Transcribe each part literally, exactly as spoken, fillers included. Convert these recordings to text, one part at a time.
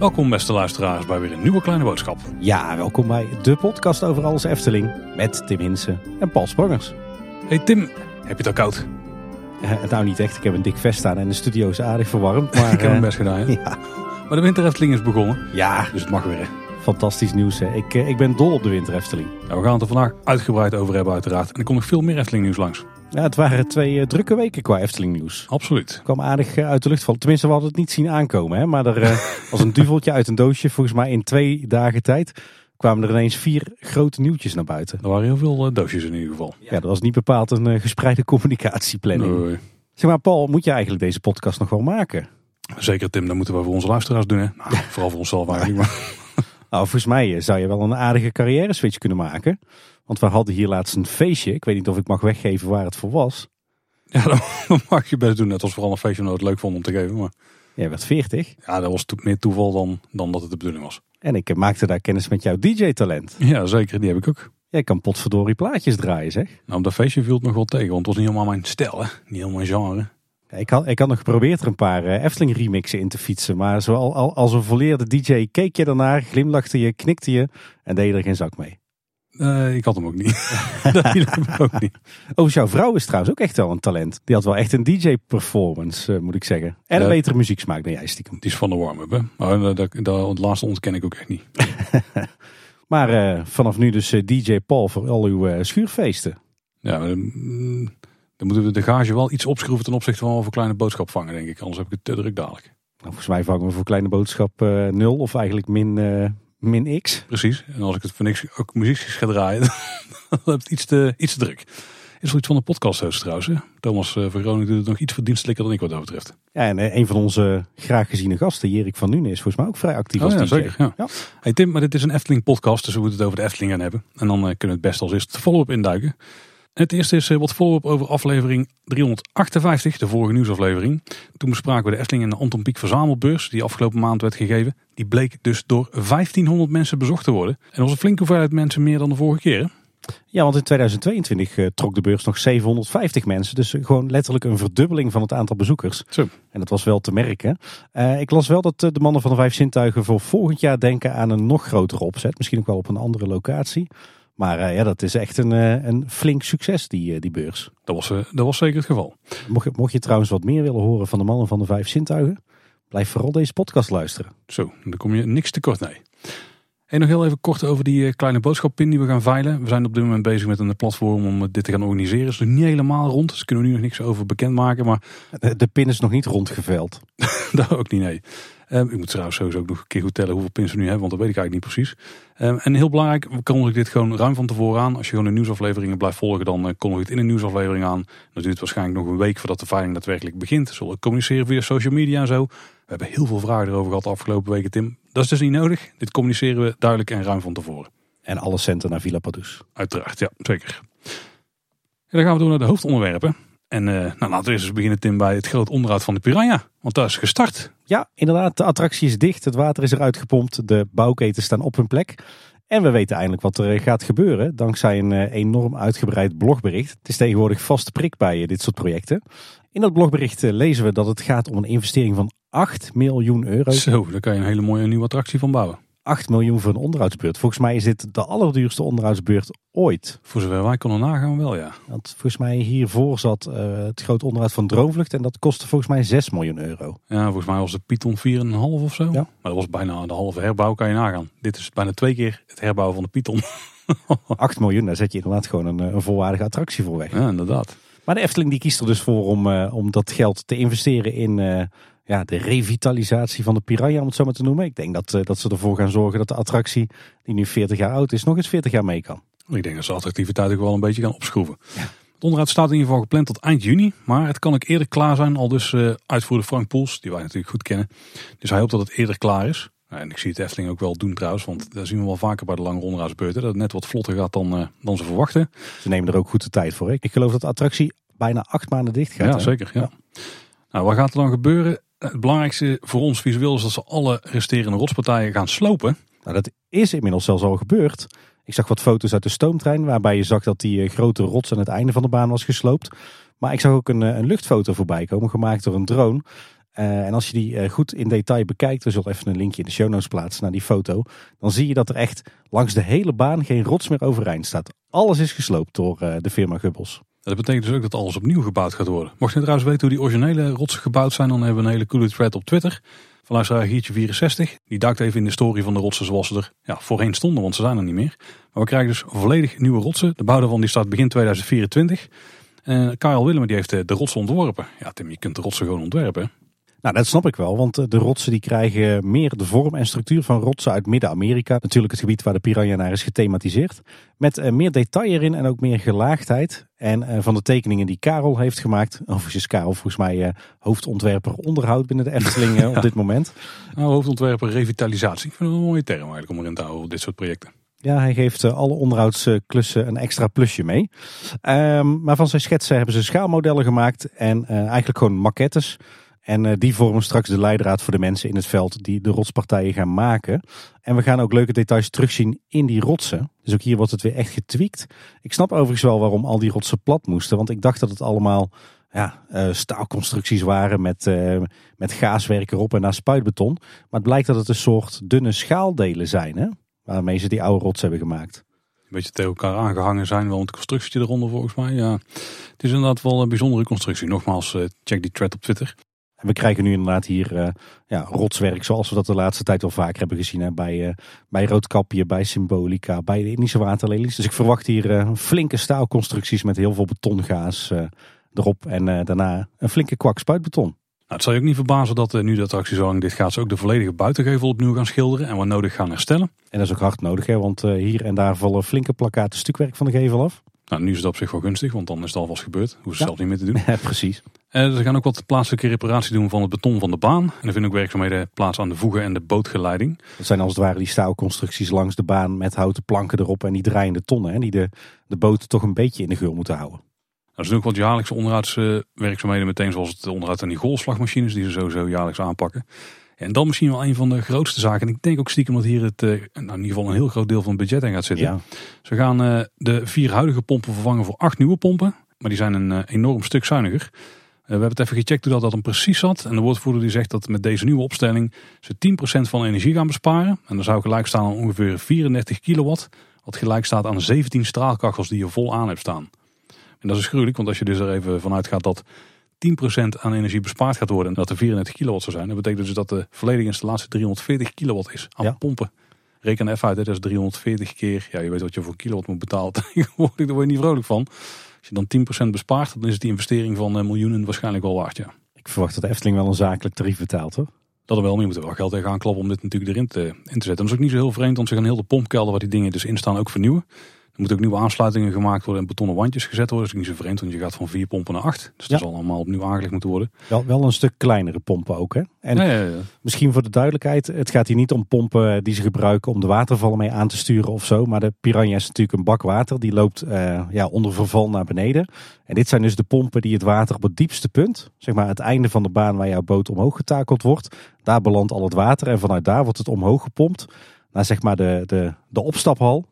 Welkom beste luisteraars bij weer een nieuwe kleine boodschap. Ja, welkom bij de podcast over alles Efteling met Tim Hinsen en Paul Sprangers. Hey Tim, heb je het al koud? Uh, nou niet echt, ik heb een dik vest aan en de studio is aardig verwarmd. Maar, ik heb mijn best gedaan, hè? Ja. Maar de winter Efteling is begonnen, ja, dus het mag weer. Fantastisch nieuws, hè? Ik, ik ben dol op de winter Efteling. Ja, we gaan het er vandaag uitgebreid over hebben uiteraard. En er komt nog veel meer Efteling nieuws langs. Ja, het waren twee uh, drukke weken qua Efteling nieuws. Absoluut. Het kwam aardig uh, uit de lucht vallen. Tenminste, we hadden het niet zien aankomen. Hè? Maar er uh, was een duveltje uit een doosje. Volgens mij in twee dagen tijd kwamen er ineens vier grote nieuwtjes naar buiten. Er waren heel veel uh, doosjes in ieder geval. Ja, dat was niet bepaald een uh, gespreide communicatieplanning. Nee. Zeg maar, Paul, moet je eigenlijk deze podcast nog wel maken? Zeker, Tim. Dat moeten we voor onze luisteraars doen. Hè? Nou, ja. Vooral voor onszelf eigenlijk. Maar... Nou, volgens mij zou je wel een aardige carrière switch kunnen maken. Want we hadden hier laatst een feestje. Ik weet niet of ik mag weggeven waar het voor was. Ja, dat mag je best doen. Het was vooral een feestje omdat we het leuk vonden om te geven. Maar... Jij werd veertig. Ja, dat was to- meer toeval dan, dan dat het de bedoeling was. En ik maakte daar kennis met jouw D J-talent. Ja, zeker. Die heb ik ook. Jij kan potverdorie plaatjes draaien, zeg. Nou, op dat feestje viel het nog wel tegen. Want het was niet helemaal mijn stijl, hè. Niet helemaal mijn genre. Ja, ik, had, ik had nog geprobeerd er een paar uh, Efteling-remixen in te fietsen. Maar zoal, al, als een volleerde D J keek je daarnaar, glimlachte je, knikte je en deed je er geen zak mee. Uh, ik had hem ook niet. Dat hem ook niet. Overigens, jouw vrouw is trouwens ook echt wel een talent. Die had wel echt een D J-performance, uh, moet ik zeggen. En een uh, betere muzieksmaak dan jij stiekem. Die is van de warm-up, hè? Maar uh, dat, dat laatste ontken ik ook echt niet. Maar uh, vanaf nu dus uh, D J Paul voor al uw uh, schuurfeesten. Ja, maar, mm, dan moeten we de gage wel iets opschroeven ten opzichte van voor kleine boodschap vangen, denk ik. Anders heb ik het te druk dadelijk. Nou, volgens mij vangen we voor kleine boodschap uh, nul of eigenlijk min... Uh, Min X. Precies. En als ik het voor niks ook muziekjes ga draaien, dan heb het iets te, iets te druk. Is wel iets van de podcast trouwens. Hè? Thomas van Groningen doet het nog iets verdienstelijker dan ik wat dat betreft. Ja, en een van onze graag geziene gasten, Jerik van Nuenen, is volgens mij ook vrij actief oh, als ja, D J. Zeker, ja. Ja. Hey Tim, maar dit is een Efteling podcast, dus we moeten het over de Efteling gaan hebben. En dan uh, kunnen we het best als eerst de follow-up induiken. En het eerste is uh, wat follow-up over aflevering driehonderdachtenvijftig, de vorige nieuwsaflevering. Toen bespraken we de Efteling en de Anton Pieck verzamelbeurs die afgelopen maand werd gegeven. Die bleek dus door vijftienhonderd mensen bezocht te worden. En dat was een flinke hoeveelheid mensen meer dan de vorige keer. Hè? Ja, want in tweeduizend tweeëntwintig uh, trok de beurs nog zevenhonderdvijftig mensen. Dus gewoon letterlijk een verdubbeling van het aantal bezoekers. Zo. En dat was wel te merken. Uh, ik las wel dat uh, de mannen van de Vijf Zintuigen voor volgend jaar denken aan een nog grotere opzet. Misschien ook wel op een andere locatie. Maar uh, ja, dat is echt een, uh, een flink succes, die, uh, die beurs. Dat was, uh, dat was zeker het geval. Mocht je, mocht je trouwens wat meer willen horen van de mannen van de Vijf Zintuigen, blijf vooral deze podcast luisteren. Zo, dan kom je niks tekort, nee. En nog heel even kort over die kleine boodschappin die we gaan veilen. We zijn op dit moment bezig met een platform om dit te gaan organiseren. Het is nog niet helemaal rond, dus kunnen we nu nog niks over bekendmaken. Maar... De, de pin is nog niet rondgeveild. Dat ook niet, nee. Um, ik moet trouwens sowieso ook nog een keer goed tellen hoeveel pins we nu hebben, want dat weet ik eigenlijk niet precies. Um, en heel belangrijk, we kondigen dit gewoon ruim van tevoren aan. Als je gewoon de nieuwsafleveringen blijft volgen, dan uh, kondig het in een nieuwsaflevering aan. Dat duurt waarschijnlijk nog een week voordat de veiling daadwerkelijk begint. Zullen we communiceren via social media en zo. We hebben heel veel vragen erover gehad de afgelopen weken, Tim. Dat is dus niet nodig. Dit communiceren we duidelijk en ruim van tevoren. En alle centen naar Villa Padus. Uiteraard, ja, zeker. En dan gaan we door naar de hoofdonderwerpen. En uh, nou, laten we eerst eens beginnen, Tim, bij het groot onderhoud van de Piraña. Want daar is gestart. Ja, inderdaad. De attractie is dicht. Het water is eruit gepompt. De bouwketen staan op hun plek. En we weten eindelijk wat er gaat gebeuren. Dankzij een uh, enorm uitgebreid blogbericht. Het is tegenwoordig vaste prik bij uh, dit soort projecten. In dat blogbericht uh, lezen we dat het gaat om een investering van acht miljoen euro. Zo, daar kan je een hele mooie nieuwe attractie van bouwen. acht miljoen voor een onderhoudsbeurt. Volgens mij is dit de allerduurste onderhoudsbeurt ooit. Voor zover wij konden nagaan wel, ja. Want volgens mij hiervoor zat uh, het grote onderhoud van Droomvlucht. En dat kostte volgens mij zes miljoen euro. Ja, volgens mij was de Python vier komma vijf of zo. Ja. Maar dat was bijna de halve herbouw, kan je nagaan. Dit is bijna twee keer het herbouwen van de Python. acht miljoen, daar zet je inderdaad gewoon een, een volwaardige attractie voor weg. Ja, inderdaad. Maar de Efteling die kiest er dus voor om, uh, om dat geld te investeren in... Uh, Ja, de revitalisatie van de Piraña, om het zo maar te noemen. Ik denk dat, uh, dat ze ervoor gaan zorgen dat de attractie, die nu veertig jaar oud is, nog eens veertig jaar mee kan. Ik denk dat ze de attractiviteit ook wel een beetje gaan opschroeven. Ja. Het onderhoud staat in ieder geval gepland tot eind juni. Maar het kan ook eerder klaar zijn, al dus uh, uitvoerder Frank Poels, die wij natuurlijk goed kennen. Dus hij hoopt dat het eerder klaar is. En ik zie het Efteling ook wel doen trouwens, want daar zien we wel vaker bij de lange onderhoudsbeurten. Dat het net wat vlotter gaat dan, uh, dan ze verwachten. Ze nemen er ook goed de tijd voor. Hè? Ik geloof dat de attractie bijna acht maanden dicht gaat. Ja, hè? Zeker. Ja. Ja. Nou, wat gaat er dan gebeuren? Het belangrijkste voor ons visueel is dat ze alle resterende rotspartijen gaan slopen. Nou, dat is inmiddels zelfs al gebeurd. Ik zag wat foto's uit de stoomtrein, waarbij je zag dat die grote rots aan het einde van de baan was gesloopt. Maar ik zag ook een, een luchtfoto voorbij komen, gemaakt door een drone. Uh, en als je die uh, goed in detail bekijkt, we zullen even een linkje in de show notes plaatsen naar die foto. Dan zie je dat er echt langs de hele baan geen rots meer overeind staat. Alles is gesloopt door uh, de firma Gubbels. Dat betekent dus ook dat alles opnieuw gebouwd gaat worden. Mocht je trouwens weten hoe die originele rotsen gebouwd zijn, dan hebben we een hele coole thread op Twitter. Van luisteraar Giertje vierenzestig. Die duikt even in de story van de rotsen zoals ze er ja, voorheen stonden, want ze zijn er niet meer. Maar we krijgen dus volledig nieuwe rotsen. De bouw daarvan die staat begin tweeduizend vierentwintig. En Karel Willem die heeft de rotsen ontworpen. Ja Tim, je kunt de rotsen gewoon ontwerpen hè? Nou, dat snap ik wel, want de rotsen die krijgen meer de vorm en structuur van rotsen uit Midden-Amerika. Natuurlijk het gebied waar de Piraña naar is gethematiseerd. Met meer detail erin en ook meer gelaagdheid. En van de tekeningen die Karel heeft gemaakt. Overigens Karel volgens mij hoofdontwerper onderhoud binnen de Efteling ja. op dit moment. Nou, hoofdontwerper revitalisatie. Ik vind dat een mooie term eigenlijk om erin te houden, dit soort projecten. Ja, hij geeft alle onderhoudsklussen een extra plusje mee. Um, maar van zijn schetsen hebben ze schaalmodellen gemaakt en uh, eigenlijk gewoon maquettes. En die vormen straks de leidraad voor de mensen in het veld die de rotspartijen gaan maken. En we gaan ook leuke details terugzien in die rotsen. Dus ook hier wordt het weer echt getweakt. Ik snap overigens wel waarom al die rotsen plat moesten. Want ik dacht dat het allemaal ja, uh, staalconstructies waren met, uh, met gaaswerk erop en na spuitbeton. Maar het blijkt dat het een soort dunne schaaldelen zijn, hè? Waarmee ze die oude rots hebben gemaakt. Een beetje tegen elkaar aangehangen zijn, wel een constructie eronder volgens mij. Ja, het is inderdaad wel een bijzondere constructie. Nogmaals, uh, check die thread op Twitter. En we krijgen nu inderdaad hier uh, ja, rotswerk zoals we dat de laatste tijd wel vaker hebben gezien. Hè, bij, uh, bij Roodkapje, bij Symbolica, bij de Indische waterlelies. Dus ik verwacht hier uh, flinke staalconstructies met heel veel betongaas uh, erop. En uh, daarna een flinke kwak spuitbeton. Nou, het zal je ook niet verbazen dat uh, nu de attractie zo lang dit gaat, ze ook de volledige buitengevel opnieuw gaan schilderen en wat nodig gaan herstellen. En dat is ook hard nodig, hè, want uh, hier en daar vallen flinke plakkaten stukwerk van de gevel af. Nou, nu is het op zich wel gunstig, want dan is het alvast gebeurd. Hoeven ze ja. zelf niet meer te doen. Ja, precies. Uh, ze gaan ook wat plaatselijke reparatie doen van het beton van de baan. En er vinden ook werkzaamheden plaats aan de voegen en de bootgeleiding. Dat zijn als het ware die staalconstructies langs de baan met houten planken erop en die draaiende tonnen. Hè, die de, de boot toch een beetje in de geul moeten houden. Nou, ze doen ook wat jaarlijkse onderhoudswerkzaamheden meteen, zoals het onderhoud aan die golfslagmachines die ze sowieso jaarlijks aanpakken. En dan misschien wel een van de grootste zaken. En ik denk ook stiekem dat hier het, nou in ieder geval een heel groot deel van het budget in gaat zitten. Ja. Ze gaan uh, de vier huidige pompen vervangen voor acht nieuwe pompen. Maar die zijn een uh, enorm stuk zuiniger. Uh, we hebben het even gecheckt hoe dat, dat dan precies zat. En de woordvoerder die zegt dat met deze nieuwe opstelling ze tien procent van de energie gaan besparen. En dat zou gelijk staan aan ongeveer vierendertig kilowatt. Wat gelijk staat aan zeventien straalkachels die je vol aan hebt staan. En dat is gruwelijk, want als je dus er even vanuit gaat dat tien procent aan energie bespaard gaat worden en dat er vierendertig kilowatt zou zijn. Dat betekent dus dat de volledige installatie driehonderdveertig kilowatt is aan ja. pompen. Reken even uit, hè? Dat is driehonderdveertig keer. Ja, je weet wat je voor kilowatt moet betalen tegenwoordig. Daar word je niet vrolijk van. Als je dan tien procent bespaart, dan is het die investering van miljoenen waarschijnlijk wel waard. Ja. Ik verwacht dat de Efteling wel een zakelijk tarief betaalt, hoor. Dat er wel, maar je moet er wel geld tegen aanklappen om dit natuurlijk erin te, in te zetten. Dat is ook niet zo heel vreemd, want ze gaan heel de pompkelder waar die dingen dus in staan ook vernieuwen. Er moeten ook nieuwe aansluitingen gemaakt worden en betonnen wandjes gezet worden. Dat is niet zo vreemd, want je gaat van vier pompen naar acht. Dus dat ja. zal allemaal opnieuw aangelegd moeten worden. Wel, wel een stuk kleinere pompen ook, hè? En ja, ja, ja. misschien voor de duidelijkheid, het gaat hier niet om pompen die ze gebruiken om de watervallen mee aan te sturen of zo. Maar de Piraña is natuurlijk een bak water. Die loopt uh, ja, onder verval naar beneden. En dit zijn dus de pompen die het water op het diepste punt, zeg maar het einde van de baan waar jouw boot omhoog getakeld wordt. Daar belandt al het water en vanuit daar wordt het omhoog gepompt naar zeg maar de, de, de opstaphal.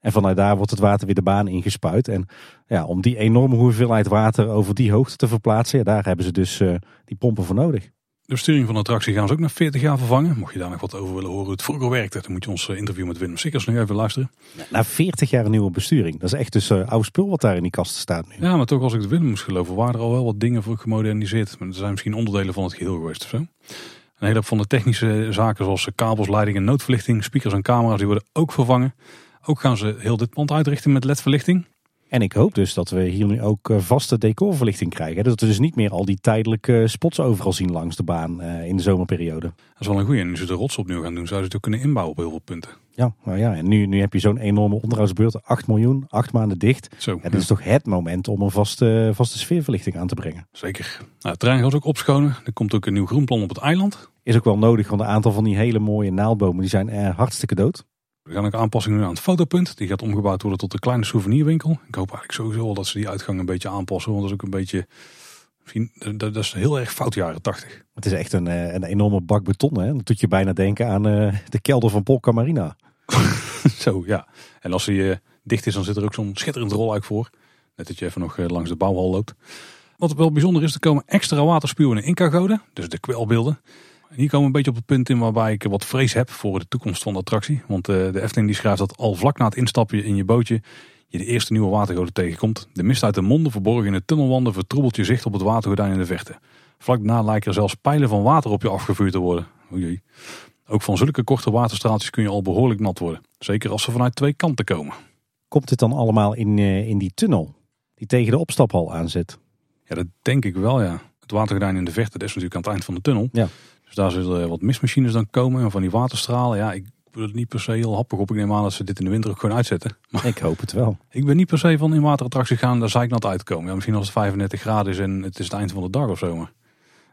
En vanuit daar wordt het water weer de baan ingespuit. En ja, om die enorme hoeveelheid water over die hoogte te verplaatsen, ja, daar hebben ze dus uh, die pompen voor nodig. De besturing van de attractie gaan ze ook na veertig jaar vervangen. Mocht je daar nog wat over willen horen hoe het vroeger werkte, dan moet je ons interview met Wim Sikkers nog even luisteren. Na veertig jaar een nieuwe besturing. Dat is echt dus uh, oud spul wat daar in die kasten staat nu. Ja, maar toch als ik het Wim moest geloven, waren er al wel wat dingen voor gemoderniseerd. Maar er zijn misschien onderdelen van het geheel geweest of zo. Een hele hoop van de technische zaken zoals kabels, leidingen, noodverlichting, speakers en camera's, die worden ook vervangen. Ook gaan ze heel dit pand uitrichten met L E D-verlichting. En ik hoop dus dat we hier nu ook vaste decorverlichting krijgen. Dat we dus niet meer al die tijdelijke spots overal zien langs de baan in de zomerperiode. Dat is wel een goeie. En nu ze de rots opnieuw gaan doen, zouden ze het ook kunnen inbouwen op heel veel punten. Ja, nou ja. En nu, nu heb je zo'n enorme onderhoudsbeurt. acht miljoen, acht maanden dicht. Zo, en dat ja. is toch het moment om een vaste, vaste sfeerverlichting aan te brengen. Zeker. Nou, het terrein gaat ook opschonen. Er komt ook een nieuw groenplan op het eiland. Is ook wel nodig, want een aantal van die hele mooie naaldbomen die zijn eh, hartstikke dood. We gaan ook aanpassingen doen aan het fotopunt. Die gaat omgebouwd worden tot een kleine souvenirwinkel. Ik hoop eigenlijk sowieso wel dat ze die uitgang een beetje aanpassen. Want dat is ook een beetje, misschien, dat is heel erg fout jaren tachtig. Het is echt een, een enorme bak beton. Hè? Dat doet je bijna denken aan uh, de kelder van Polka Marina. Zo, ja. En als hij uh, dicht is, dan zit er ook zo'n schitterend rolluik voor. Net dat je even nog uh, langs de bouwhal loopt. Wat wel bijzonder is, er komen extra waterspuwen en inca-goden. Dus de kwelbeelden. En hier komen we een beetje op het punt in waarbij ik wat vrees heb voor de toekomst van de attractie. Want uh, de Efteling die schrijft dat al vlak na het instapje in je bootje je de eerste nieuwe watergoden tegenkomt. De mist uit de monden, verborgen in de tunnelwanden, vertroebelt je zicht op het watergordijn in de verte. Vlak daarna lijken er zelfs pijlen van water op je afgevuurd te worden. Oei. Ook van zulke korte waterstraaltjes kun je al behoorlijk nat worden. Zeker als ze vanuit twee kanten komen. Komt het dan allemaal in, uh, in die tunnel die tegen de opstaphal aan zit? Ja, dat denk ik wel, ja. Het watergordijn in de verte, dat is natuurlijk aan het eind van de tunnel. Ja. Dus daar zullen wat mistmachines dan komen en van die waterstralen. Ja, ik wil het niet per se heel happig op. Ik neem aan dat ze dit in de winter ook gewoon uitzetten. Maar ik hoop het wel. Ik ben niet per se van in waterattractie gaan, daar zou ik nat uitkomen. Ja, misschien als het vijfendertig graden is en het is het eind van de dag of zo. Maar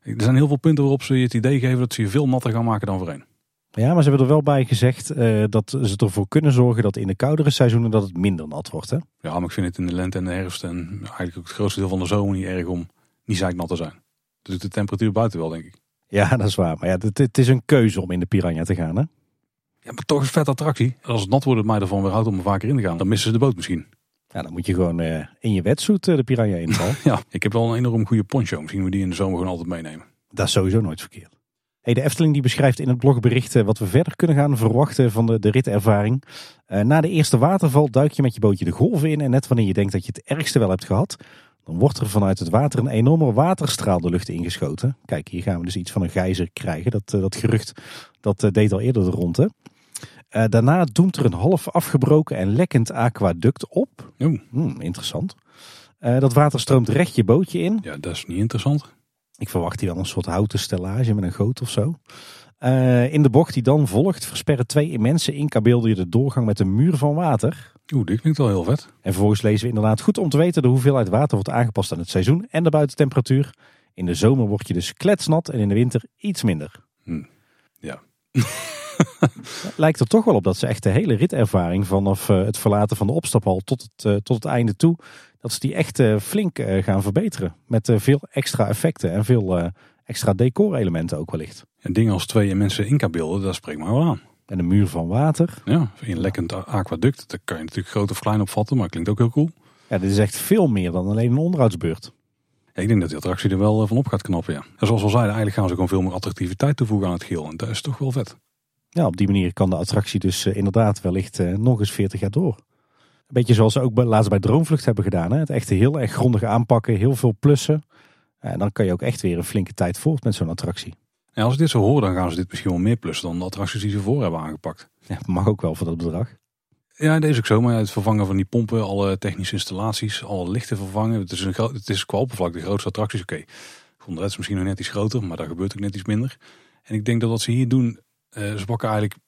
er zijn heel veel punten waarop ze je het idee geven dat ze je veel natter gaan maken dan voorheen. Ja, maar ze hebben er wel bij gezegd uh, dat ze ervoor kunnen zorgen dat in de koudere seizoenen dat het minder nat wordt. Hè? Ja, maar ik vind het in de lente en de herfst en eigenlijk ook het grootste deel van de zomer niet erg om niet zeiknat te zijn. Dat doet de temperatuur buiten wel, denk ik. Ja, dat is waar. Maar ja, het, het is een keuze om in de Piraña te gaan, hè? Ja, maar toch is het vet attractie. Als het nat wordt, het mij ervan weer houdt om er vaker in te gaan. Dan missen ze de boot misschien. Ja, dan moet je gewoon uh, in je wetsuit uh, de Piraña invallen. Ja, ik heb wel een enorm goede poncho. Misschien moet die in de zomer gewoon altijd meenemen. Dat is sowieso nooit verkeerd. Hey, de Efteling die beschrijft in het blogbericht wat we verder kunnen gaan verwachten van de, de ritervaring. Uh, na de eerste waterval duik je met je bootje de golven in. En net wanneer je denkt dat je het ergste wel hebt gehad, dan wordt er vanuit het water een enorme waterstraal de lucht ingeschoten. Kijk, hier gaan we dus iets van een gijzer krijgen. Dat, uh, dat gerucht dat uh, deed al eerder de ronde. Uh, daarna doemt er een half afgebroken en lekkend aquaduct op. Hmm, interessant. Uh, dat water stroomt recht je bootje in. Ja, dat is niet interessant. Ik verwacht hier wel een soort houten stellage met een goot of zo. Uh, in de bocht die dan volgt versperren twee immense inca-beelden je de doorgang met een muur van water. Oeh, dit klinkt wel heel vet. En vervolgens lezen we inderdaad goed om te weten de hoeveelheid water wordt aangepast aan het seizoen en de buitentemperatuur. In de zomer word je dus kletsnat en in de winter iets minder. Hm. Ja. Lijkt er toch wel op dat ze echt de hele ritervaring vanaf uh, het verlaten van de opstaphal tot het, uh, tot het einde toe, dat ze die echt uh, flink uh, gaan verbeteren. Met uh, veel extra effecten en veel uh, extra decorelementen ook wellicht. En dingen als twee immense inca-beelden, dat spreekt me wel aan. En de muur van water. Ja, een lekkend aquaduct. Dat kan je natuurlijk groot of klein opvatten, maar het klinkt ook heel cool. Ja, dit is echt veel meer dan alleen een onderhoudsbeurt. Ja, ik denk dat die attractie er wel van op gaat knappen, ja. En zoals we al zeiden, eigenlijk gaan ze gewoon veel meer attractiviteit toevoegen aan het geheel. En dat is toch wel vet. Ja, op die manier kan de attractie dus uh, inderdaad wellicht uh, nog eens veertig jaar door. Een beetje zoals ze ook bij, laatst bij Droomvlucht hebben gedaan. Hè? Het echt heel erg grondig aanpakken, heel veel plussen. En uh, dan kan je ook echt weer een flinke tijd voort met zo'n attractie. En als ik dit zo hoor, dan gaan ze dit misschien wel meer plussen dan de attracties die ze voor hebben aangepakt. Ja, mag ook wel voor dat bedrag. Ja, dat is ook zo. Maar het vervangen van die pompen, alle technische installaties, alle lichten vervangen. Het is, een gro- het is qua oppervlak de grootste attracties. Oké, okay. Het is misschien nog net iets groter, maar daar gebeurt ook net iets minder. En ik denk dat wat ze hier doen, uh, ze pakken eigenlijk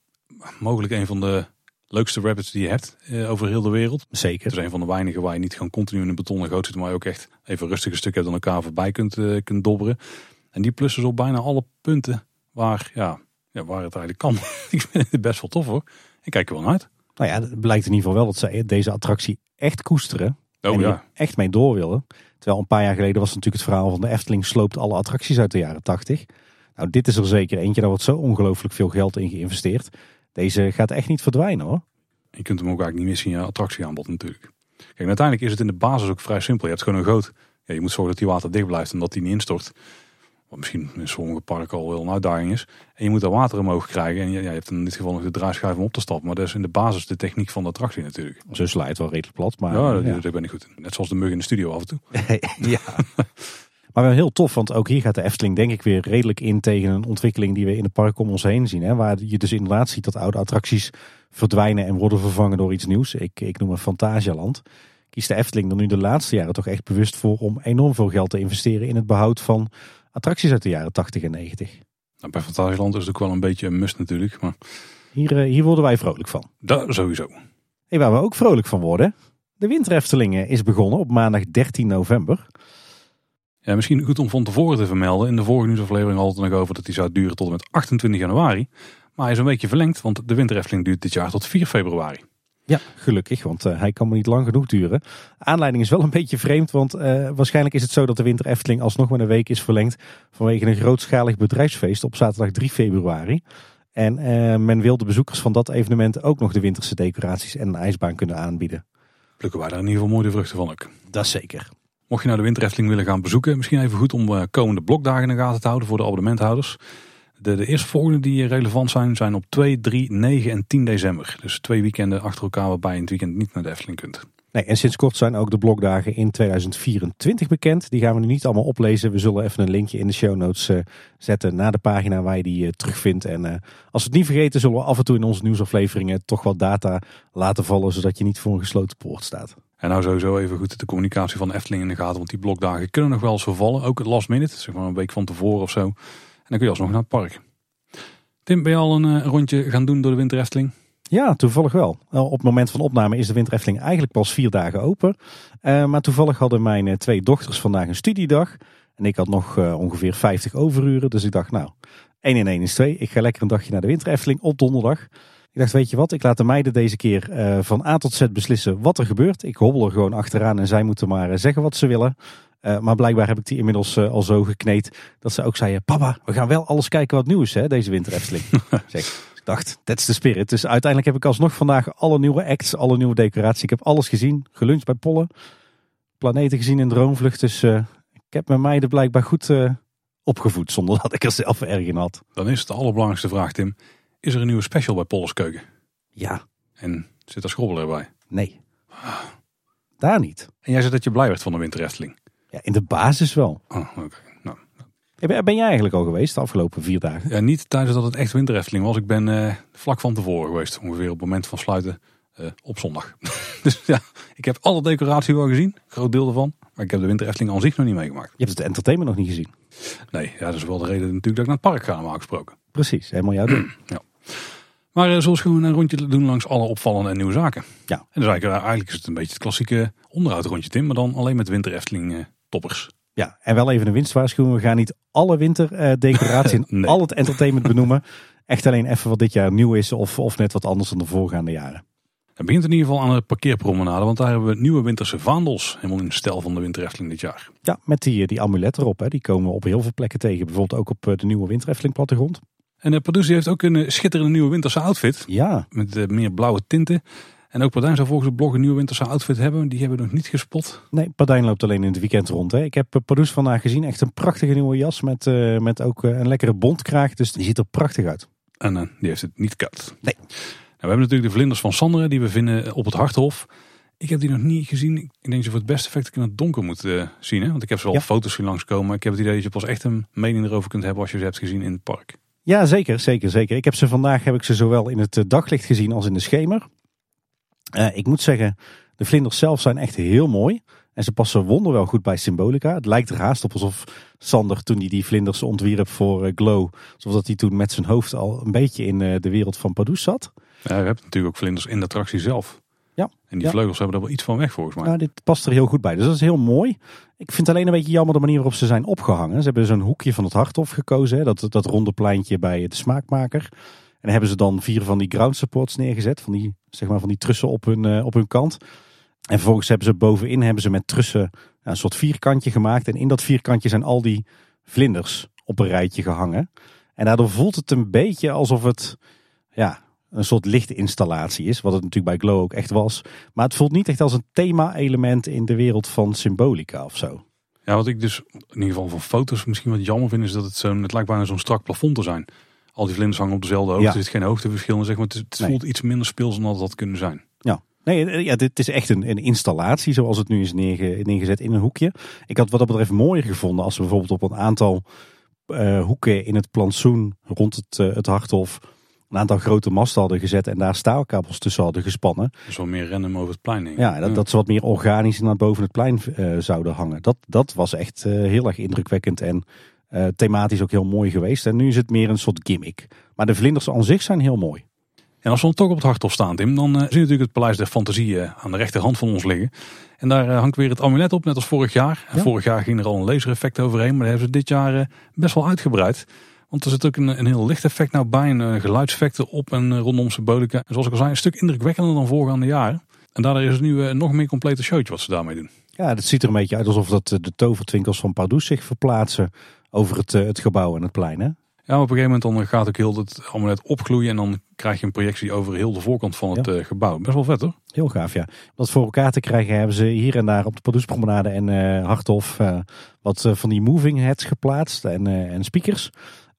mogelijk een van de leukste rapids die je hebt uh, over heel de wereld. Zeker. Het is een van de weinigen waar je niet gewoon continu in een betonnen goot zit, maar je ook echt even rustige stukken hebt aan elkaar voorbij kunt, uh, kunt dobberen. En die plussen op bijna alle punten waar, ja, ja, waar het eigenlijk kan. Ik vind het best wel tof hoor. Ik kijk er wel naar uit. Nou ja, het blijkt in ieder geval wel dat ze deze attractie echt koesteren. Oh, en ja. Er echt mee door willen. Terwijl een paar jaar geleden was het natuurlijk het verhaal van de Efteling sloopt alle attracties uit de jaren tachtig. Nou, dit is er zeker eentje. Daar wordt zo ongelooflijk veel geld in geïnvesteerd. Deze gaat echt niet verdwijnen hoor. Je kunt hem ook eigenlijk niet missen in je attractieaanbod natuurlijk. Kijk, uiteindelijk is het in de basis ook vrij simpel. Je hebt gewoon een goot. Ja, je moet zorgen dat die water dicht blijft en dat die niet instort. Wat misschien in sommige parken al wel een uitdaging is. En je moet daar water omhoog krijgen. En je, ja, je hebt in dit geval nog de draaischijf om op te stappen. Maar dat is in de basis de techniek van de attractie natuurlijk. Zo slijt wel redelijk plat. Maar ja, dat, ja. Daar ben ik goed in. Net zoals de mug in de studio af en toe. Ja. Maar wel heel tof, want ook hier gaat de Efteling denk ik weer redelijk in tegen een ontwikkeling die we in de parken om ons heen zien. Hè? Waar je dus inderdaad ziet dat oude attracties verdwijnen en worden vervangen door iets nieuws. Ik, ik noem het Fantasialand. Kiest de Efteling er nu de laatste jaren toch echt bewust voor om enorm veel geld te investeren in het behoud van attracties uit de jaren tachtig en negentig. Nou, bij Fantasieland is het ook wel een beetje een must natuurlijk. Maar Hier, hier worden wij vrolijk van. Daar sowieso. Hey, waar we ook vrolijk van worden. De Winter Efteling is begonnen op maandag dertien november. Ja, misschien goed om van tevoren te vermelden. In de vorige nieuwsaflevering hadden we het nog over dat die zou duren tot en met achtentwintig januari. Maar hij is een beetje verlengd, want de Winter Efteling duurt dit jaar tot vier februari. Ja, gelukkig, want uh, hij kan maar niet lang genoeg duren. Aanleiding is wel een beetje vreemd, want uh, waarschijnlijk is het zo dat de Winter Efteling alsnog maar een week is verlengd vanwege een grootschalig bedrijfsfeest op zaterdag drie februari. En uh, men wil de bezoekers van dat evenement ook nog de winterse decoraties en een ijsbaan kunnen aanbieden. Plukken wij daar in ieder geval mooi de vruchten van ook. Dat zeker. Mocht je nou de Winter Efteling willen gaan bezoeken, misschien even goed om uh, komende blokdagen in de gaten te houden voor de abonnementhouders. De, de eerstvolgende die relevant zijn, zijn op twee, drie, negen en tien december. Dus twee weekenden achter elkaar waarbij je in het weekend niet naar de Efteling kunt. Nee, en sinds kort zijn ook de blokdagen in tweeduizend vierentwintig bekend. Die gaan we nu niet allemaal oplezen. We zullen even een linkje in de show notes uh, zetten naar de pagina waar je die uh, terugvindt. En uh, als we het niet vergeten, zullen we af en toe in onze nieuwsafleveringen toch wat data laten vallen, zodat je niet voor een gesloten poort staat. En nou sowieso even goed de communicatie van de Efteling in de gaten, want die blokdagen kunnen nog wel eens vervallen. Ook het last minute, zeg maar een week van tevoren of zo. En dan kun je alsnog naar het park. Tim, ben je al een uh, rondje gaan doen door de Winter Efteling? Ja, toevallig wel. Op het moment van opname is de Winter Efteling eigenlijk pas vier dagen open. Uh, maar toevallig hadden mijn twee dochters vandaag een studiedag. En ik had nog uh, ongeveer vijftig overuren. Dus ik dacht, nou, één in één is twee. Ik ga lekker een dagje naar de Winter Efteling op donderdag. Ik dacht, weet je wat, ik laat de meiden deze keer uh, van A tot Z beslissen wat er gebeurt. Ik hobbel er gewoon achteraan en zij moeten maar uh, zeggen wat ze willen. Uh, maar blijkbaar heb ik die inmiddels uh, al zo gekneed dat ze ook zeiden, papa, we gaan wel alles kijken wat nieuw is hè, deze Winter Efteling. Zeg. Dacht, that's the spirit. Dus uiteindelijk heb ik alsnog vandaag alle nieuwe acts, alle nieuwe decoratie. Ik heb alles gezien, geluncht bij Pollen, planeten gezien in Droomvlucht. Dus uh, ik heb mijn meiden blijkbaar goed uh, opgevoed, zonder dat ik er zelf erg in had. Dan is de allerbelangrijkste vraag, Tim. Is er een nieuwe special bij Polles Keuken? Ja. En zit er schrobbel erbij? Nee. Ah. Daar niet. En jij zei dat je blij werd van de Winter Efteling? Ja, in de basis wel. Oh, oké. Okay. Ben jij eigenlijk al geweest de afgelopen vier dagen? Ja, niet tijdens dat het echt Winter Efteling was. Ik ben uh, vlak van tevoren geweest. Ongeveer op het moment van sluiten uh, op zondag. Dus ja, ik heb alle decoratie wel gezien. Groot deel ervan. Maar ik heb de Winter Efteling aan zich nog niet meegemaakt. Je hebt het entertainment nog niet gezien? Nee, ja, dat is wel de reden natuurlijk dat ik naar het park ga, normaal gesproken. Precies, helemaal jouw ding. Ja. Maar uh, zoals gewoon een rondje doen langs alle opvallende en nieuwe zaken. Ja. En dus eigenlijk, uh, eigenlijk is het een beetje het klassieke onderhoudrondje, Tim. Maar dan alleen met Winter Efteling uh, toppers. Ja, en wel even een winstwaarschuwing. We gaan niet alle winterdecoratie en nee. al het entertainment benoemen. Echt alleen even wat dit jaar nieuw is of, of net wat anders dan de voorgaande jaren. Het begint in ieder geval aan de parkeerpromenade, want daar hebben we nieuwe winterse vaandels. Helemaal in de stijl van de Winter Efteling dit jaar. Ja, met die, die amulet erop. Hè. Die komen we op heel veel plekken tegen. Bijvoorbeeld ook op de nieuwe Winter Efteling plattegrond. En de producer heeft ook een schitterende nieuwe winterse outfit. Ja. Met meer blauwe tinten. En ook Pardijn zou volgens de blog een nieuwe winterse outfit hebben. Die hebben we nog niet gespot. Nee, Pardijn loopt alleen in het weekend rond. Hè. Ik heb Pardoes vandaag gezien. Echt een prachtige nieuwe jas met, uh, met ook een lekkere bontkraag. Dus die ziet er prachtig uit. En uh, die heeft het niet koud. Nee. Nou, we hebben natuurlijk de vlinders van Sanderen die we vinden op het Harthof. Ik heb die nog niet gezien. Ik denk dat je voor het beste effect in het donker moet uh, zien. Hè? Want ik heb ze al ja. foto's zien langskomen. Ik heb het idee dat je pas echt een mening erover kunt hebben als je ze hebt gezien in het park. Ja, zeker. zeker, zeker. Ik heb ze vandaag heb ik ze zowel in het daglicht gezien als in de schemer. Uh, ik moet zeggen, de vlinders zelf zijn echt heel mooi. En ze passen wonderwel goed bij Symbolica. Het lijkt er haast op alsof Sander, toen hij die vlinders ontwierp voor uh, Glow, alsof dat hij toen met zijn hoofd al een beetje in uh, de wereld van Pardoes zat. Ja, je hebt natuurlijk ook vlinders in de attractie zelf. Ja. En die ja. vleugels hebben er wel iets van weg volgens mij. Nou, dit past er heel goed bij. Dus dat is heel mooi. Ik vind alleen een beetje jammer de manier waarop ze zijn opgehangen. Ze hebben zo'n hoekje van het Harthof gekozen. Hè, dat, dat ronde pleintje bij de smaakmaker. En hebben ze dan vier van die ground supports neergezet. Van die, zeg maar, van die trussen op hun, uh, op hun kant. En vervolgens hebben ze bovenin hebben ze met trussen nou, een soort vierkantje gemaakt. En in dat vierkantje zijn al die vlinders op een rijtje gehangen. En daardoor voelt het een beetje alsof het ja, een soort lichtinstallatie is. Wat het natuurlijk bij Glow ook echt was. Maar het voelt niet echt als een thema-element in de wereld van Symbolica of zo. Ja, wat ik dus in ieder geval van foto's misschien wat jammer vind is dat het, zo'n, het lijkt bijna zo'n strak plafond te zijn. Al die vlinders hangen op dezelfde hoogte. Ja. Er zit geen hoogteverschil. Zeg maar. Het, het nee. voelt iets minder speels dan dat dat kunnen zijn. Ja, nee, ja, dit is echt een, een installatie zoals het nu is neerge, neergezet in een hoekje. Ik had wat dat betreft mooier gevonden als we bijvoorbeeld op een aantal uh, hoeken in het plantsoen rond het, uh, het Harthof een aantal grote masten hadden gezet en daar staalkabels tussen hadden gespannen. Dus wel meer random over het plein. Ja, dat, ja, dat ze wat meer organisch naar boven het plein uh, zouden hangen. Dat, dat was echt uh, heel erg indrukwekkend en Uh, thematisch ook heel mooi geweest. En nu is het meer een soort gimmick. Maar de vlinders aan zich zijn heel mooi. En als we dan toch op het Harthof staan, Tim, dan uh, zien we natuurlijk het Paleis der Fantasie uh, aan de rechterhand van ons liggen. En daar uh, hangt weer het amulet op, net als vorig jaar. Ja. En vorig jaar ging er al een lasereffect overheen, maar dat hebben ze dit jaar uh, best wel uitgebreid. Want er zit ook een, een heel lichteffect nou bij, een uh, geluidseffecten op en uh, rondom Symbolica. En zoals ik al zei, een stuk indrukwekkender dan voorgaande jaren. En daardoor is het nu uh, nog meer complete showtje wat ze daarmee doen. Ja, dat ziet er een beetje uit alsof dat de tovertwinkels van Pardoes zich verplaatsen over het, het gebouw en het plein. Hè? Ja, op een gegeven moment dan gaat ook heel het allemaal net opgloeien. En dan krijg je een projectie over heel de voorkant van het ja. gebouw. Best wel vet hoor. Heel gaaf, ja. Dat voor elkaar te krijgen hebben ze hier en daar op de Pardoespromenade en uh, Harthof uh, wat uh, van die moving heads geplaatst en, uh, en speakers.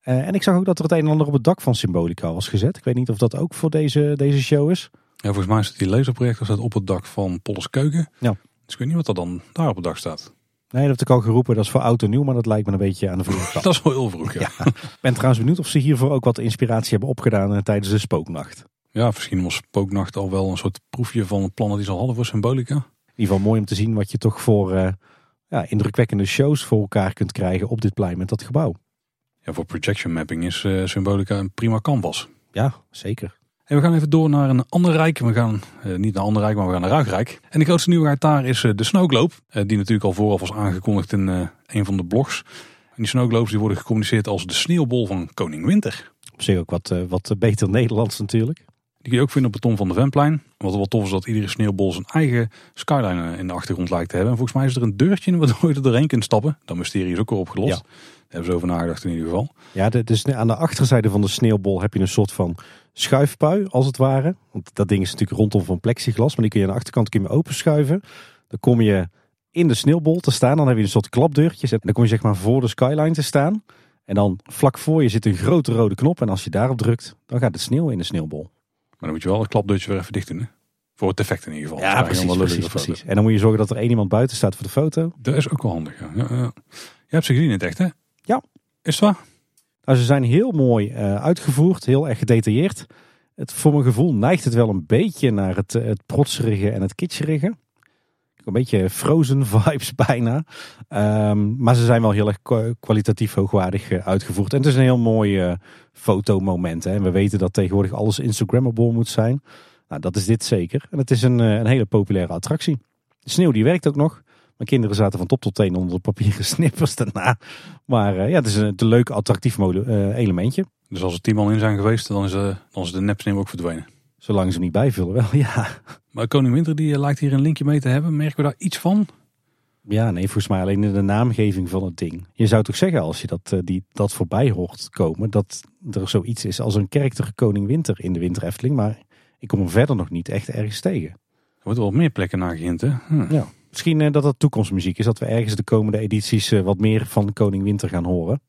Uh, en ik zag ook dat er het een en ander op het dak van Symbolica was gezet. Ik weet niet of dat ook voor deze, deze show is. Ja, volgens mij staat die laserprojector staat op het dak van Polles Keuken. Ja. Dus ik weet niet wat er dan daar op het dak staat. Nee, dat heb ik al geroepen. Dat is voor oud en nieuw, maar dat lijkt me een beetje aan de vroege kant. Dat is wel heel vroeg, ja. ja. Ik ben trouwens benieuwd of ze hiervoor ook wat inspiratie hebben opgedaan uh, tijdens de Spooknacht. Ja, misschien was Spooknacht al wel een soort proefje van de plannen die ze al hadden voor Symbolica. In ieder geval mooi om te zien wat je toch voor uh, ja, indrukwekkende shows voor elkaar kunt krijgen op dit plein met dat gebouw. Ja, voor projection mapping is uh, Symbolica een prima canvas. Ja, zeker. En we gaan even door naar een ander rijk. We gaan eh, niet naar Anderrijk, maar we gaan naar Ruigrijk. En de grootste nieuwigheid daar is uh, de snowglobe. Uh, die natuurlijk al vooraf was aangekondigd in uh, een van de blogs. En die snowglobes die worden gecommuniceerd als de sneeuwbol van Koning Winter. Op zich ook wat, uh, wat beter Nederlands natuurlijk. Die kun je ook vinden op het Ton van de Venplein. Wat wel tof is dat iedere sneeuwbol zijn eigen skyline in de achtergrond lijkt te hebben. En volgens mij is er een deurtje in waardoor je er doorheen kunt stappen. Dat mysterie is ook al opgelost. Ja. Daar hebben ze over nagedacht in ieder geval. Ja, de, de, aan de achterzijde van de sneeuwbol heb je een soort van schuifpui als het ware. Want dat ding is natuurlijk rondom van plexiglas. Maar die kun je aan de achterkant kun je openschuiven. Dan kom je in de sneeuwbol te staan. Dan heb je een soort klapdeurtjes. En dan kom je zeg maar voor de skyline te staan. En dan vlak voor je zit een grote rode knop. En als je daarop drukt, dan gaat de sneeuw in de sneeuwbol. Maar dan moet je wel het klapdeurtje weer even dicht doen, hè? Voor het effect in ieder geval. Ja, precies, precies, precies. En dan moet je zorgen dat er één iemand buiten staat voor de foto. Dat is ook wel handig, ja. ja, ja. Je hebt ze gezien in het echt, hè? Ja. Is het waar? Nou, ze zijn heel mooi uh, uitgevoerd, heel erg gedetailleerd. Het, voor mijn gevoel neigt het wel een beetje naar het, het protserige en het kitscherige. Een beetje Frozen vibes bijna. Um, maar ze zijn wel heel erg kwalitatief hoogwaardig uitgevoerd. En het is een heel mooi uh, fotomoment. Hè. En we weten dat tegenwoordig alles Instagrammable moet zijn. Nou, dat is dit zeker. En het is een, een hele populaire attractie. De sneeuw die werkt ook nog. Mijn kinderen zaten van top tot teen onder de papieren snippers daarna. Maar uh, ja, het is een te leuk attractief mode, uh, elementje. Dus als er tien man in zijn geweest, dan is, uh, dan is de nepsneeuw ook verdwenen. Zolang ze hem niet bijvullen wel, ja. Maar Koning Winter die lijkt hier een linkje mee te hebben. Merken we daar iets van? Ja, nee, volgens mij alleen in de naamgeving van het ding. Je zou toch zeggen als je dat, die, dat voorbij hoort komen... dat er zoiets is als een karakter Koning Winter in de Winter Efteling. Maar ik kom hem verder nog niet echt ergens tegen. Er wordt wel meer plekken naar gehind, hè? Hm. Ja. Misschien dat dat toekomstmuziek is. Dat we ergens de komende edities wat meer van Koning Winter gaan horen.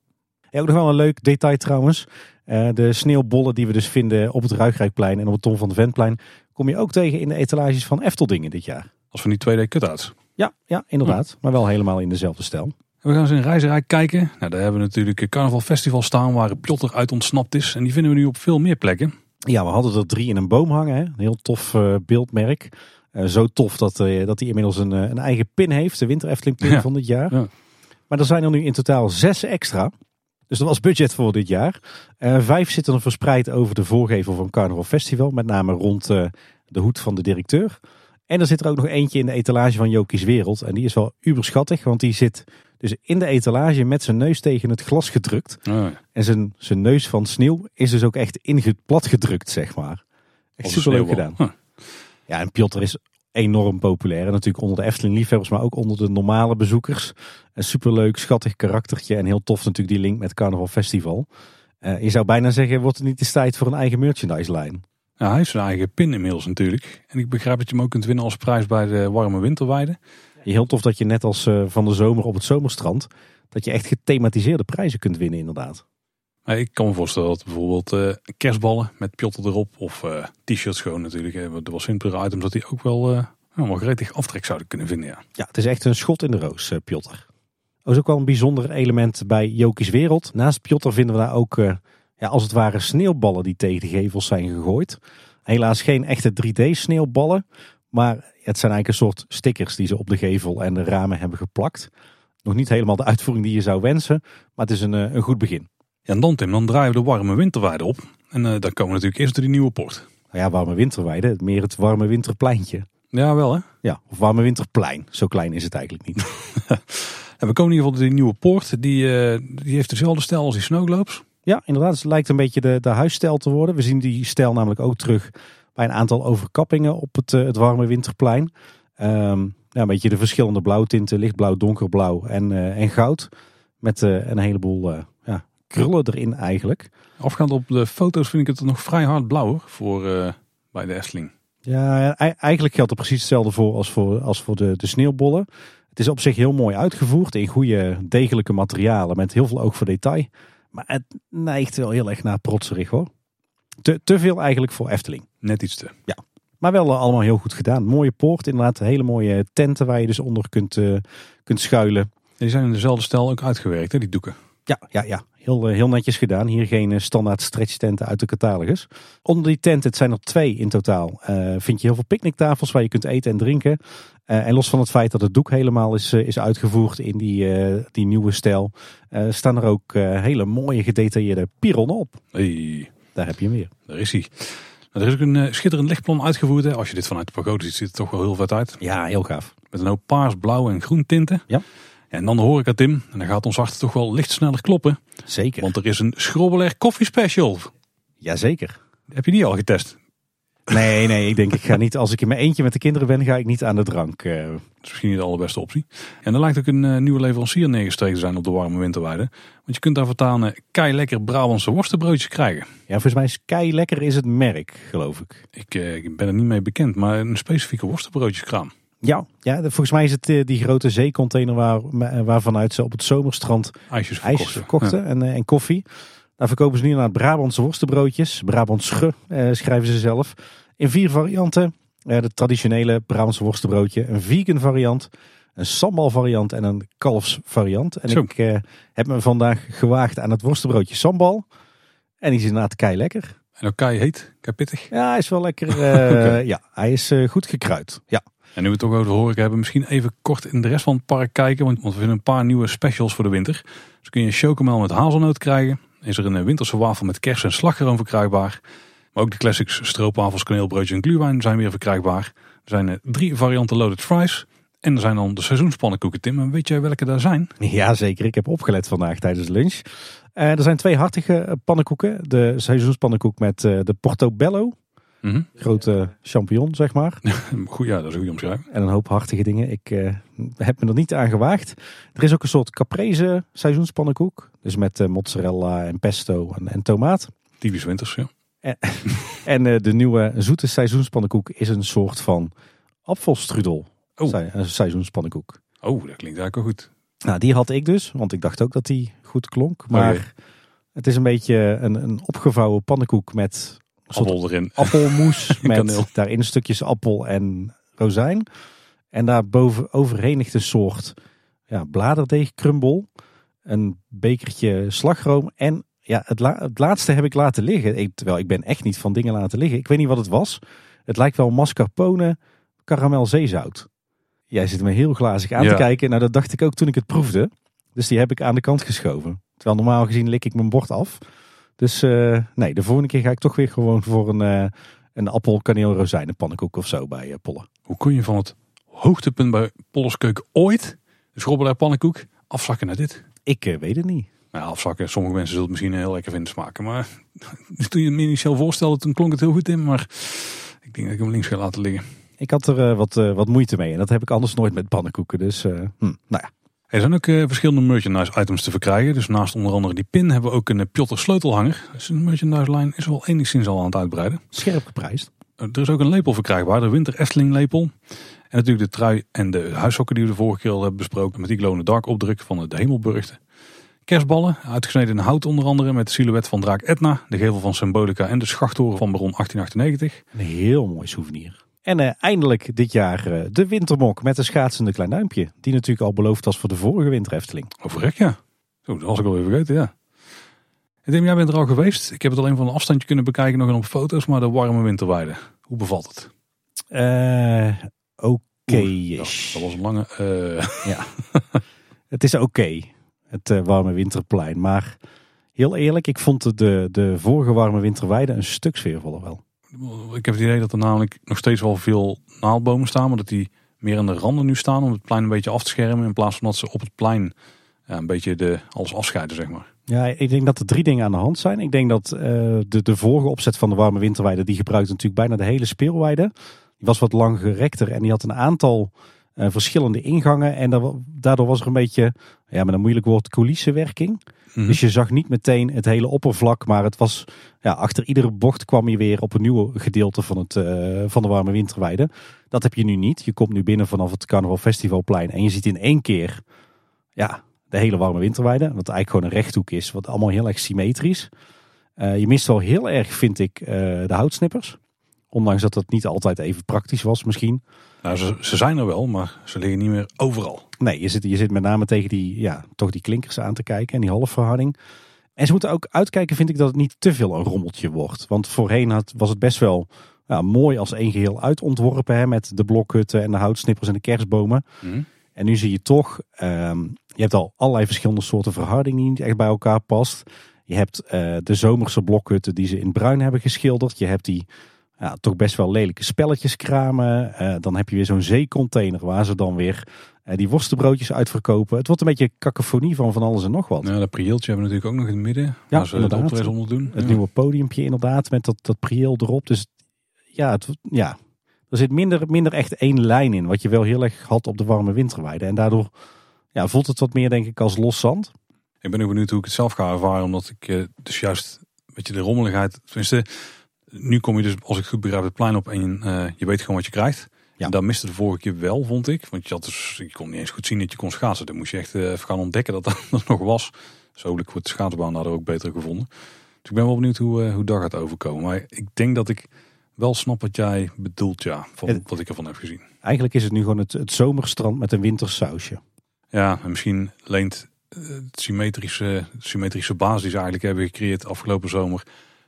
Ja, ook nog wel een leuk detail trouwens. Uh, de sneeuwbollen die we dus vinden op het Ruigrijkplein en op het Ton van de Venplein... kom je ook tegen in de etalages van Efteldingen dit jaar. Als van die twee D cut-outs. Ja, ja, inderdaad. Ja. Maar wel helemaal in dezelfde stijl. We gaan eens in Reizenrijk kijken. Nou, daar hebben we natuurlijk Carnaval Festival staan waar Pjotter uit ontsnapt is. En die vinden we nu op veel meer plekken. Ja, we hadden er drie in een boom hangen. Hè? Een heel tof uh, beeldmerk. Uh, zo tof dat hij uh, dat inmiddels een, uh, een eigen pin heeft. De Winter Efteling pin ja. van dit jaar. Ja. Maar er zijn er nu in totaal zes extra... Dus er was budget voor dit jaar. Uh, vijf zitten er verspreid over de voorgevel van Carnaval Festival. Met name rond uh, de hoed van de directeur. En er zit er ook nog eentje in de etalage van Jokies Wereld. En die is wel uberschattig. Want die zit dus in de etalage met zijn neus tegen het glas gedrukt. Oh ja. En zijn, zijn neus van sneeuw is dus ook echt plat gedrukt, zeg maar. Echt superleuk gedaan. Huh. Ja, en Pjotter is... enorm populair. En natuurlijk onder de Efteling-liefhebbers, maar ook onder de normale bezoekers. Een superleuk, schattig karaktertje. En heel tof natuurlijk die link met Carnaval Festival. Uh, je zou bijna zeggen, wordt het niet eens tijd voor een eigen merchandise-lijn? Ja, hij heeft zijn eigen pin inmiddels natuurlijk. En ik begrijp dat je hem ook kunt winnen als prijs bij de Warme Winterweide. Heel tof dat je net als uh, van de zomer op het zomerstrand... dat je echt gethematiseerde prijzen kunt winnen inderdaad. Ik kan me voorstellen dat bijvoorbeeld uh, kerstballen met Pjotter erop of uh, t-shirts gewoon natuurlijk. Er was simpelere items dat die ook wel, uh, wel gretig aftrek zouden kunnen vinden. Ja. ja, het is echt een schot in de roos, uh, Pjotter. Dat is ook wel een bijzonder element bij Jokies Wereld. Naast Pjotter vinden we daar ook uh, ja, als het ware sneeuwballen die tegen de gevels zijn gegooid. Helaas geen echte drie D sneeuwballen, maar het zijn eigenlijk een soort stickers die ze op de gevel en de ramen hebben geplakt. Nog niet helemaal de uitvoering die je zou wensen, maar het is een, uh, een goed begin. Ja, en dan Tim, dan draaien we de Warme Winterweide op. En uh, dan komen we natuurlijk eerst door die nieuwe poort. Nou ja, Warme Winterweide, meer het Warme Winterpleintje. Ja, wel hè? Ja, of Warme Winterplein. Zo klein is het eigenlijk niet. En we komen in ieder geval door die nieuwe poort. Die, uh, die heeft dezelfde stijl als die snowglobes. Ja, inderdaad. Dus het lijkt een beetje de, de huisstijl te worden. We zien die stijl namelijk ook terug bij een aantal overkappingen op het, uh, het Warme Winterplein. Um, ja, een beetje de verschillende blauwtinten, lichtblauw, donkerblauw en, uh, en goud. Met uh, een heleboel... Uh, krullen erin eigenlijk. Afgaand op de foto's vind ik het er nog vrij hard blauw voor uh, bij de Efteling. Ja, eigenlijk geldt er precies hetzelfde voor als voor, als voor de, de sneeuwbollen. Het is op zich heel mooi uitgevoerd in goede, degelijke materialen met heel veel oog voor detail. Maar het neigt wel heel erg naar protserig hoor. Te, te veel eigenlijk voor Efteling. Net iets te. Ja, maar wel allemaal heel goed gedaan. Mooie poort, inderdaad hele mooie tenten waar je dus onder kunt, uh, kunt schuilen. En die zijn in dezelfde stijl ook uitgewerkt hè, die doeken. Ja, ja, ja. Heel, heel netjes gedaan. Hier geen standaard stretchtenten uit de catalogus. Onder die tenten, het zijn er twee in totaal, uh, vind je heel veel picknicktafels waar je kunt eten en drinken. Uh, en los van het feit dat het doek helemaal is, uh, is uitgevoerd in die, uh, die nieuwe stijl, uh, staan er ook uh, hele mooie gedetailleerde pironnen op. Hey. Daar heb je hem weer. Daar is hij. Er is ook een uh, schitterend lichtplan uitgevoerd. Hè? Als je dit vanuit de pagode ziet, ziet het toch wel heel vet uit. Ja, heel gaaf. Met een hoop paars, blauw en groen tinten. Ja. En dan hoor ik het, Tim. En dan gaat ons hart toch wel licht sneller kloppen. Zeker. Want er is een Schrobbelair Coffee Special. Jazeker. Heb je die al getest? Nee, nee. Ik denk, ik ga niet. Als ik in mijn eentje met de kinderen ben, ga ik niet aan de drank. Uh... Dat is misschien niet de allerbeste optie. En er lijkt ook een uh, nieuwe leverancier neergestreken te zijn op de Warme Winterweide. Want je kunt daar voortaan uh, kei lekker Brabantse worstenbroodjes krijgen. Ja, volgens mij is kei lekker is het merk, geloof ik. Ik uh, ben er niet mee bekend, maar een specifieke worstenbroodjeskraam. Ja, ja, volgens mij is het uh, die grote zeecontainer waar, waarvanuit ze op het zomerstrand ijsjes verkochten, ijsjes verkochten ja. en, uh, en koffie. Daar verkopen ze nu naar Brabantse worstenbroodjes. Brabantsche uh, schrijven ze zelf. In vier varianten. Uh, de traditionele Brabantse worstenbroodje. Een vegan variant. Een sambal variant. En een kalfs variant. En Zo. ik uh, heb me vandaag gewaagd aan het worstenbroodje sambal. En die is inderdaad kei lekker. En ook kei heet, kei pittig. Ja, hij is wel lekker. Uh, okay. Ja, hij is uh, goed gekruid. Ja. En nu we het ook over de horeca hebben, misschien even kort in de rest van het park kijken. Want we vinden een paar nieuwe specials voor de winter. Dus kun je een chocomel met hazelnoot krijgen. Is er een winterse wafel met kers en slagroom verkrijgbaar. Maar ook de classics stroopwafels, kaneelbroodje en glühwein zijn weer verkrijgbaar. Er zijn drie varianten loaded fries. En er zijn dan de seizoenspannenkoeken, Tim. En weet jij welke daar zijn? Jazeker, ik heb opgelet vandaag tijdens lunch. Uh, er zijn twee hartige pannenkoeken. De seizoenspannenkoek met uh, de portobello. Mm-hmm. Grote champignon, zeg maar. Goed, ja, dat is een goede omschrijving. En een hoop hartige dingen. Ik uh, heb me er niet aan gewaagd. Er is ook een soort caprese seizoenspannenkoek. Dus met uh, mozzarella en pesto en, en tomaat. Typisch winters, ja. En, en uh, de nieuwe zoete seizoenspannenkoek is een soort van apfelstrudel. Oh. Een seizoenspannenkoek. Oh, dat klinkt eigenlijk wel goed. Nou, die had ik dus. Want ik dacht ook dat die goed klonk. Maar okay. Het is een beetje een, een opgevouwen pannenkoek met... Appel erin. Appelmoes met daarin stukjes appel en rozijn. En daarboven overeenigt een soort ja, bladerdeegkrumbel. Een bekertje slagroom. En ja, het, la- het laatste heb ik laten liggen. Ik, terwijl ik ben echt niet van dingen laten liggen. Ik weet niet wat het was. Het lijkt wel mascarpone karamel zeezout. Jij zit me heel glazig aan ja. te kijken. Nou, dat dacht ik ook toen ik het proefde. Dus die heb ik aan de kant geschoven. Terwijl normaal gezien lik ik mijn bord af. Dus uh, nee, de volgende keer ga ik toch weer gewoon voor een, uh, een appel, kaneel, rozijnenpannenkoek of zo bij uh, Pollen. Hoe kun je van het hoogtepunt bij Pollens keuken ooit, de Schrobbelair pannenkoek, afzakken naar dit? Ik uh, weet het niet. Nou, afzakken, sommige mensen zullen het misschien heel lekker vinden smaken. Maar toen je het me initieel voorstelde, toen klonk het heel goed in. Maar ik denk dat ik hem links ga laten liggen. Ik had er uh, wat, uh, wat moeite mee en dat heb ik anders nooit met pannenkoeken. Dus uh, hm, nou ja. Er zijn ook uh, verschillende merchandise items te verkrijgen. Dus naast onder andere die pin hebben we ook een uh, Pjotter sleutelhanger. Dus de merchandise lijn is wel enigszins al aan het uitbreiden. Scherp geprijsd. Uh, er is ook een lepel verkrijgbaar, de Winter Efteling lepel. En natuurlijk de trui en de huishokken die we de vorige keer al hebben besproken. Met die glow in the dark opdruk van de Hemelburgten. Kerstballen, uitgesneden in hout onder andere met de silhouet van draak Etna. De gevel van Symbolica en de schachttoren van Baron achttien achtennegentig. Een heel mooi souvenir. En uh, eindelijk dit jaar uh, de wintermok met een schaatsende klein duimpje. Die natuurlijk al beloofd was voor de vorige winter Efteling. Oh, verrek ja. Zo, dat was ik alweer vergeten, ja. En Tim, jij bent er al geweest. Ik heb het alleen van een afstandje kunnen bekijken, nog en op foto's. Maar de Warme Winterweide, hoe bevalt het? Uh, oké. Okay. Dat, dat was een lange... Uh... Ja, het is oké. Okay, het uh, Warme Winterplein. Maar heel eerlijk, ik vond de, de vorige Warme Winterweide een stuk sfeervoller wel. Ik heb het idee dat er namelijk nog steeds wel veel naaldbomen staan. Maar dat die meer aan de randen nu staan om het plein een beetje af te schermen. In plaats van dat ze op het plein ja, een beetje de, alles afscheiden, zeg maar. Ja, ik denk dat er drie dingen aan de hand zijn. Ik denk dat uh, de, de vorige opzet van de Warme Winterweide, die gebruikt natuurlijk bijna de hele speelweide. Die was wat langgerekter en die had een aantal uh, verschillende ingangen. En daardoor was er een beetje, ja, met een moeilijk woord, coulissenwerking. Mm-hmm. Dus je zag niet meteen het hele oppervlak. Maar het was, ja, achter iedere bocht kwam je weer op een nieuw gedeelte van, het, uh, van de Warme Winterweide. Dat heb je nu niet. Je komt nu binnen vanaf het Carnaval Festivalplein. En je ziet in één keer ja, de hele Warme Winterweide. Wat eigenlijk gewoon een rechthoek is. Wat allemaal heel erg symmetrisch. Uh, je mist wel heel erg, vind ik, uh, de houtsnippers. Ondanks dat dat niet altijd even praktisch was misschien. Nou, ze, ze zijn er wel, maar ze liggen niet meer overal. Nee, je zit, je zit met name tegen die, ja, toch die klinkers aan te kijken en die halfverharding. En ze moeten ook uitkijken, vind ik, dat het niet te veel een rommeltje wordt. Want voorheen had, was het best wel nou, mooi als één geheel uitontworpen. Hè, met de blokhutten en de houtsnippers en de kerstbomen. Mm. En nu zie je toch, um, je hebt al allerlei verschillende soorten verharding die niet echt bij elkaar past. Je hebt uh, de zomerse blokhutten die ze in bruin hebben geschilderd. Je hebt die... Ja, toch best wel lelijke spelletjeskramen. Uh, dan heb je weer zo'n zeecontainer waar ze dan weer uh, die worstenbroodjes uit verkopen. Het wordt een beetje kakofonie van van alles en nog wat. Ja, dat prieeltje hebben we natuurlijk ook nog in het midden. Ja, waar ze inderdaad. De optredens onder doen. Het ja. nieuwe podiumpje inderdaad, met dat, dat prieel erop. Dus ja, het, ja, er zit minder, minder echt één lijn in. Wat je wel heel erg had op de Warme Winterweide. En daardoor ja, voelt het wat meer, denk ik, als los zand. Ik ben ook benieuwd hoe ik het zelf ga ervaren. Omdat ik eh, dus juist een beetje de rommeligheid... tenminste. Nu kom je dus, als ik goed begrijp, het plein op en uh, je weet gewoon wat je krijgt. Ja. En dat miste de vorige keer wel, vond ik. Want je had dus, je kon niet eens goed zien dat je kon schaatsen. Dan moest je echt uh, even gaan ontdekken dat dat nog was. Zo hopelijk wordt de schaatsbaan daardoor ook beter gevonden. Dus ik ben wel benieuwd hoe, uh, hoe dat gaat overkomen. Maar ik denk dat ik wel snap wat jij bedoelt, ja, van het, wat ik ervan heb gezien. Eigenlijk is het nu gewoon het, het zomerstrand met een wintersausje. Ja, en misschien leent uh, het symmetrische, symmetrische basis die ze eigenlijk hebben gecreëerd afgelopen zomer...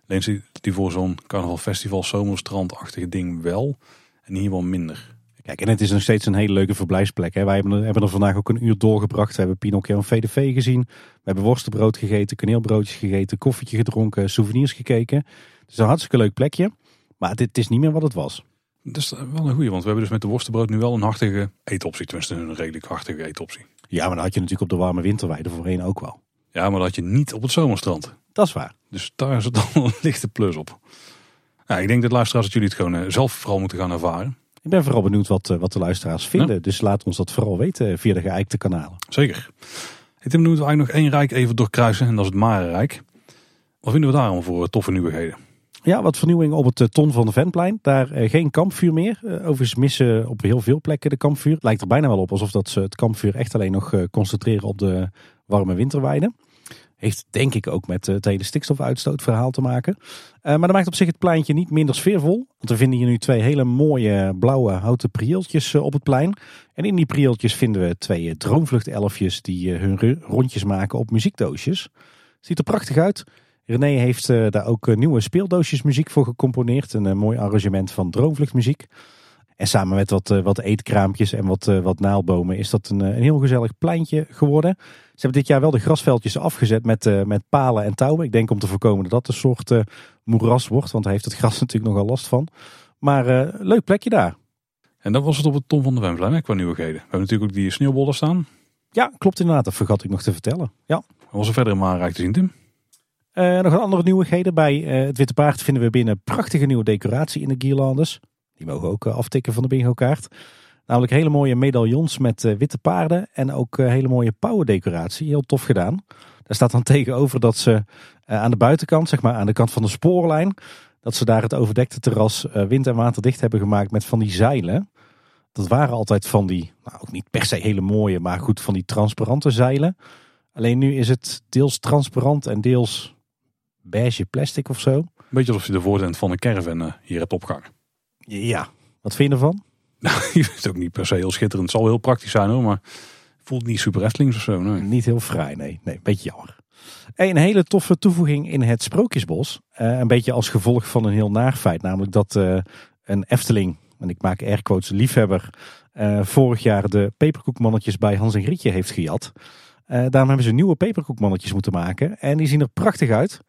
Leent ze die voor zo'n Carnaval Festival zomerstrandachtige ding wel en hier wel minder. Kijk, en het is nog steeds een hele leuke verblijfsplek. Hè? Wij hebben er, hebben er vandaag ook een uur doorgebracht. We hebben Pinocchio en V D V gezien. We hebben worstenbrood gegeten, kaneelbroodjes gegeten, koffietje gedronken, souvenirs gekeken. Het is een hartstikke leuk plekje, maar dit is niet meer wat het was. Dat is wel een goeie, want we hebben dus met de worstenbrood nu wel een hartige eetoptie. Tenminste, een redelijk hartige eetoptie. Ja, maar dat had je natuurlijk op de Warme Winterweide voorheen ook wel. Ja, maar dat had je niet op het zomerstrand. Dat is waar. Dus daar is het dan een lichte plus op. Ja, ik denk dat luisteraars dat jullie het gewoon zelf vooral moeten gaan ervaren. Ik ben vooral benieuwd wat, wat de luisteraars vinden. Ja. Dus laat ons dat vooral weten via de geëikte kanalen. Zeker. Hey Tim, nu moeten we eigenlijk nog één rijk even doorkruisen. En dat is het Marerijk. Wat vinden we daar allemaal voor toffe nieuwigheden? Ja, wat vernieuwing op het Ton van de Venplein. Daar geen kampvuur meer. Overigens missen op heel veel plekken de kampvuur. Lijkt er bijna wel op alsof dat ze het kampvuur echt alleen nog concentreren op de Warme Winterweide. Heeft denk ik ook met het hele stikstofuitstootverhaal te maken. Uh, maar dat maakt op zich het pleintje niet minder sfeervol. Want we vinden hier nu twee hele mooie blauwe houten prieltjes op het plein. En in die prieltjes vinden we twee droomvluchtelfjes die hun rondjes maken op muziekdoosjes. Ziet er prachtig uit. René heeft daar ook nieuwe speeldoosjesmuziek voor gecomponeerd. Een mooi arrangement van droomvluchtmuziek. En samen met wat, wat eetkraampjes en wat, wat naaldbomen is dat een, een heel gezellig pleintje geworden. Ze hebben dit jaar wel de grasveldjes afgezet met, met palen en touwen. Ik denk om te voorkomen dat dat een soort uh, moeras wordt. Want daar heeft het gras natuurlijk nogal last van. Maar uh, leuk plekje daar. En dat was het op het Ton van de Venplein qua nieuwigheden. We hebben natuurlijk ook die sneeuwbollen staan. Ja, klopt inderdaad. Dat vergat ik nog te vertellen. Ja. Was er verder in Marerijk te zien, Tim? Uh, nog een andere nieuwigheden. Bij uh, het Witte Paard vinden we binnen prachtige nieuwe decoratie in de guirlandes. Die mogen ook aftikken van de bingo-kaart. Namelijk hele mooie medaillons met uh, witte paarden. En ook uh, hele mooie pauwendecoratie. Heel tof gedaan. Daar staat dan tegenover dat ze uh, aan de buitenkant, zeg maar aan de kant van de spoorlijn, dat ze daar het overdekte terras uh, wind- en waterdicht hebben gemaakt met van die zeilen. Dat waren altijd van die, nou ook niet per se hele mooie, maar goed van die transparante zeilen. Alleen nu is het deels transparant en deels beige plastic of zo. Een beetje alsof je de voortent van een caravan uh, hier hebt opgehangen. Ja, wat vind je ervan? Nou, je vindt het ook niet per se heel schitterend. Het zal heel praktisch zijn hoor, maar het voelt niet super Eftelings of zo. Nee. Niet heel fraai, nee. Nee, een beetje jammer. En een hele toffe toevoeging in het Sprookjesbos. Uh, een beetje als gevolg van een heel naar feit. Namelijk dat uh, een Efteling, en ik maak airquotes liefhebber, uh, vorig jaar de peperkoekmannetjes bij Hans en Grietje heeft gejat. Uh, daarom hebben ze nieuwe peperkoekmannetjes moeten maken. En die zien er prachtig uit.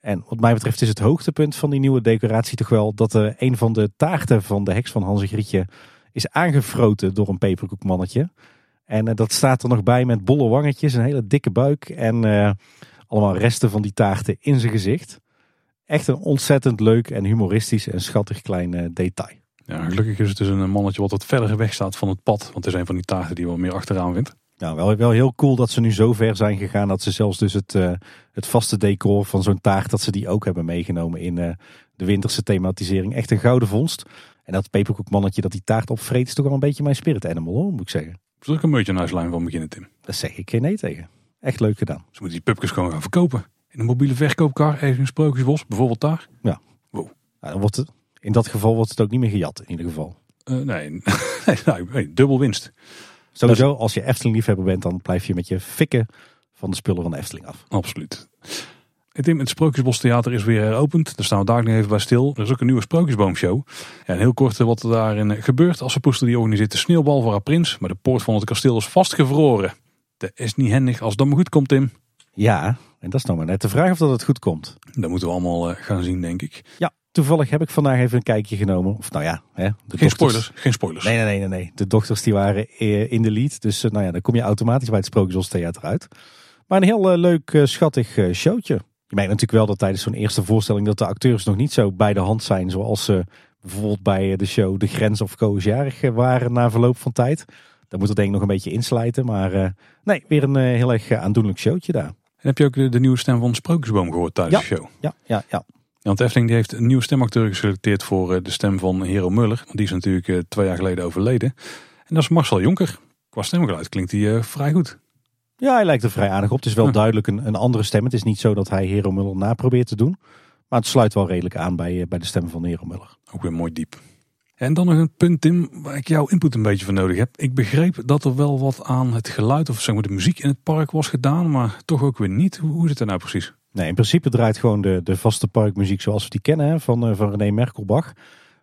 En wat mij betreft is het hoogtepunt van die nieuwe decoratie toch wel dat uh, een van de taarten van de heks van Hans en Grietje is aangefroten door een peperkoekmannetje. En uh, dat staat er nog bij met bolle wangetjes, een hele dikke buik en uh, allemaal resten van die taarten in zijn gezicht. Echt een ontzettend leuk en humoristisch en schattig klein uh, detail. Ja, gelukkig is het dus een mannetje wat wat verder weg staat van het pad. Want het is een van die taarten die je wel meer achteraan vindt. Nou, wel, wel heel cool dat ze nu zo ver zijn gegaan dat ze zelfs dus het, uh, het vaste decor van zo'n taart, dat ze die ook hebben meegenomen in uh, de winterse thematisering. Echt een gouden vondst. En dat peperkoekmannetje dat die taart opvreet is toch wel een beetje mijn spirit animal, hoor, moet ik zeggen. Zal ik een merchandise-lijn van beginnen, Tim? Daar zeg ik geen nee tegen. Echt leuk gedaan. Ze moeten die pupjes gewoon gaan verkopen. In een mobiele verkoopkar, ergens in Sprookjesbos, bijvoorbeeld daar. Ja. Wow. Nou, dan wordt het, in dat geval wordt het ook niet meer gejat, in ieder geval. Uh, nee, nee, dubbel winst. Sowieso, als je Efteling-liefhebber bent, dan blijf je met je fikken van de spullen van de Efteling af. Absoluut. Hey Tim, het Sprookjesbostheater is weer heropend. Daar staan we daar nog even bij stil. Er is ook een nieuwe Sprookjesboomshow. En heel kort wat er daarin gebeurt. Als de poester die organiseert de sneeuwbal voor haar prins. Maar de poort van het kasteel is vastgevroren. Dat is niet handig als dat maar goed komt, Tim. Ja, en dat is nou maar net de vraag of dat het goed komt. Dat moeten we allemaal gaan zien, denk ik. Ja. Toevallig heb ik vandaag even een kijkje genomen. Of nou ja. Hè, de geen dochters... spoilers. Geen spoilers. Nee, nee, nee, nee. De dochters die waren in de lead. Dus nou ja, dan kom je automatisch bij het Sprookjesbostheater uit. Maar een heel uh, leuk, uh, schattig uh, showtje. Je merkt natuurlijk wel dat tijdens zo'n eerste voorstelling dat de acteurs nog niet zo bij de hand zijn. Zoals ze bijvoorbeeld bij de show De Grens of Koosjarig waren na verloop van tijd. Dan moet er denk ik nog een beetje inslijten. Maar uh, nee, weer een uh, heel erg uh, aandoenlijk showtje daar. En heb je ook de, de nieuwe stem van Sprookjesboom gehoord tijdens ja, de show? Ja, ja, ja. Ja, want Efteling die heeft een nieuwe stemacteur geselecteerd voor de stem van Hero Muller. Want die is natuurlijk twee jaar geleden overleden. En dat is Marcel Jonker. Qua stemgeluid klinkt hij uh, vrij goed. Ja, hij lijkt er vrij aardig op. Het is wel ja. duidelijk een, een andere stem. Het is niet zo dat hij Hero Muller naprobeert te doen. Maar het sluit wel redelijk aan bij, uh, bij de stem van Hero Muller. Ook weer mooi diep. En dan nog een punt, Tim, waar ik jouw input een beetje voor nodig heb. Ik begreep dat er wel wat aan het geluid of zeg maar, de muziek in het park was gedaan. Maar toch ook weer niet. Hoe, hoe zit dat nou precies? Nee, in principe draait gewoon de, de vaste parkmuziek zoals we die kennen hè, van, van René Merkelbach.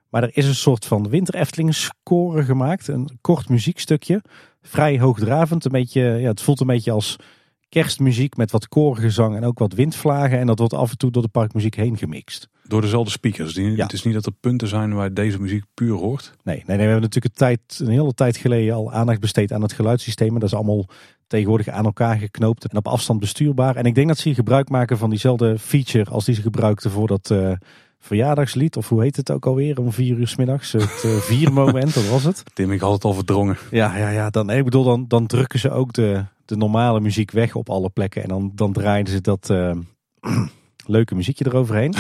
Maar er is een soort van winter Efteling score gemaakt. Een kort muziekstukje. Vrij hoogdravend. Een beetje, ja, het voelt een beetje als kerstmuziek met wat koorgezang en ook wat windvlagen. En dat wordt af en toe door de parkmuziek heen gemixt. Door dezelfde speakers. Die, ja. Het is niet dat er punten zijn waar deze muziek puur hoort. Nee, nee, nee we hebben natuurlijk een, tijd, een hele tijd geleden al aandacht besteed aan het geluidssysteem. En dat is allemaal tegenwoordig aan elkaar geknoopt en op afstand bestuurbaar. En ik denk dat ze hier gebruik maken van diezelfde feature als die ze gebruikten voor dat uh, verjaardagslied. Of hoe heet het ook alweer? Om vier uur 's middags. Het uh, viermoment, dat was het. Tim, ik had het al verdrongen. Ja, ja, ja. Dan, ik bedoel, dan, dan drukken ze ook de, de normale muziek weg op alle plekken. En dan, dan draaien ze dat uh, leuke muziekje eroverheen.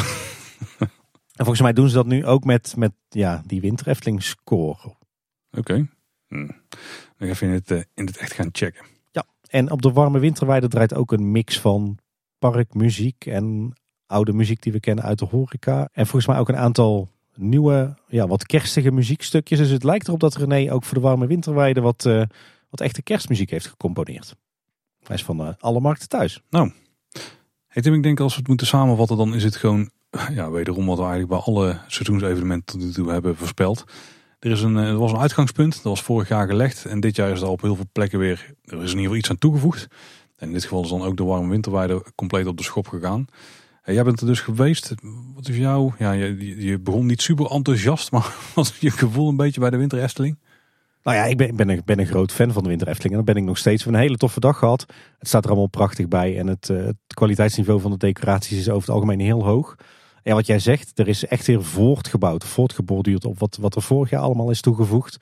En volgens mij doen ze dat nu ook met, met ja, die winter Efteling score. Oké. Okay. Hm. Dan even in het, uh, in het echt gaan checken. Ja, en op de Warme Winterweide draait ook een mix van parkmuziek en oude muziek die we kennen uit de horeca. En volgens mij ook een aantal nieuwe, ja, wat kerstige muziekstukjes. Dus het lijkt erop dat René ook voor de Warme Winterweide wat, uh, wat echte kerstmuziek heeft gecomponeerd. Hij is van uh, alle markten thuis. Nou, hey Tim, ik denk als we het moeten samenvatten, dan is het gewoon... Ja, wederom wat we eigenlijk bij alle seizoensevenementen tot nu toe hebben voorspeld. Er, is een, er was een uitgangspunt, dat was vorig jaar gelegd. En dit jaar is er op heel veel plekken weer, er is in ieder geval iets aan toegevoegd. En in dit geval is dan ook de Warme Winterweide compleet op de schop gegaan. En jij bent er dus geweest. Wat is jou? Ja, je, je begon niet super enthousiast, maar was je gevoel een beetje bij de Winter Efteling? Nou ja, ik ben, ben, een, ben een groot fan van de Winter Efteling. En dan ben ik nog steeds. We hebben een hele toffe dag gehad. Het staat er allemaal prachtig bij. En het, uh, het kwaliteitsniveau van de decoraties is over het algemeen heel hoog. Ja, wat jij zegt, er is echt weer voortgebouwd, voortgeborduurd op wat, wat er vorig jaar allemaal is toegevoegd.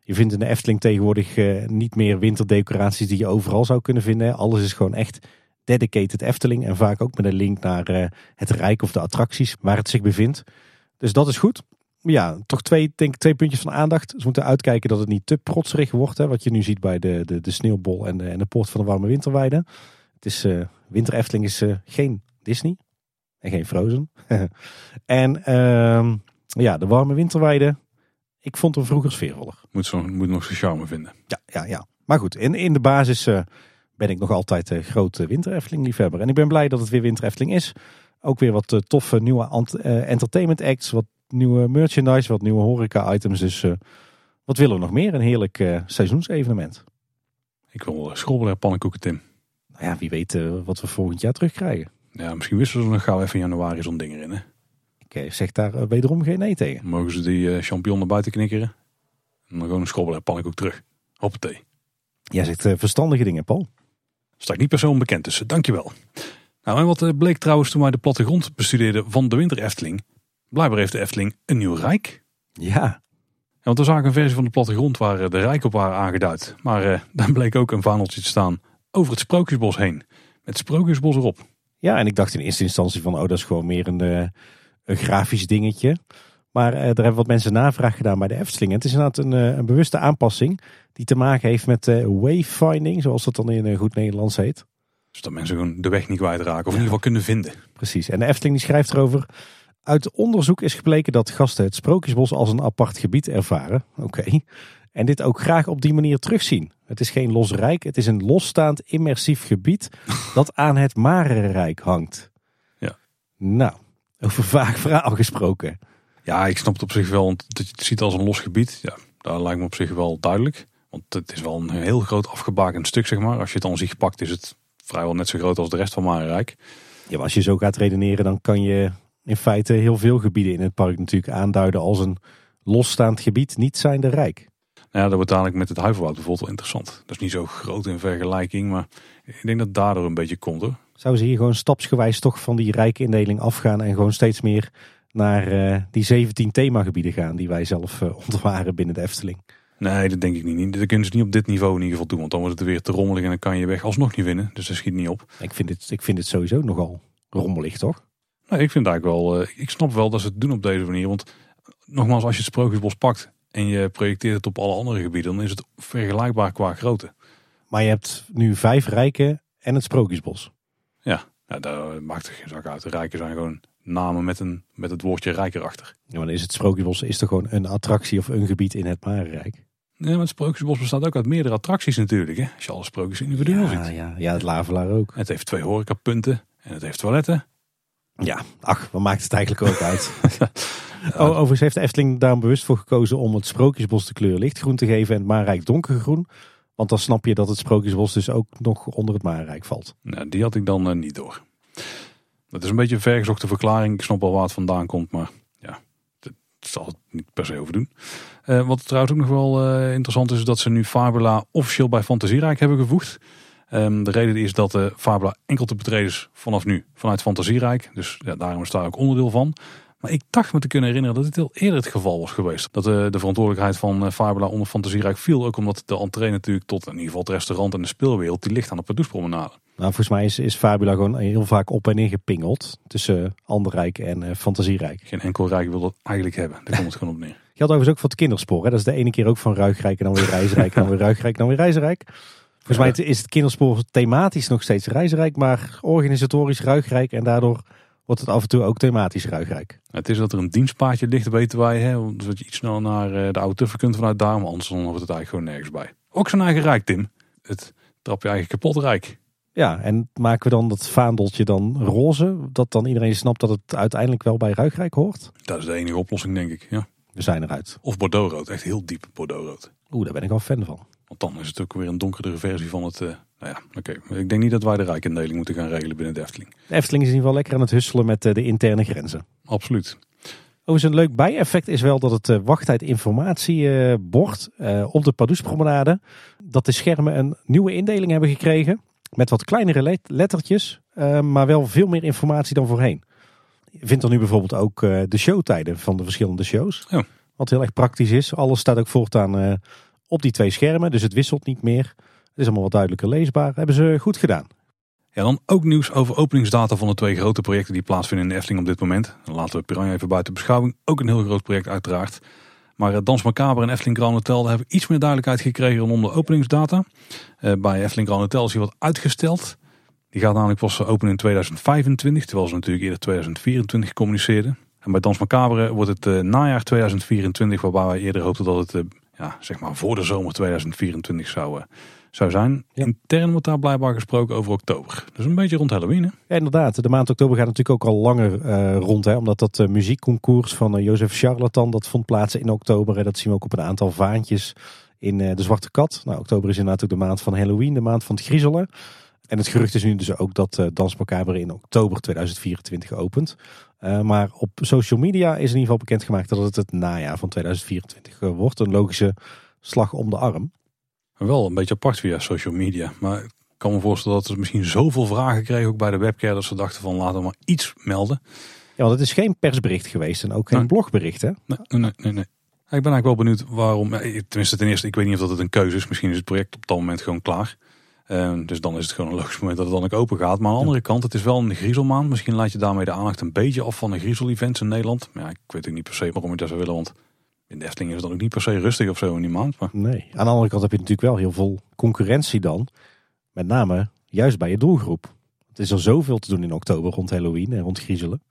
Je vindt in de Efteling tegenwoordig uh, niet meer winterdecoraties die je overal zou kunnen vinden. Alles is gewoon echt dedicated Efteling en vaak ook met een link naar uh, het Rijk of de attracties waar het zich bevindt. Dus dat is goed. Ja, toch twee, denk, twee puntjes van aandacht. Ze moeten uitkijken dat het niet te protserig wordt, hè, wat je nu ziet bij de, de, de sneeuwbol en de, en de poort van de Warme Winterweide. Het is, uh, Winter Efteling is uh, geen Disney. En geen Frozen. en uh, ja, de Warme Winterweide. Ik vond hem vroeger sfeervoller. Moet, zo, moet nog zijn charme vinden. Ja, ja, ja. Maar goed, in, in de basis uh, ben ik nog altijd uh, grote Winter Efteling liefhebber. En ik ben blij dat het weer Winter Efteling is. Ook weer wat uh, toffe nieuwe ant- uh, entertainment acts. Wat nieuwe merchandise, wat nieuwe horeca items. Dus uh, wat willen we nog meer? Een heerlijk uh, seizoensevenement. Ik wil schrobbelen en pannenkoeken, Tim. Nou ja, wie weet uh, wat we volgend jaar terugkrijgen. Ja, misschien wisselen ze nog gauw even in januari zo'n ding erin, hè? Ik zeg daar wederom geen nee tegen. Mogen ze die uh, champignon naar buiten knikkeren? En dan gewoon een schrobbelen en pannenkoek terug. Hoppatee. Jij zegt uh, verstandige dingen, Paul. Sta ik niet persoonlijk bekend tussen, dankjewel. Nou, en wat bleek trouwens toen wij de plattegrond bestudeerden van de Winter Efteling? Blijkbaar heeft de Efteling een nieuw rijk. Ja. want er zagen een versie van de plattegrond waar de Rijk op waren aangeduid. Maar uh, daar bleek ook een vaandeltje te staan over het Sprookjesbos heen. Met Sprookjesbos erop. Ja, en ik dacht in eerste instantie van, oh, dat is gewoon meer een, een grafisch dingetje. Maar uh, er hebben wat mensen navraag gedaan bij de Efteling. En het is inderdaad een, een bewuste aanpassing die te maken heeft met uh, wayfinding, zoals dat dan in uh, goed Nederlands heet. Dus dat mensen gewoon de weg niet kwijtraken, of in ieder geval kunnen vinden. Precies, en de Efteling die schrijft erover: uit onderzoek is gebleken dat gasten het Sprookjesbos als een apart gebied ervaren. Oké. Okay. En dit ook graag op die manier terugzien. Het is geen los rijk, het is een losstaand immersief gebied dat aan het Marerijk hangt. Ja. Nou, over vaag verhaal gesproken. Ja, ik snap het op zich wel, want dat je het ziet als een los gebied. Ja, dat lijkt me op zich wel duidelijk. Want het is wel een heel groot afgebakend stuk, zeg maar. Als je het aan zich pakt, is het vrijwel net zo groot als de rest van Marerijk. Ja, maar als je zo gaat redeneren, dan kan je in feite heel veel gebieden in het park natuurlijk aanduiden als een losstaand gebied, niet zijnde rijk. Ja, dat wordt dadelijk met het Huiverwoud bijvoorbeeld wel interessant. Dat is niet zo groot in vergelijking, maar ik denk dat daardoor een beetje komt, hoor. Zouden ze hier gewoon stapsgewijs toch van die rijke indeling afgaan en gewoon steeds meer naar uh, die zeventien themagebieden gaan die wij zelf uh, ontwaren binnen de Efteling? Nee, dat denk ik niet. Dat kunnen ze niet op dit niveau in ieder geval doen, want dan wordt het weer te rommelig en dan kan je weg alsnog niet winnen. Dus dat schiet niet op. Ik vind het, ik vind het sowieso nogal rommelig, toch? Nee, ik vind het eigenlijk wel. Uh, ik snap wel dat ze het doen op deze manier, want nogmaals, als je het Sprookjesbos pakt en je projecteert het op alle andere gebieden, dan is het vergelijkbaar qua grootte. Maar je hebt nu vijf rijken en het Sprookjesbos. Ja, nou, daar maakt er geen zak uit. De rijken zijn gewoon namen met, een, met het woordje rijk erachter. Ja, maar dan is het Sprookjesbos is toch gewoon een attractie of een gebied in het Marerijk? Nee, maar het Sprookjesbos bestaat ook uit meerdere attracties natuurlijk. Hè? Als je alle sprookjes individueel ja, ziet. Ja, ja, het Lavelaar ook. Het heeft twee horecapunten en het heeft toiletten. Ja, ach, wat maakt het eigenlijk ook uit? Oh, overigens heeft de Efteling daarom bewust voor gekozen om het Sprookjesbos de kleur lichtgroen te geven en het Marerijk donkergroen. Want dan snap je dat het Sprookjesbos dus ook nog onder het Marerijk valt. Nou, die had ik dan uh, niet door. Dat is een beetje een vergezochte verklaring. Ik snap wel waar het vandaan komt, maar ja, dat zal het niet per se over doen. Uh, wat trouwens ook nog wel uh, interessant is, is dat ze nu Fabula officieel bij Fantasierijk hebben gevoegd. Um, de reden is dat uh, Fabula enkel te betreden is vanaf nu vanuit Fantasierijk. Dus ja, daarom is daar ook onderdeel van. Maar ik dacht me te kunnen herinneren dat dit heel eerder het geval was geweest. Dat uh, de verantwoordelijkheid van uh, Fabula onder Fantasierijk viel. Ook omdat de entree natuurlijk tot in ieder geval het restaurant en de speelwereld, die ligt aan de Pardoespromenade. Nou, volgens mij is, is Fabula gewoon heel vaak op en in gepingeld tussen Anderrijk en uh, Fantasierijk. Geen enkel rijk wil dat eigenlijk hebben. Daar komt het gewoon op neer. Je had overigens ook voor het kinderspoor. Hè? Dat is de ene keer ook van Ruigrijk en dan weer Reizenrijk en dan weer Ruigrijk en dan weer Reizenrijk. Volgens mij is het kinderspoor thematisch nog steeds Reizenrijk, maar organisatorisch Ruigrijk en daardoor wordt het af en toe ook thematisch Ruigrijk. Het is dat er een dienstpaadje ligt, weten wij, hè, zodat je iets sneller naar de oude tuffer kunt vanuit daar, maar anders wordt het eigenlijk gewoon nergens bij. Ook zijn eigen rijk, Tim. Het trap je eigen kapot rijk. Ja, en maken we dan dat vaandeltje dan roze, dat dan iedereen snapt dat het uiteindelijk wel bij Ruigrijk hoort? Dat is de enige oplossing, denk ik, ja. We zijn eruit. Of bordeauxrood, echt heel diep bordeauxrood. Oeh, daar ben ik wel fan van. Want dan is het ook weer een donkerdere versie van het. Uh, nou ja, oké. Okay. Ik denk niet dat wij de rijkindeling moeten gaan regelen binnen de Efteling. De Efteling is in ieder geval lekker aan het husselen met uh, de interne grenzen. Absoluut. Overigens een leuk bijeffect is wel dat het uh, wachttijdinformatiebord uh, uh, op de Pardoespromenade, dat de schermen een nieuwe indeling hebben gekregen. Met wat kleinere le- lettertjes, uh, maar wel veel meer informatie dan voorheen. Je vindt er nu bijvoorbeeld ook uh, de showtijden van de verschillende shows. Ja. Wat heel erg praktisch is. Alles staat ook voortaan Uh, op die twee schermen, dus het wisselt niet meer. Het is allemaal wat duidelijker leesbaar. Hebben ze goed gedaan. Ja, dan ook nieuws over openingsdata van de twee grote projecten die plaatsvinden in de Efteling op dit moment. Dan laten we Piraña even buiten beschouwing. Ook een heel groot project uiteraard. Maar uh, Danse Macabre en Efteling Grand Hotel, daar hebben we iets meer duidelijkheid gekregen rondom de openingsdata. Uh, bij Efteling Grand Hotel is hier wat uitgesteld. Die gaat namelijk pas open in tweeduizend vijfentwintig, terwijl ze natuurlijk eerder tweeduizend vierentwintig communiceerden. En bij Danse Macabre wordt het uh, najaar tweeduizend vierentwintig, waarbij wij eerder hoopten dat het Uh, Ja, zeg maar voor de zomer tweeduizend vierentwintig zou, uh, zou zijn. Ja. Intern wordt daar blijkbaar gesproken over oktober. Dus een beetje rond Halloween, hè? Ja, inderdaad. De maand oktober gaat natuurlijk ook al langer uh, rond. Hè, omdat dat uh, muziekconcours van uh, Jozef Charlatan, dat vond plaats in oktober. En dat zien we ook op een aantal vaantjes in uh, De Zwarte Kat. Nou, oktober is inderdaad ook de maand van Halloween, de maand van het griezelen. En het gerucht is nu dus ook dat uh, Danse Macabre in oktober tweeduizend vierentwintig opent. Uh, maar op social media is in ieder geval bekendgemaakt dat het het najaar van tweeduizend vierentwintig uh, wordt. Een logische slag om de arm. Wel een beetje apart via social media. Maar ik kan me voorstellen dat ze misschien zoveel vragen kregen ook bij de webcare, dat ze dachten van laten we maar iets melden. Ja, want het is geen persbericht geweest en ook geen nee. blogbericht, hè? Nee, nee, nee, nee. Ja, ik ben eigenlijk wel benieuwd waarom. Tenminste, ten eerste, ik weet niet of dat het een keuze is. Misschien is het project op dat moment gewoon klaar. Uh, dus dan is het gewoon een logisch moment dat het dan ook open gaat. Maar aan de andere kant, het is wel een griezelmaand. Misschien laat je daarmee de aandacht een beetje af van de griezel-events in Nederland. Maar ja, ik weet ook niet per se waarom je dat zou willen. Want in de Efteling is het dan ook niet per se rustig of zo in die maand. Maar... Nee, aan de andere kant heb je natuurlijk wel heel veel concurrentie dan. Met name juist bij je doelgroep. Het is al zoveel te doen in oktober rond Halloween en rond griezelen.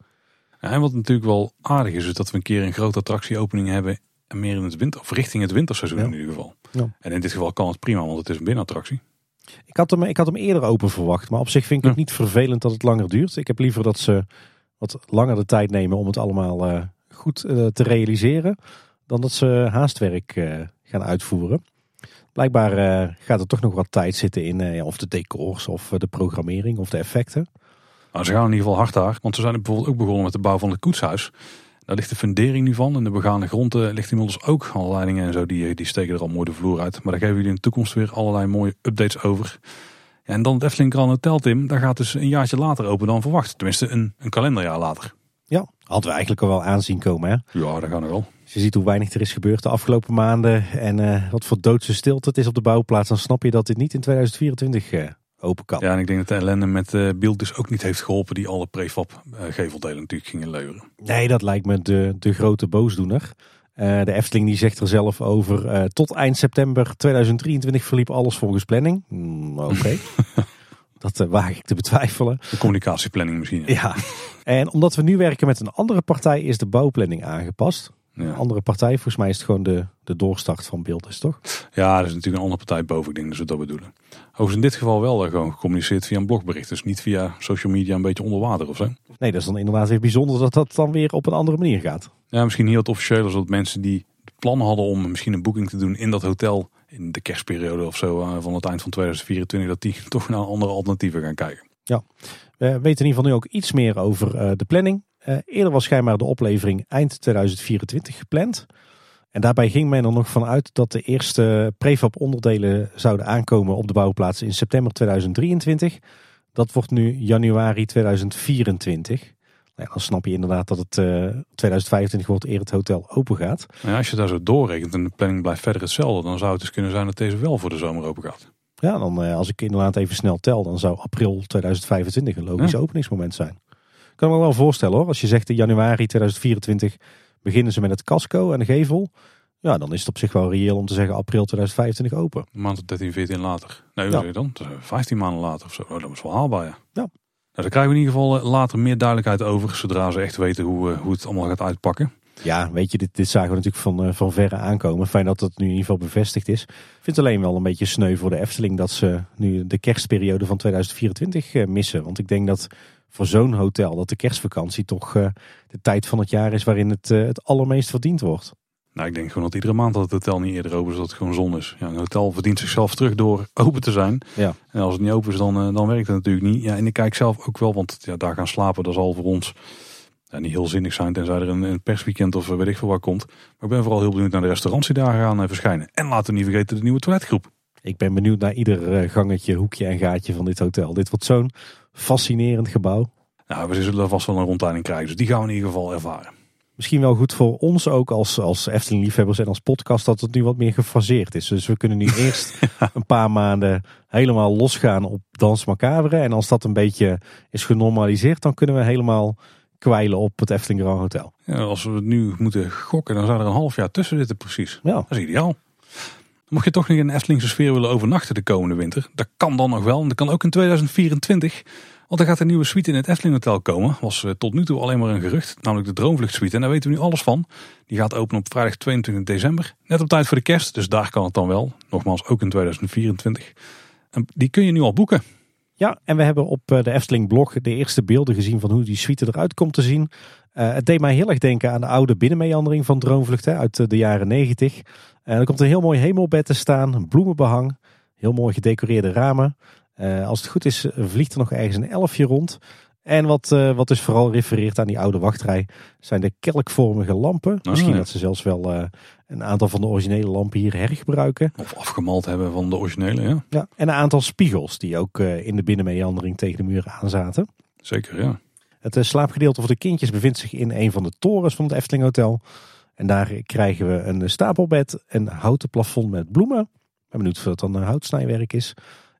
Ja, en wat natuurlijk wel aardig is, is dat we een keer een grote attractieopening hebben. En meer in het winter, of richting het winterseizoen ja. in ieder geval. Ja. En in dit geval kan het prima, want het is een binnenattractie. Ik had hem, ik had hem eerder open verwacht. Maar op zich vind ik het ja. niet vervelend dat het langer duurt. Ik heb liever dat ze wat langer de tijd nemen om het allemaal uh, goed uh, te realiseren. Dan dat ze haastwerk uh, gaan uitvoeren. Blijkbaar uh, gaat er toch nog wat tijd zitten in uh, of de decors of uh, de programmering of de effecten. Nou, ze gaan in ieder geval hard daar. Want ze zijn bijvoorbeeld ook begonnen met de bouw van het koetshuis. Daar ligt de fundering nu van. En de begane grond uh, ligt inmiddels ook aan leidingen en zo. Die, die steken er al mooi de vloer uit. Maar daar geven jullie in de toekomst weer allerlei mooie updates over. Ja, en dan het Efteling Grand Hotel, Tim. Daar gaat dus een jaartje later open dan verwacht. Tenminste, een, een kalenderjaar later. Ja, hadden we eigenlijk al wel aanzien komen, hè? Ja, daar gaan we wel. Als je ziet hoe weinig er is gebeurd de afgelopen maanden. En uh, wat voor doodse stilte het is op de bouwplaats. Dan snap je dat dit niet in tweeduizend vierentwintig uh, open kan. Ja, en ik denk dat de ellende met uh, beeld dus ook niet heeft geholpen. Die alle prefab uh, geveldelen natuurlijk gingen leuren. Nee, dat lijkt me de, de grote boosdoener. Uh, de Efteling die zegt er zelf over. Uh, tot eind september tweeduizend drieëntwintig verliep alles volgens planning. Mm, Oké. Okay. Dat uh, waag ik te betwijfelen. De communicatieplanning misschien. Ja. ja. En omdat we nu werken met een andere partij is de bouwplanning aangepast. Ja. Een andere partij, volgens mij is het gewoon de, de doorstart van beeld is, toch? Ja, er is natuurlijk een andere partij boven, ik denk dat ze dat bedoelen. Overigens in dit geval wel gewoon gecommuniceerd via een blogbericht. Dus niet via social media een beetje onder water of zo. Nee, dat is dan inderdaad weer bijzonder dat dat dan weer op een andere manier gaat. Ja, misschien heel het officieel is dat mensen die het plan hadden om misschien een boeking te doen in dat hotel in de kerstperiode of zo van het eind van tweeduizend vierentwintig, dat die toch naar andere alternatieven gaan kijken. Ja, we weten in ieder geval nu ook iets meer over de planning. Uh, eerder was schijnbaar de oplevering eind tweeduizend vierentwintig gepland. En daarbij ging men er nog van uit dat de eerste prefab onderdelen zouden aankomen op de bouwplaats in september tweeduizend drieëntwintig. Dat wordt nu januari tweeduizend vierentwintig. Nou, dan snap je inderdaad dat het uh, tweeduizend vijfentwintig wordt eer het hotel open gaat. Ja, als je daar zo doorrekent en de planning blijft verder hetzelfde, dan zou het dus kunnen zijn dat deze wel voor de zomer open gaat. Ja, dan uh, als ik inderdaad even snel tel, dan zou april tweeduizend vijfentwintig een logisch ja. openingsmoment zijn. Ik kan me wel voorstellen hoor, als je zegt in januari tweeduizend vierentwintig beginnen ze met het casco en de gevel. Ja, dan is het op zich wel reëel om te zeggen april tweeduizend vijfentwintig open. Een maand of dertien, veertien later. Nee, hoe ja. zeg je dan? vijftien maanden later of zo. Oh, dat is wel haalbaar, ja. ja. Nou, daar krijgen we in ieder geval later meer duidelijkheid over, zodra ze echt weten hoe, hoe het allemaal gaat uitpakken. Ja, weet je, dit, dit zagen we natuurlijk van, van verre aankomen. Fijn dat dat nu in ieder geval bevestigd is. Ik vind het alleen wel een beetje sneu voor de Efteling dat ze nu de kerstperiode van tweeduizend vierentwintig missen. Want ik denk dat voor zo'n hotel dat de kerstvakantie toch uh, de tijd van het jaar is waarin het, uh, het allermeest verdiend wordt. Nou, ik denk gewoon dat iedere maand dat het hotel niet eerder open is, dat het gewoon zonde is. Ja, een hotel verdient zichzelf terug door open te zijn. Ja. En als het niet open is, dan, uh, dan werkt het natuurlijk niet. Ja, en ik kijk zelf ook wel, want ja, daar gaan slapen, dat zal voor ons ja, niet heel zinnig zijn, tenzij er een, een persweekend of weet ik veel wat komt. Maar ik ben vooral heel benieuwd naar de restaurants die daar gaan uh, verschijnen. En laten we niet vergeten de nieuwe toiletgroep. Ik ben benieuwd naar ieder uh, gangetje, hoekje en gaatje van dit hotel. Dit wordt zo'n fascinerend gebouw. Nou, we zullen vast wel een rondleiding krijgen. Dus die gaan we in ieder geval ervaren. Misschien wel goed voor ons ook als, als Efteling-liefhebbers en als podcast dat het nu wat meer gefaseerd is. Dus we kunnen nu eerst ja. een paar maanden helemaal losgaan op Danse Macabre. En als dat een beetje is genormaliseerd, dan kunnen we helemaal kwijlen op het Efteling Grand Hotel. Ja, als we het nu moeten gokken, dan zou er een half jaar tussen zitten precies. Ja. Dat is ideaal. Mocht je toch nog in de Eftelingse sfeer willen overnachten de komende winter, dat kan dan nog wel. En dat kan ook in tweeduizend vierentwintig. Want er gaat een nieuwe suite in het Efteling Hotel komen. Was tot nu toe alleen maar een gerucht. Namelijk de Droomvlucht suite. En daar weten we nu alles van. Die gaat open op vrijdag tweeëntwintig december. Net op tijd voor de kerst. Dus daar kan het dan wel. Nogmaals ook in tweeduizend vierentwintig. En die kun je nu al boeken. Ja, en we hebben op de Efteling blog de eerste beelden gezien van hoe die suite eruit komt te zien. Uh, het deed mij heel erg denken aan de oude binnenmeandering van Droomvlucht hè, uit de jaren negentig. En er komt een heel mooi hemelbed te staan, een bloemenbehang, heel mooi gedecoreerde ramen. Uh, als het goed is vliegt er nog ergens een elfje rond. En wat, uh, wat dus vooral refereert aan die oude wachtrij zijn de kelkvormige lampen. Ah, Misschien ja. dat ze zelfs wel uh, een aantal van de originele lampen hier hergebruiken. Of afgemald hebben van de originele, ja. ja en een aantal spiegels die ook uh, in de binnenmeandering tegen de muren aanzaten. Zeker, ja. Het slaapgedeelte voor de kindjes bevindt zich in een van de torens van het Efteling Hotel. En daar krijgen we een stapelbed, een houten plafond met bloemen. Ik ben benieuwd of dat dan een houtsnijwerk is.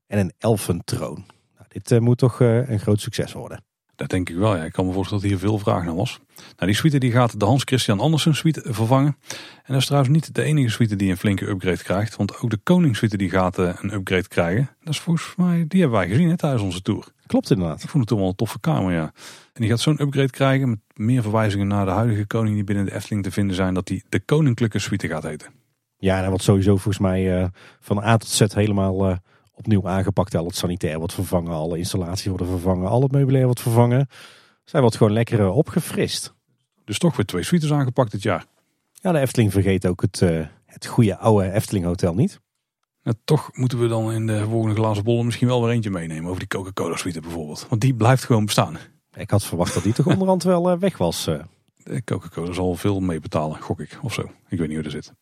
En een elfentroon. Nou, dit uh, moet toch uh, een groot succes worden. Dat denk ik wel. Ja. Ik kan me voorstellen dat hier veel vraag naar was. Nou, die suite die gaat de Hans Christian Andersen suite vervangen. En dat is trouwens niet de enige suite die een flinke upgrade krijgt. Want ook de Koningssuite die gaat uh, een upgrade krijgen. Dat is volgens mij, die hebben wij gezien hè, tijdens onze tour. Klopt inderdaad. Ik vond het toch wel een toffe kamer, ja. En die gaat zo'n upgrade krijgen met meer verwijzingen naar de huidige koning die binnen de Efteling te vinden zijn. Dat die de Koninklijke Suite gaat heten. Ja, en wordt sowieso volgens mij uh, van A tot Z helemaal uh, opnieuw aangepakt. Al het sanitair wordt vervangen, alle installaties worden vervangen, al het meubilair wordt vervangen. Zij wordt gewoon lekker uh, opgefrist. Dus toch weer twee suites aangepakt dit jaar. Ja, de Efteling vergeet ook het, uh, het goede oude Efteling Hotel niet. Nou, toch moeten we dan in de volgende glazen bol misschien wel weer eentje meenemen over die Coca-Cola suite bijvoorbeeld. Want die blijft gewoon bestaan. Ik had verwacht dat die toch onderhand wel uh, weg was. Uh. De Coca-Cola zal veel mee betalen, gok ik, of zo. Ik weet niet hoe dat zit.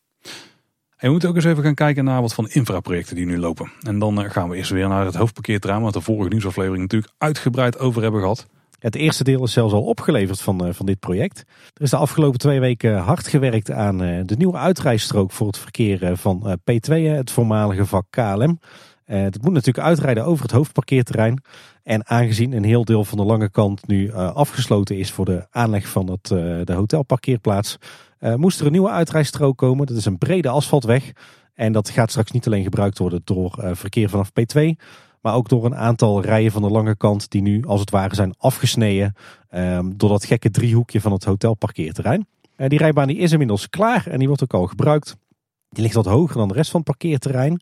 En we moeten ook eens even gaan kijken naar wat van de infraprojecten die nu lopen. En dan uh, gaan we eerst weer naar het hoofdparkeerterrein, waar de vorige nieuwsaflevering natuurlijk uitgebreid over hebben gehad. Het eerste deel is zelfs al opgeleverd van, uh, van dit project. Er is de afgelopen twee weken hard gewerkt aan uh, de nieuwe uitrijstrook voor het verkeer uh, van uh, P twee, uh, het voormalige vak K L M. Uh, dat moet natuurlijk uitrijden over het hoofdparkeerterrein. En aangezien een heel deel van de lange kant nu uh, afgesloten is voor de aanleg van het, uh, de hotelparkeerplaats, uh, moest er een nieuwe uitrijstrook komen. Dat is een brede asfaltweg. En dat gaat straks niet alleen gebruikt worden door uh, verkeer vanaf P twee... maar ook door een aantal rijen van de lange kant die nu als het ware zijn afgesneden um, door dat gekke driehoekje van het hotelparkeerterrein. Uh, die rijbaan die is inmiddels klaar en die wordt ook al gebruikt. Die ligt wat hoger dan de rest van het parkeerterrein.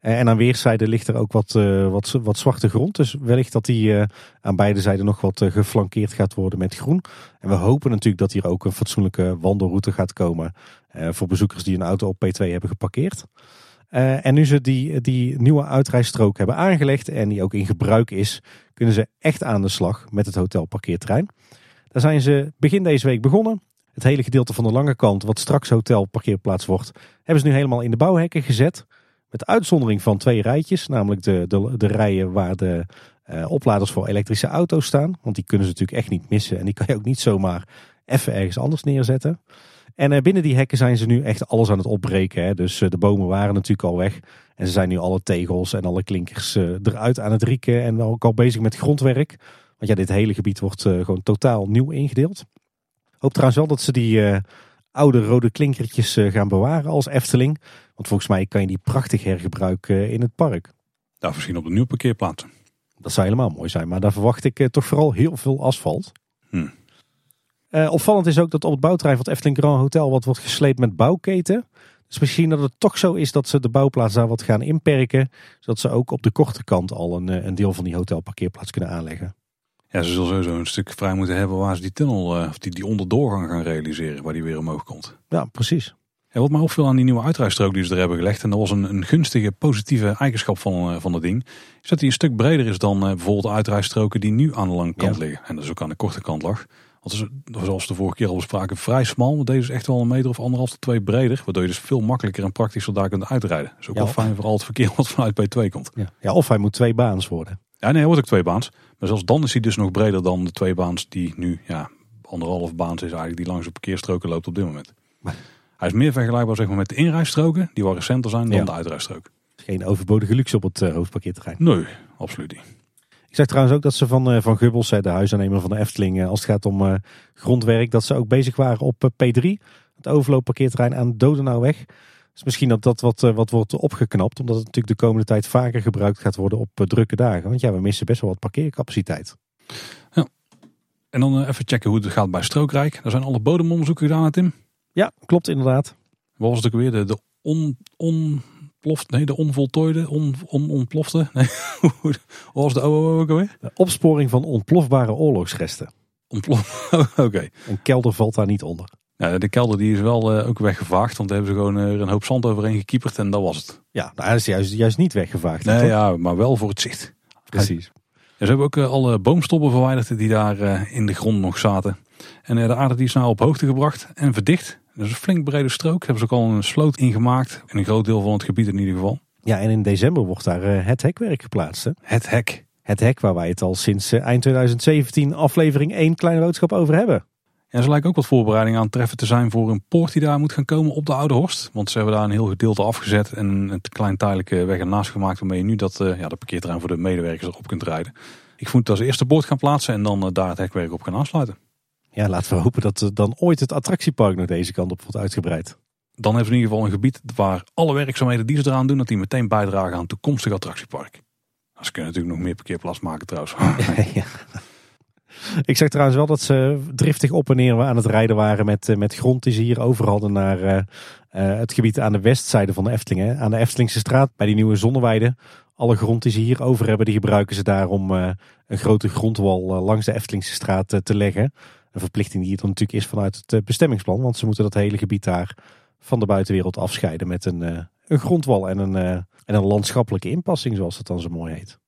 Uh, en aan weerszijden ligt er ook wat, uh, wat, wat zwarte grond. Dus wellicht dat die uh, aan beide zijden nog wat uh, geflankeerd gaat worden met groen. En we hopen natuurlijk dat hier ook een fatsoenlijke wandelroute gaat komen uh, voor bezoekers die een auto op P twee hebben geparkeerd. Uh, en nu ze die, die nieuwe uitrijstrook hebben aangelegd en die ook in gebruik is, kunnen ze echt aan de slag met het hotelparkeerterrein. Daar zijn ze begin deze week begonnen. Het hele gedeelte van de lange kant, wat straks hotelparkeerplaats wordt, hebben ze nu helemaal in de bouwhekken gezet. Met uitzondering van twee rijtjes, namelijk de, de, de rijen waar de uh, opladers voor elektrische auto's staan. Want die kunnen ze natuurlijk echt niet missen en die kan je ook niet zomaar even ergens anders neerzetten. En binnen die hekken zijn ze nu echt alles aan het opbreken. Hè. Dus de bomen waren natuurlijk al weg. En ze zijn nu alle tegels en alle klinkers eruit aan het rieken. En ook al bezig met grondwerk. Want ja, dit hele gebied wordt gewoon totaal nieuw ingedeeld. Ik hoop trouwens wel dat ze die uh, oude rode klinkertjes uh, gaan bewaren als Efteling. Want volgens mij kan je die prachtig hergebruiken in het park. Nou, misschien op de nieuwe parkeerplaats. Dat zou helemaal mooi zijn. Maar daar verwacht ik uh, toch vooral heel veel asfalt. Hmm. Uh, opvallend is ook dat op het bouwterrein van het Efteling Grand Hotel wat wordt gesleept met bouwketen. Dus misschien dat het toch zo is dat ze de bouwplaats daar wat gaan inperken. Zodat ze ook op de korte kant al een, een deel van die hotelparkeerplaats kunnen aanleggen. Ja, ze zullen sowieso een stuk vrij moeten hebben waar ze die tunnel, uh, of die, die onderdoorgang gaan realiseren. Waar die weer omhoog komt. Ja, precies. En wat mij opviel aan die nieuwe uitrijstrook die ze er hebben gelegd. En dat was een, een gunstige positieve eigenschap van, uh, van dat ding. Is dat die een stuk breder is dan uh, bijvoorbeeld de uitrijstroken die nu aan de lange kant ja. liggen. En dat is ook aan de korte kant lag. Zoals de vorige keer al bespraken, vrij smal. Maar deze is echt wel een meter of anderhalf tot twee breder. Waardoor je dus veel makkelijker en praktischer daar kunt uitrijden. Dat is ook ja, wel fijn voor al het verkeer wat vanuit P twee komt. Ja. ja, of hij moet twee baans worden. Ja, nee, hij wordt ook twee baans. Maar zelfs dan is hij dus nog breder dan de twee baans die nu, ja, anderhalf baans is eigenlijk die langs de parkeerstroken loopt op dit moment. Maar hij is meer vergelijkbaar zeg maar, met de inrijstroken, die wel recenter zijn dan ja. de uitrijstroken. Geen overbodige luxe op het uh, hoofdparkeerterrein. Nee, absoluut niet. Ik zeg trouwens ook dat ze van, van Gubbels, de huisaannemer van de Efteling, als het gaat om grondwerk, dat ze ook bezig waren op P drie. Het overloopparkeerterrein aan de Dodenauweg. Dus misschien dat dat wat, wat wordt opgeknapt. Omdat het natuurlijk de komende tijd vaker gebruikt gaat worden op drukke dagen. Want ja, we missen best wel wat parkeercapaciteit. Ja. En dan even checken hoe het gaat bij Sprookjesrijk. Daar zijn alle bodemonderzoeken gedaan, hè, Tim? Ja, klopt inderdaad. Wat was het ook weer? De, de on... on... Ploft, nee, de onvoltooide, on, on, ontplofte. Nee, hoe was de O O O ook alweer? De opsporing van ontplofbare oorlogsresten. Ontplof, oké. Okay. Een kelder valt daar niet onder. Ja, de kelder die is wel uh, ook weggevaagd, want daar hebben ze gewoon uh, een hoop zand overheen gekieperd en dat was het. Ja, nou, dat is juist, juist niet weggevaagd. Nee, ja, maar wel voor het zicht. Precies. Ja, ze hebben ook uh, alle boomstobben verwijderd die daar uh, in de grond nog zaten. En uh, de aarde die is nou op hoogte gebracht en verdicht. Dus een flink brede strook. Daar hebben ze ook al een sloot ingemaakt. En een groot deel van het gebied in ieder geval. Ja, en in december wordt daar uh, het hekwerk geplaatst. Hè? Het hek. Het hek waar wij het al sinds uh, eind tweeduizend zeventien aflevering één Kleine Boodschap over hebben. Ja, ze lijken ook wat voorbereidingen aan het treffen te zijn voor een poort die daar moet gaan komen op de Oude Horst. Want ze hebben daar een heel gedeelte afgezet en een klein tijdelijke weg ernaast gemaakt waarmee je nu dat, uh, ja, de parkeerterrein voor de medewerkers erop kunt rijden. Ik vond dat ze eerst de poort gaan plaatsen en dan uh, daar het hekwerk op gaan aansluiten. Ja, laten we hopen dat uh, dan ooit het attractiepark nog deze kant op wordt uitgebreid. Dan hebben ze in ieder geval een gebied waar alle werkzaamheden die ze eraan doen, dat die meteen bijdragen aan het toekomstig attractiepark. Nou, ze kunnen natuurlijk nog meer parkeerplaats maken trouwens. Ja. Ik zeg trouwens wel dat ze driftig op en neer aan het rijden waren met, met grond die ze hier over hadden naar uh, het gebied aan de westzijde van de Efteling. Hè? Aan de Eftelingse straat, bij die nieuwe zonneweide. Alle grond die ze hier over hebben, die gebruiken ze daar om uh, een grote grondwal uh, langs de Eftelingse straat uh, te leggen. Een verplichting die er natuurlijk is vanuit het uh, bestemmingsplan. Want ze moeten dat hele gebied daar van de buitenwereld afscheiden met een, uh, een grondwal en een, uh, en een landschappelijke inpassing, zoals dat dan zo mooi heet.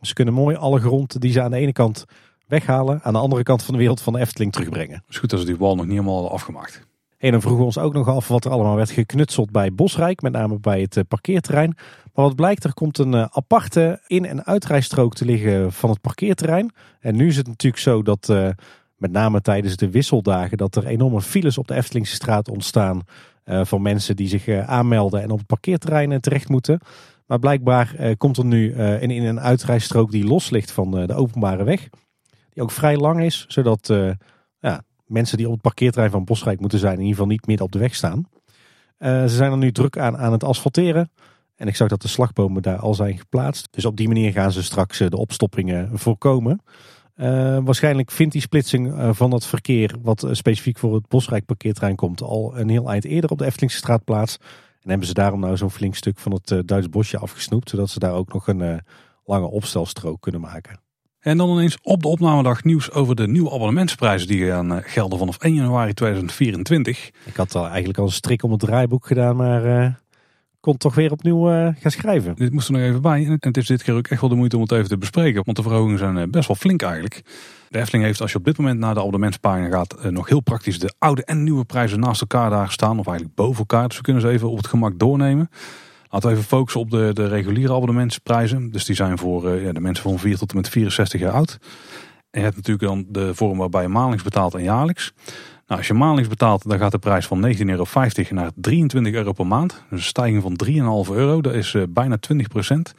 Ze kunnen mooi alle grond die ze aan de ene kant weghalen, aan de andere kant van de wereld van de Efteling terugbrengen. Het is goed dat ze die wal nog niet helemaal hadden afgemaakt. En dan vroegen we ons ook nog af wat er allemaal werd geknutseld bij Bosrijk, met name bij het parkeerterrein. Maar wat blijkt, er komt een aparte in- en uitrijstrook te liggen van het parkeerterrein. En nu is het natuurlijk zo dat, uh, met name tijdens de wisseldagen, dat er enorme files op de Eftelingse straat ontstaan uh, van mensen die zich uh, aanmelden en op het parkeerterrein uh, terecht moeten. Maar blijkbaar uh, komt er nu uh, een in- en uitrijstrook die los ligt van uh, de openbare weg. Die ook vrij lang is, zodat uh, ja, mensen die op het parkeerterrein van Bosrijk moeten zijn in ieder geval niet midden op de weg staan. Uh, ze zijn er nu druk aan, aan het asfalteren. En ik zag dat de slagbomen daar al zijn geplaatst. Dus op die manier gaan ze straks uh, de opstoppingen voorkomen. Uh, waarschijnlijk vindt die splitsing uh, van dat verkeer, wat uh, specifiek voor het Bosrijk parkeerterrein komt, al een heel eind eerder op de Eftelingse straat plaats. En hebben ze daarom nou zo'n flink stuk van het uh, Duits bosje afgesnoept, zodat ze daar ook nog een uh, lange opstelstrook kunnen maken. En dan ineens op de opnamedag nieuws over de nieuwe abonnementsprijzen die gaan gelden vanaf één januari tweeduizend vierentwintig. Ik had al eigenlijk al een strik om het draaiboek gedaan, maar uh, kon toch weer opnieuw uh, gaan schrijven. Dit moest er nog even bij en het is dit keer ook echt wel de moeite om het even te bespreken. Want de verhogingen zijn best wel flink eigenlijk. De Efteling heeft, als je op dit moment naar de abonnementspagina gaat, uh, nog heel praktisch de oude en nieuwe prijzen naast elkaar daar staan. Of eigenlijk boven elkaar, dus we kunnen ze even op het gemak doornemen. Laten we even focussen op de, de reguliere abonnementsprijzen. Dus die zijn voor uh, ja, de mensen van vier tot en met vierenzestig jaar oud. En je hebt natuurlijk dan de vorm waarbij je maandelijks betaalt en jaarlijks. Nou, als je maandelijks betaalt, dan gaat de prijs van negentien euro vijftig naar drieëntwintig euro per maand. Dus een stijging van drie komma vijf euro, dat is uh, bijna twintig procent.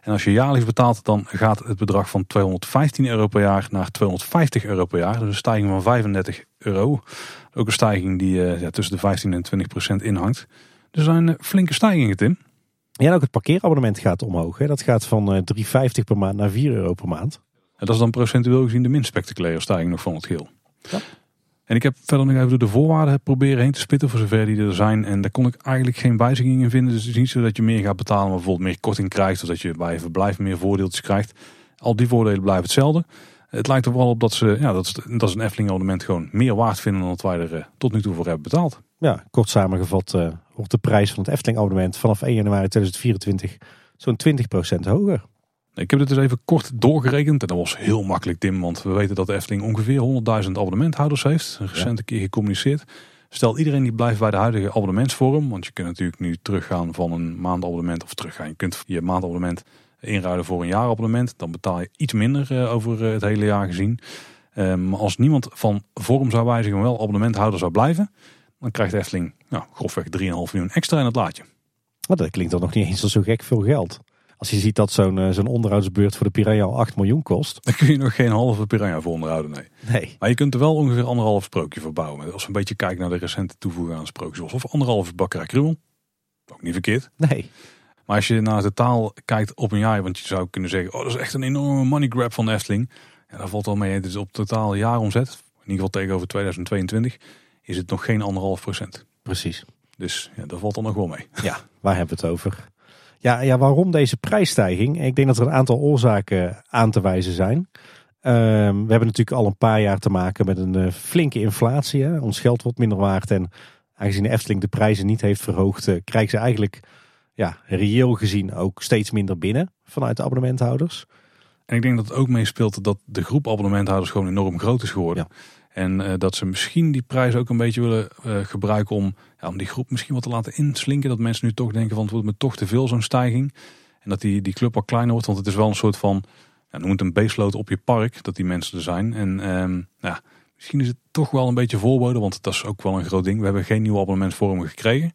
En als je jaarlijks betaalt, dan gaat het bedrag van tweehonderdvijftien euro per jaar naar tweehonderdvijftig euro per jaar. Dus een stijging van vijfendertig euro. Ook een stijging die uh, ja, tussen de vijftien en twintig procent inhangt. Er zijn uh, flinke stijgingen, Tim. Ja, en ook het parkeerabonnement gaat omhoog. Hè. Dat gaat van uh, drie vijftig per maand naar vier euro per maand. En dat is dan procentueel gezien de minst spectaculaire stijging nog van het geheel. Ja. En ik heb verder nog even door de voorwaarden proberen heen te spitten voor zover die er zijn. En daar kon ik eigenlijk geen wijzigingen in vinden. Dus het is niet zo dat je meer gaat betalen, maar bijvoorbeeld meer korting krijgt. Of dat je bij je verblijf meer voordeeltjes krijgt. Al die voordelen blijven hetzelfde. Het lijkt er wel op dat ze, ja, dat, dat ze een Efteling abonnement gewoon meer waard vinden dan wat wij er uh, tot nu toe voor hebben betaald. Ja, kort samengevat uh, wordt de prijs van het Efteling abonnement vanaf één januari tweeduizend vierentwintig zo'n twintig procent hoger. Ik heb dit dus even kort doorgerekend. En dat was heel makkelijk, Tim, want we weten dat de Efteling ongeveer honderdduizend abonnementhouders heeft. Een recente ja. keer gecommuniceerd. Stel iedereen die blijft bij de huidige abonnementsvorm. Want je kunt natuurlijk nu teruggaan van een maandabonnement of teruggaan. Je kunt je maandabonnement inruilen voor een jaarabonnement. Dan betaal je iets minder uh, over uh, het hele jaar gezien. Uh, maar als niemand van vorm zou wijzigen en wel abonnementhouder zou blijven, dan krijgt de Efteling nou, grofweg drie komma vijf miljoen extra in het laadje. Nou, dat klinkt dan nog niet eens als zo gek veel geld. Als je ziet dat zo'n, zo'n onderhoudsbeurt voor de Piraña al acht miljoen kost. Dan kun je nog geen halve Piraña voor onderhouden, nee. nee. Maar je kunt er wel ongeveer anderhalf sprookje voor bouwen. Als we een beetje kijken naar de recente toevoeging aan sprookjes. Of anderhalf bakkerij Krummel. Ook niet verkeerd. Nee. Maar als je naar de taal kijkt op een jaar, want je zou kunnen zeggen, oh, dat is echt een enorme money grab van de Efteling. Ja, daar valt wel mee. Het is op totaal jaaromzet, in ieder geval tegenover tweeduizend tweeëntwintig... is het nog geen anderhalf procent. Precies. Dus ja, dat valt dan nog wel mee. Ja, waar hebben we het over? Ja, ja, waarom deze prijsstijging? Ik denk dat er een aantal oorzaken aan te wijzen zijn. Um, we hebben natuurlijk al een paar jaar te maken met een uh, flinke inflatie. Hè? Ons geld wordt minder waard. En aangezien de Efteling de prijzen niet heeft verhoogd, Uh, krijgen ze eigenlijk ja, reëel gezien ook steeds minder binnen vanuit de abonnementhouders. En ik denk dat het ook meespeelt dat de groep abonnementhouders gewoon enorm groot is geworden. Ja. En uh, dat ze misschien die prijs ook een beetje willen uh, gebruiken om, ja, om die groep misschien wat te laten inslinken. Dat mensen nu toch denken van het wordt me toch te veel zo'n stijging. En dat die, die club wat kleiner wordt. Want het is wel een soort van, ja, noem het een baseload op je park dat die mensen er zijn. En um, ja, misschien is het toch wel een beetje voorboden, want dat is ook wel een groot ding. We hebben geen nieuwe abonnementvormen gekregen.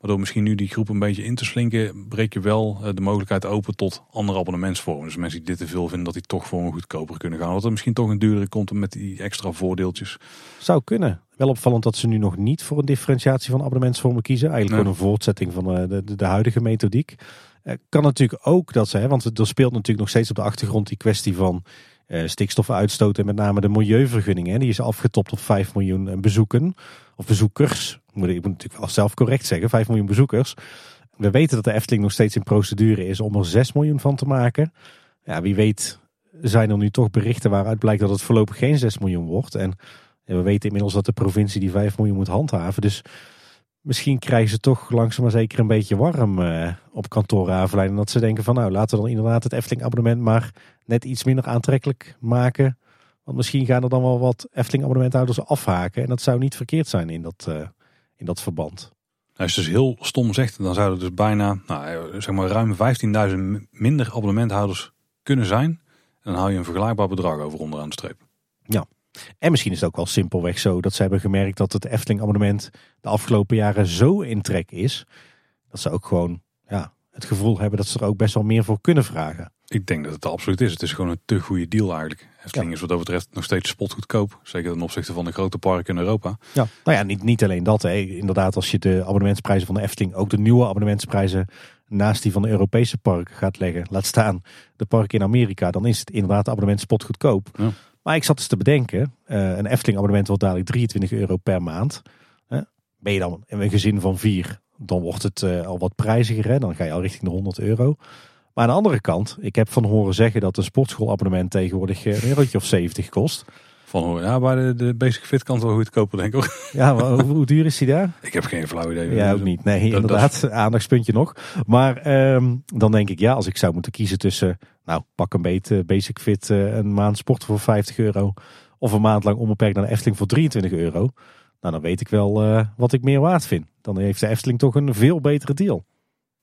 Maar door misschien nu die groep een beetje in te slinken, breek je wel de mogelijkheid open tot andere abonnementsvormen. Dus mensen die dit te veel vinden, dat die toch voor een goedkoper kunnen gaan. Wat er misschien toch een duurdere komt met die extra voordeeltjes. Zou kunnen. Wel opvallend dat ze nu nog niet voor een differentiatie van abonnementsvormen kiezen. Eigenlijk nee. Gewoon een voortzetting van de, de, de huidige methodiek. Eh, kan natuurlijk ook dat ze, hè, want er speelt natuurlijk nog steeds op de achtergrond die kwestie van eh, stikstofuitstoot en met name de milieuvergunning. Hè, die is afgetopt op vijf miljoen bezoeken of bezoekers. Ik moet, ik moet natuurlijk wel zelf correct zeggen, vijf miljoen bezoekers. We weten dat de Efteling nog steeds in procedure is om er zes miljoen van te maken. Ja, wie weet zijn er nu toch berichten waaruit blijkt dat het voorlopig geen zes miljoen wordt. En we weten inmiddels dat de provincie die vijf miljoen moet handhaven. Dus misschien krijgen ze toch langzaam maar zeker een beetje warm eh, op kantoor Havelijn. En dat ze denken van nou, laten we dan inderdaad het Efteling abonnement maar net iets minder aantrekkelijk maken. Want misschien gaan er dan wel wat Efteling abonnementhouders afhaken. En dat zou niet verkeerd zijn in dat, uh, in dat verband. Als je dus heel stom zegt, dan zouden er dus bijna nou, zeg maar ruim vijftienduizend minder abonnementhouders kunnen zijn. En dan hou je een vergelijkbaar bedrag over onderaan de streep. Ja. En misschien is het ook wel simpelweg zo dat ze hebben gemerkt dat het Efteling-abonnement de afgelopen jaren zo in trek is. Dat ze ook gewoon ja, het gevoel hebben dat ze er ook best wel meer voor kunnen vragen. Ik denk dat het absoluut is. Het is gewoon een te goede deal eigenlijk. Efteling ja. is wat dat betreft nog steeds spotgoedkoop. Zeker ten opzichte van de grote parken in Europa. Ja, nou ja, niet, niet alleen dat. Hè. Inderdaad, als je de abonnementsprijzen van de Efteling, ook de nieuwe abonnementsprijzen naast die van de Europese parken gaat leggen. Laat staan de parken in Amerika. Dan is het inderdaad abonnement spotgoedkoop. Ja. Maar ik zat dus te bedenken, een Efteling abonnement wordt dadelijk drieëntwintig euro per maand. Ben je dan in een gezin van vier, dan wordt het al wat prijziger. Hè? Dan ga je al richting de honderd euro. Maar aan de andere kant, ik heb van horen zeggen dat een sportschoolabonnement tegenwoordig een eurotje of zeventig kost. Van horen, ja, bij de, de Basic Fit kan het wel goedkoper, denk ik hoor. Ja, maar hoe, hoe duur is die daar? Ik heb geen flauw idee. Ja, ook niet. Nee, dat, inderdaad, dat... aandachtspuntje nog. Maar um, dan denk ik, ja, als ik zou moeten kiezen tussen, nou, pak een beetje uh, Basic Fit, uh, een maand sporten voor vijftig euro. Of een maand lang onbeperkt naar de Efteling voor drieëntwintig euro. Nou, dan weet ik wel uh, wat ik meer waard vind. Dan heeft de Efteling toch een veel betere deal.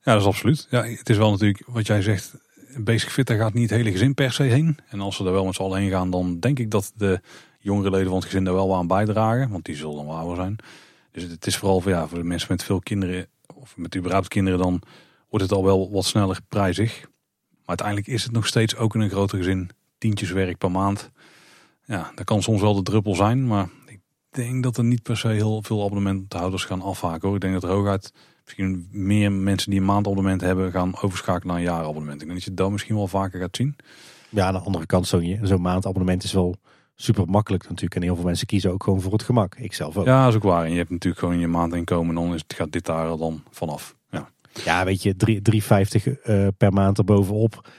Ja, dat is absoluut. Ja, het is wel natuurlijk wat jij zegt. Basic Fit, daar gaat niet het hele gezin per se heen. En als ze daar wel met z'n allen heen gaan, dan denk ik dat de jongere leden van het gezin daar wel aan bijdragen. Want die zullen dan wel ouder zijn. Dus het is vooral voor, ja, voor de mensen met veel kinderen, of met überhaupt kinderen, dan wordt het al wel wat sneller prijzig. Maar uiteindelijk is het nog steeds ook in een groter gezin tientjes werk per maand. Ja, dat kan soms wel de druppel zijn. Maar ik denk dat er niet per se heel veel abonnementhouders gaan afhaken, hoor. Ik denk dat er hooguit misschien meer mensen die een maandabonnement hebben gaan overschakelen naar een jaarabonnement. Ik denk dat je dat misschien wel vaker gaat zien. Ja, aan de andere kant, zo'n, zo'n maandabonnement is wel super makkelijk natuurlijk. En heel veel mensen kiezen ook gewoon voor het gemak. Ik zelf ook. Ja, dat is ook waar. En je hebt natuurlijk gewoon in je maandinkomen en dan is het, gaat dit daar dan vanaf. Ja, ja weet je, drie euro vijftig uh, per maand erbovenop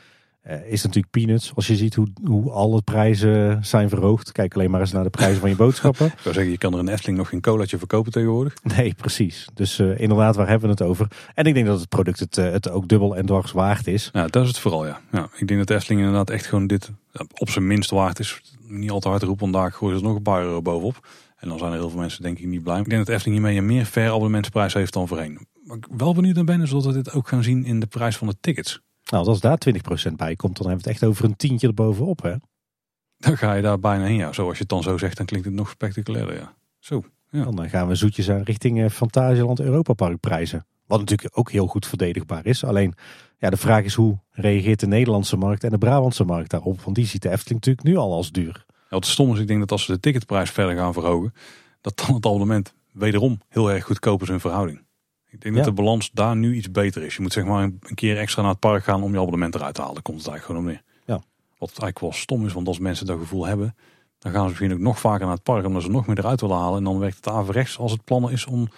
uh, is natuurlijk peanuts. Als je ziet hoe, hoe alle prijzen zijn verhoogd. Kijk alleen maar eens naar de prijzen van je boodschappen. Ik zou zeggen, je kan er in Efteling nog geen colaatje verkopen tegenwoordig. Nee, precies. Dus uh, inderdaad, waar hebben we het over? En ik denk dat het product het, uh, het ook dubbel en dwars waard is. Ja, dat is het vooral, ja. ja. Ik denk dat de Efteling inderdaad echt gewoon dit op zijn minst waard is. Niet al te hard roepen, vandaag gooien ze er nog een paar euro bovenop. En dan zijn er heel veel mensen denk ik niet blij. Ik denk dat Efteling hiermee een meer fair abonnementsprijs heeft dan voorheen. Wat ik wel benieuwd naar ben, is dat we dit ook gaan zien in de prijs van de tickets. Nou, als daar twintig procent bij komt, dan hebben we het echt over een tientje erbovenop, hè? Dan ga je daar bijna heen, ja. Zoals je het dan zo zegt, dan klinkt het nog spectaculairder, ja. Zo, ja. Dan gaan we zoetjes aan richting Fantasieland Europapark prijzen. Wat natuurlijk ook heel goed verdedigbaar is. Alleen, ja, de vraag is hoe reageert de Nederlandse markt en de Brabantse markt daarop? Want die ziet de Efteling natuurlijk nu al als duur. Ja, wat stom is, ik denk dat als ze de ticketprijs verder gaan verhogen, dat dan het abonnement wederom heel erg goedkoop is in verhouding. Ik denk ja. dat de balans daar nu iets beter is. Je moet zeg maar een keer extra naar het park gaan om je abonnement eruit te halen. Daar komt het eigenlijk gewoon om neer. Ja. Wat eigenlijk wel stom is, want als mensen dat gevoel hebben, dan gaan ze misschien ook nog vaker naar het park omdat ze nog meer eruit willen halen. En dan werkt het averechts als het plannen is om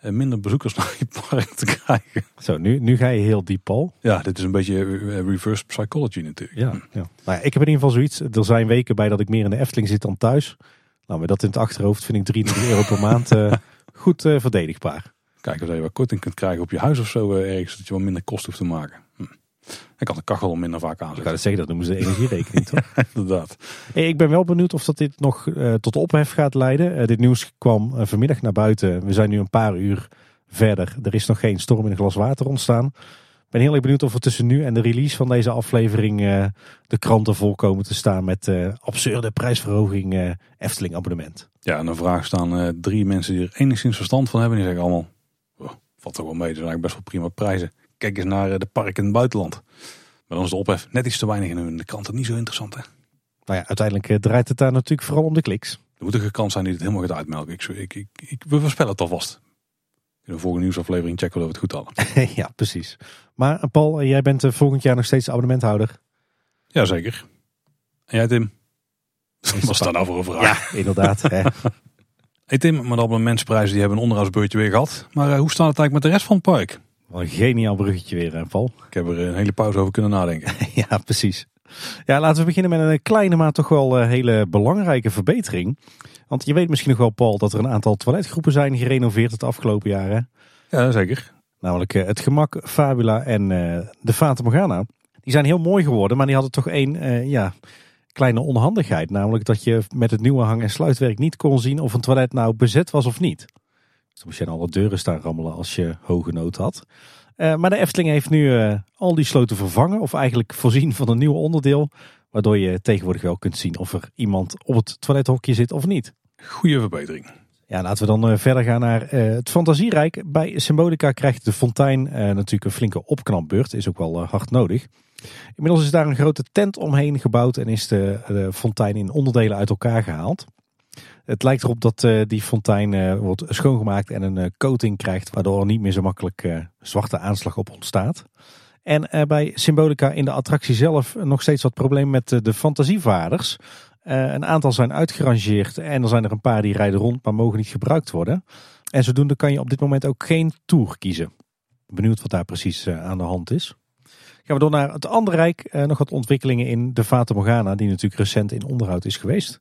minder bezoekers naar je park te krijgen. Zo, nu, nu ga je heel diep, Paul. Ja, dit is een beetje reverse psychology natuurlijk. Ja, ja. Nou ja, ik heb in ieder geval zoiets. Er zijn weken bij dat ik meer in de Efteling zit dan thuis. Nou, met dat in het achterhoofd vind ik drieëntwintig euro per maand uh, goed uh, verdedigbaar. Kijken of je wat korting kunt krijgen op je huis of zo uh, ergens. Dat je wat minder kost hoeft te maken. Hm. Ik had de kachel al minder vaak aanzetten. Ik kan het zeggen, dat noemen ze de energierekening, toch? Ja, inderdaad. Hey, ik ben wel benieuwd of dat dit nog uh, tot ophef gaat leiden. Uh, dit nieuws kwam uh, vanmiddag naar buiten. We zijn nu een paar uur verder. Er is nog geen storm in een glas water ontstaan. Ik ben heel erg benieuwd of we tussen nu en de release van deze aflevering uh, de kranten vol komen te staan met uh, absurde prijsverhoging uh, Efteling abonnement. Ja, en de vraag staan uh, drie mensen die er enigszins verstand van hebben. Die zeggen allemaal, oh, valt toch wel mee, dat zijn eigenlijk best wel prima prijzen. Kijk eens naar uh, de parken in het buitenland. Maar dan is de ophef net iets te weinig in de kranten. Niet zo interessant, hè? Nou ja, uiteindelijk uh, draait het daar natuurlijk vooral om de kliks. Er moet een kans zijn die het helemaal gaat uitmelken. Ik, ik, ik, ik, we voorspellen het alvast. In de volgende nieuwsaflevering checken we dat we het goed hadden. Ja, precies. Maar Paul, jij bent volgend jaar nog steeds abonnementhouder. Jazeker. En jij, Tim? Was daar nou voor een vraag? Ja, inderdaad. Hé hey Tim, maar de abonnementsprijzen die hebben een onderhoudsbeurtje weer gehad. Maar uh, hoe staat het eigenlijk met de rest van het park? Wat een geniaal bruggetje weer, hè, Paul. Ik heb er een hele pauze over kunnen nadenken. Ja, precies. Ja, laten we beginnen met een kleine, maar toch wel een hele belangrijke verbetering. Want je weet misschien nog wel, Paul, dat er een aantal toiletgroepen zijn gerenoveerd het afgelopen jaar, hè? Ja, zeker. Namelijk uh, het Gemak, Fabula en uh, de Fata Morgana. Die zijn heel mooi geworden, maar die hadden toch één uh, ja, kleine onhandigheid. Namelijk dat je met het nieuwe hang- en sluitwerk niet kon zien of een toilet nou bezet was of niet. Dus dan moest je aan alle deuren staan rammelen als je hoge nood had. Uh, maar de Efteling heeft nu uh, al die sloten vervangen of eigenlijk voorzien van een nieuw onderdeel. Waardoor je tegenwoordig wel kunt zien of er iemand op het toilethokje zit of niet. Goeie verbetering. Ja, laten we dan verder gaan naar uh, het Fantasierijk. Bij Symbolica krijgt de fontein uh, natuurlijk een flinke opknapbeurt. Is ook wel uh, hard nodig. Inmiddels is daar een grote tent omheen gebouwd en is de, de fontein in onderdelen uit elkaar gehaald. Het lijkt erop dat uh, die fontein uh, wordt schoongemaakt en een uh, coating krijgt. Waardoor er niet meer zo makkelijk uh, zwarte aanslag op ontstaat. En uh, bij Symbolica in de attractie zelf nog steeds wat probleem met uh, de fantasievaarders. Uh, een aantal zijn uitgerangeerd en er zijn er een paar die rijden rond, maar mogen niet gebruikt worden. En zodoende kan je op dit moment ook geen tour kiezen. Benieuwd wat daar precies uh, aan de hand is. Gaan we door naar het andere rijk. Uh, nog wat ontwikkelingen in de Fata Morgana, die natuurlijk recent in onderhoud is geweest.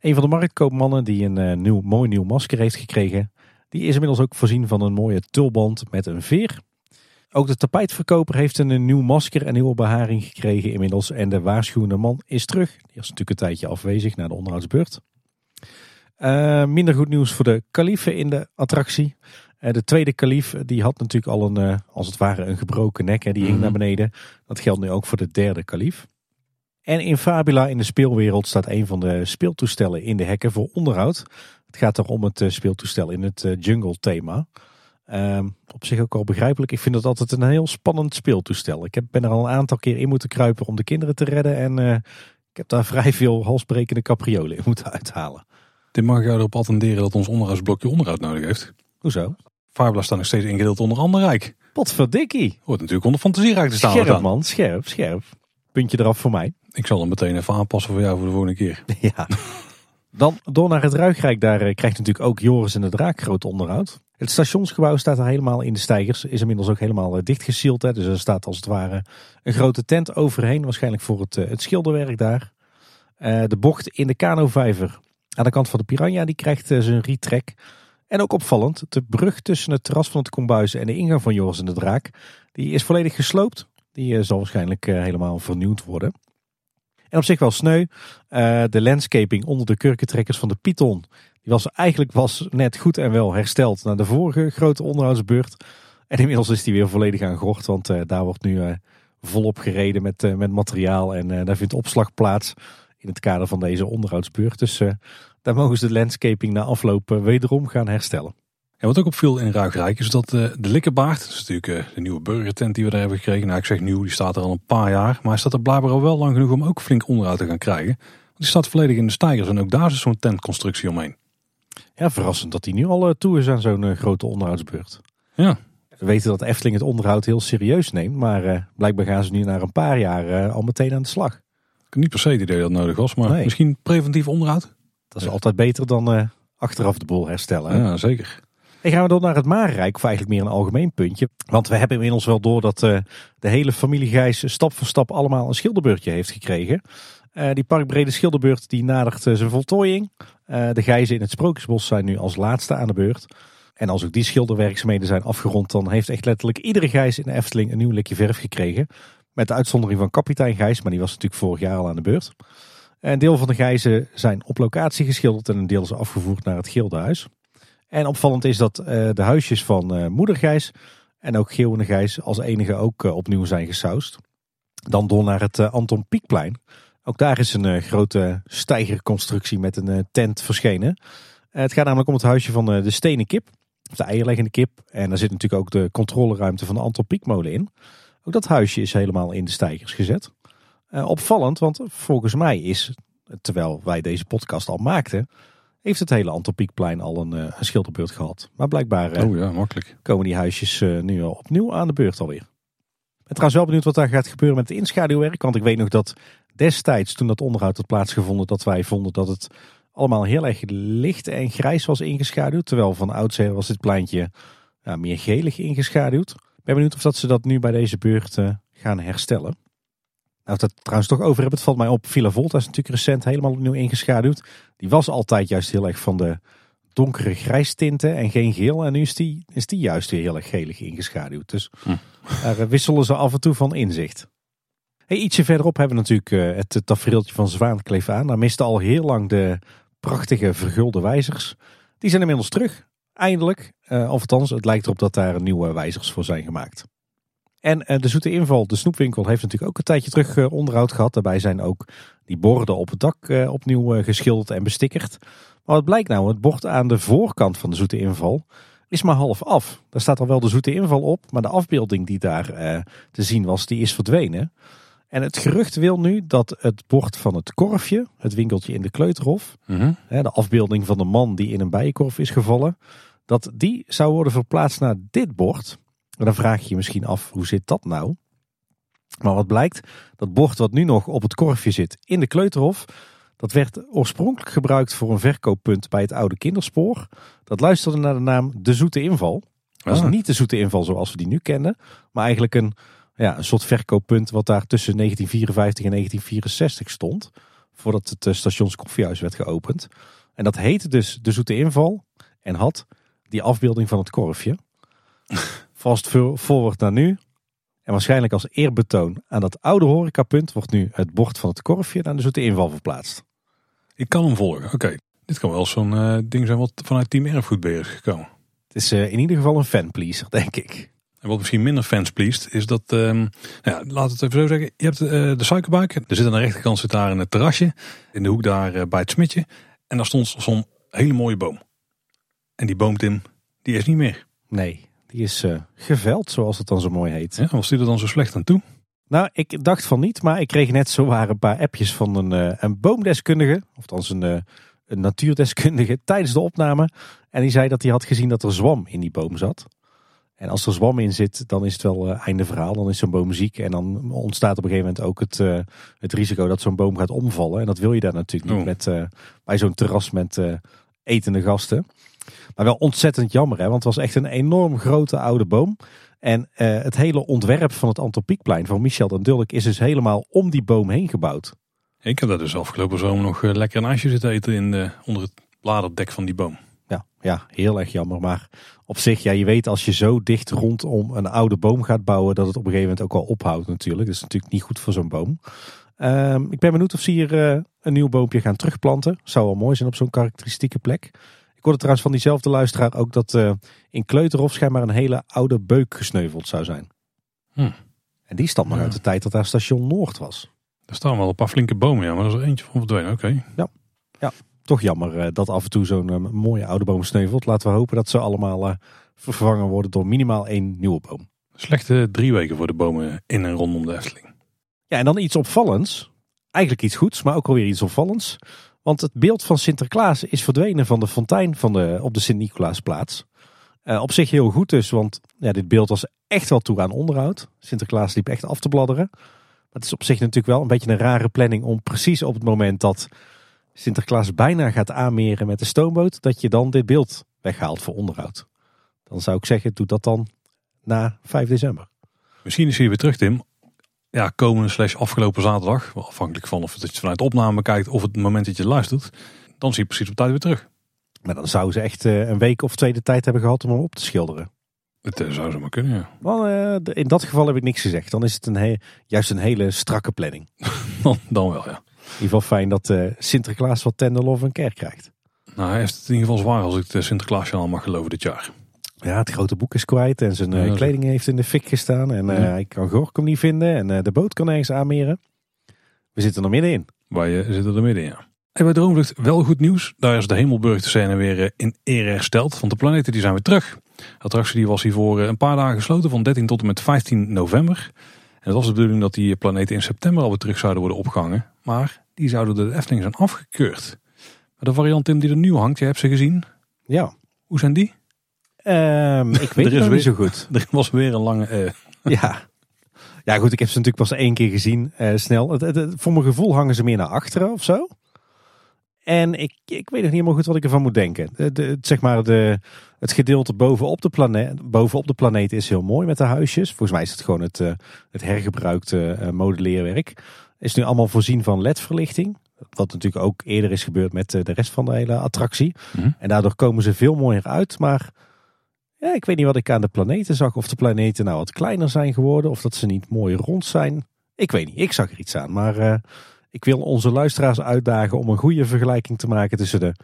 Een van de marktkoopmannen die een uh, nieuw, mooi nieuw masker heeft gekregen. Die is inmiddels ook voorzien van een mooie tulband met een veer. Ook de tapijtverkoper heeft een nieuw masker en nieuwe beharing gekregen inmiddels. En de waarschuwende man is terug. Die was natuurlijk een tijdje afwezig na de onderhoudsbeurt. Uh, minder goed nieuws voor de kaliefen in de attractie. Uh, de tweede kalief die had natuurlijk al een, uh, als het ware een gebroken nek. Hè, die hing naar beneden. Dat geldt nu ook voor de derde kalief. En in Fabula in de speelwereld staat een van de speeltoestellen in de hekken voor onderhoud. Het gaat er om het uh, speeltoestel in het uh, jungle thema. Um, op zich ook al begrijpelijk. Ik vind dat altijd een heel spannend speeltoestel. Ik heb, ben er al een aantal keer in moeten kruipen om de kinderen te redden. En uh, ik heb daar vrij veel halsbrekende capriolen in moeten uithalen. Dit mag ik jou erop attenderen dat ons onderhoudsblokje onderhoud nodig heeft. Hoezo? Fabula staat nog steeds ingedeeld onder Anderrijk. Potverdikkie. Hoort natuurlijk onder Fantasierijk te staan. Scherp man, scherp, scherp. Puntje eraf voor mij. Ik zal hem meteen even aanpassen voor jou voor de volgende keer. Ja. Dan door naar het Ruigrijk. Daar uh, krijgt natuurlijk ook Joris en de Draak groot onderhoud. Het stationsgebouw staat daar helemaal in de steigers. Is inmiddels ook helemaal uh, dichtgesield. Hè. Dus er staat als het ware een grote tent overheen. Waarschijnlijk voor het, uh, het schilderwerk daar. Uh, de bocht in de kanovijver aan de kant van de Piraña. Die krijgt uh, zijn retrek. En ook opvallend. De brug tussen het terras van het kombuis en de ingang van Joris en de Draak. Die is volledig gesloopt. Die uh, zal waarschijnlijk uh, helemaal vernieuwd worden. En op zich wel sneu. Uh, de landscaping onder de kurkentrekkers van de Python. Die was eigenlijk was net goed en wel hersteld na de vorige grote onderhoudsbeurt. En inmiddels is die weer volledig aan gort. Want uh, daar wordt nu uh, volop gereden met, uh, met materiaal. En uh, daar vindt opslag plaats in het kader van deze onderhoudsbeurt. Dus uh, daar mogen ze de landscaping na afloop uh, wederom gaan herstellen. En wat ook opviel in Ruigrijk is dat uh, de Likkenbaard. Dat is natuurlijk uh, de nieuwe burgertent die we daar hebben gekregen. Nou, ik zeg nieuw, die staat er al een paar jaar. Maar hij staat er blijkbaar al wel lang genoeg om ook flink onderhoud te gaan krijgen. Want die staat volledig in de steigers. En ook daar is zo'n tentconstructie omheen. Ja, verrassend dat die nu al toe is aan zo'n uh, grote onderhoudsbeurt. Ja. We weten dat Efteling het onderhoud heel serieus neemt, maar uh, blijkbaar gaan ze nu na een paar jaar uh, al meteen aan de slag. Ik heb niet per se het idee dat het nodig was, maar nee. Misschien preventief onderhoud? Dat is ja. Altijd beter dan uh, achteraf de boel herstellen. Hè? Ja, zeker. En gaan we dan naar het Marerijk, of eigenlijk meer een algemeen puntje. Want we hebben inmiddels wel door dat uh, de hele familie Gijs stap voor stap allemaal een schilderbeurtje heeft gekregen. Uh, die parkbrede schilderbeurt die nadert uh, zijn voltooiing. Uh, de Gijzen in het Sprookjesbos zijn nu als laatste aan de beurt. En als ook die schilderwerkzaamheden zijn afgerond, dan heeft echt letterlijk iedere Gijs in de Efteling een nieuw likje verf gekregen. Met de uitzondering van kapitein Gijs, maar die was natuurlijk vorig jaar al aan de beurt. Een deel van de Gijzen zijn op locatie geschilderd en een deel is afgevoerd naar het Gildenhuis. En opvallend is dat uh, de huisjes van uh, moeder Gijs En ook Geel en de Gijs als enige ook uh, opnieuw zijn gesausd. Dan door naar het uh, Anton Pieckplein. Ook daar is een uh, grote steigerconstructie met een uh, tent verschenen. Uh, het gaat namelijk om het huisje van uh, de stenen kip. Of de eierleggende kip. En daar zit natuurlijk ook de controleruimte van de Anton Pieckmolen in. Ook dat huisje is helemaal in de steigers gezet. Uh, opvallend, want volgens mij is, terwijl wij deze podcast al maakten, heeft het hele Anton Pieckplein al een, een schilderbeurt gehad. Maar blijkbaar uh, oh ja, makkelijk. Komen die huisjes uh, nu al opnieuw aan de beurt alweer. Ik ben trouwens wel benieuwd wat daar gaat gebeuren met het inschaduwwerk. Want ik weet nog dat destijds, toen dat onderhoud had plaatsgevonden, dat wij vonden dat het allemaal heel erg licht en grijs was ingeschaduwd. Terwijl van oudsher was dit pleintje ja, meer gelig ingeschaduwd. Ik ben benieuwd of dat ze dat nu bij deze beurt uh, gaan herstellen. Nou, dat trouwens toch over heb, het valt mij op. Villa Volta is natuurlijk recent helemaal opnieuw ingeschaduwd. Die was altijd juist heel erg van de donkere grijstinten en geen geel. En nu is die, is die juist weer heel erg gelig ingeschaduwd. Dus hm. daar wisselen ze af en toe van inzicht. Hey, ietsje verderop hebben we natuurlijk het tafereeltje van Zwaankleef aan. Daar miste al heel lang de prachtige vergulde wijzers. Die zijn inmiddels terug. Eindelijk. Uh, of althans, het lijkt erop dat daar nieuwe wijzers voor zijn gemaakt. En de Zoete Inval, de snoepwinkel, heeft natuurlijk ook een tijdje terug onderhoud gehad. Daarbij zijn ook die borden op het dak opnieuw geschilderd en bestickerd. Maar wat blijkt nou? Het bord aan de voorkant van de Zoete Inval is maar half af. Daar staat al wel de Zoete Inval op, maar de afbeelding die daar te zien was, die is verdwenen. En het gerucht wil nu dat het bord van het korfje, het winkeltje in de Kleuterhof, mm-hmm. de afbeelding van de man die in een bijenkorf is gevallen, dat die zou worden verplaatst naar dit bord. En dan vraag je je misschien af, hoe zit dat nou? Maar wat blijkt, dat bord wat nu nog op het korfje zit in de Kleuterhof, dat werd oorspronkelijk gebruikt voor een verkooppunt bij het oude kinderspoor. Dat luisterde naar de naam De Zoete Inval. Dat is ah. niet De Zoete Inval zoals we die nu kennen, maar eigenlijk een, ja, een soort verkooppunt wat daar tussen negentien vierenvijftig en negentien vierenzestig stond. Voordat het Stations Koffiehuis werd geopend. En dat heette dus De Zoete Inval en had die afbeelding van het korfje. Vast forward naar nu. En waarschijnlijk als eerbetoon aan dat oude horecapunt wordt nu het bord van het korfje naar de Zoete Inval verplaatst. Ik kan hem volgen. Oké. Okay. Dit kan wel zo'n uh, ding zijn wat vanuit Team Erfgoedbeheer is gekomen. Het is uh, in ieder geval een fanpleaser, denk ik. En wat misschien minder fans pleased is dat, uh, nou ja, laat het even zo zeggen. Je hebt uh, de suikerbuik. Er zit aan de rechterkant zit daar in het terrasje. In de hoek daar uh, bij het smidje. En daar stond zo'n hele mooie boom. En die boom, Tim, die is niet meer. Nee. Die is uh, geveld, zoals het dan zo mooi heet. Ja, was die er dan zo slecht aan toe? Nou, ik dacht van niet, maar ik kreeg net zowaar een paar appjes van een, uh, een boomdeskundige. Of een, uh, een natuurdeskundige tijdens de opname. En die zei dat hij had gezien dat er zwam in die boom zat. En als er zwam in zit, dan is het wel uh, einde verhaal. Dan is zo'n boom ziek en dan ontstaat op een gegeven moment ook het, uh, het risico dat zo'n boom gaat omvallen. En dat wil je daar natuurlijk oh. niet met, uh, bij zo'n terras met uh, etende gasten. Maar wel ontzettend jammer, hè? Want het was echt een enorm grote oude boom. En uh, het hele ontwerp van het Anton Pieckplein van Michel den Dulk is dus helemaal om die boom heen gebouwd. Ik heb daar dus afgelopen zomer nog lekker een ijsje zitten eten in de, onder het bladerdek van die boom. Ja, ja, heel erg jammer. Maar op zich, ja, je weet als je zo dicht rondom een oude boom gaat bouwen, dat het op een gegeven moment ook al ophoudt natuurlijk. Dat is natuurlijk niet goed voor zo'n boom. Uh, ik ben benieuwd of ze hier uh, een nieuw boompje gaan terugplanten. Zou wel mooi zijn op zo'n karakteristieke plek. Ik hoorde trouwens van diezelfde luisteraar ook dat uh, in Kleuterhof schijnbaar een hele oude beuk gesneuveld zou zijn. Hmm. En die stamt nog ja. uit de tijd dat daar Station Noord was. Daar staan wel een paar flinke bomen, ja, maar er is er eentje van verdwenen. Oké. Okay. Ja. ja, toch jammer uh, dat af en toe zo'n uh, mooie oude boom sneuvelt. Laten we hopen dat ze allemaal uh, vervangen worden door minimaal één nieuwe boom. Slechte drie weken voor de bomen in en rondom de Efteling. Ja, en dan iets opvallends. Eigenlijk iets goeds, maar ook alweer iets opvallends. Want het beeld van Sinterklaas is verdwenen van de fontein van de, op de Sint-Nicolaasplaats. Uh, op zich heel goed dus, want ja, dit beeld was echt wel toe aan onderhoud. Sinterklaas liep echt af te bladderen. Maar het is op zich natuurlijk wel een beetje een rare planning om precies op het moment dat Sinterklaas bijna gaat aanmeren met de stoomboot, dat je dan dit beeld weghaalt voor onderhoud. Dan zou ik zeggen, doe dat dan na vijf december. Misschien is hij weer terug, Tim. Ja, komende slash afgelopen zaterdag, wel afhankelijk van of het je vanuit opname kijkt of het moment dat je luistert, dan zie je precies op tijd weer terug. Maar dan zouden ze echt een week of twee de tijd hebben gehad om hem op te schilderen. Het zou ze maar kunnen, ja. Maar, uh, in dat geval heb ik niks gezegd. Dan is het een he- juist een hele strakke planning. dan, dan wel, ja. In ieder geval fijn dat uh, Sinterklaas wat tenderlof en kerk krijgt. Nou, hij heeft het in ieder geval zwaar als ik de Sinterklaasjournaal mag geloven dit jaar. Ja, het grote boek is kwijt en zijn uh, kleding heeft in de fik gestaan. En uh, ja. hij kan Gorkum niet vinden en uh, de boot kan ergens aanmeren. We zitten er middenin. Wij uh, zitten er middenin, ja. En bij Droomvlucht wel goed nieuws. Daar is de Hemelburg-scène weer uh, in ere hersteld. Want de planeten die zijn weer terug. De attractie die was hiervoor uh, een paar dagen gesloten van dertien tot en met vijftien november. En het was de bedoeling dat die planeten in september alweer terug zouden worden opgehangen. Maar die zouden door de Efteling zijn afgekeurd. Maar de variant Tim die er nu hangt, je hebt ze gezien. Ja. Hoe zijn die? Um, ik weet het niet zo goed. Er was weer een lange... Uh. Ja. ja, goed, ik heb ze natuurlijk pas één keer gezien, uh, snel. Het, het, het, voor mijn gevoel hangen ze meer naar achteren of zo. En ik, ik weet nog niet helemaal goed wat ik ervan moet denken. De, de, zeg maar de, het gedeelte bovenop de, planeet, bovenop de planeet is heel mooi met de huisjes. Volgens mij is het gewoon het, uh, het hergebruikte uh, modelleerwerk. Is nu allemaal voorzien van L E D-verlichting. Wat natuurlijk ook eerder is gebeurd met uh, de rest van de hele attractie. Mm-hmm. En daardoor komen ze veel mooier uit, maar... Ja, ik weet niet wat ik aan de planeten zag. Of de planeten nou wat kleiner zijn geworden. Of dat ze niet mooi rond zijn. Ik weet niet. Ik zag er iets aan. Maar uh, ik wil onze luisteraars uitdagen om een goede vergelijking te maken tussen de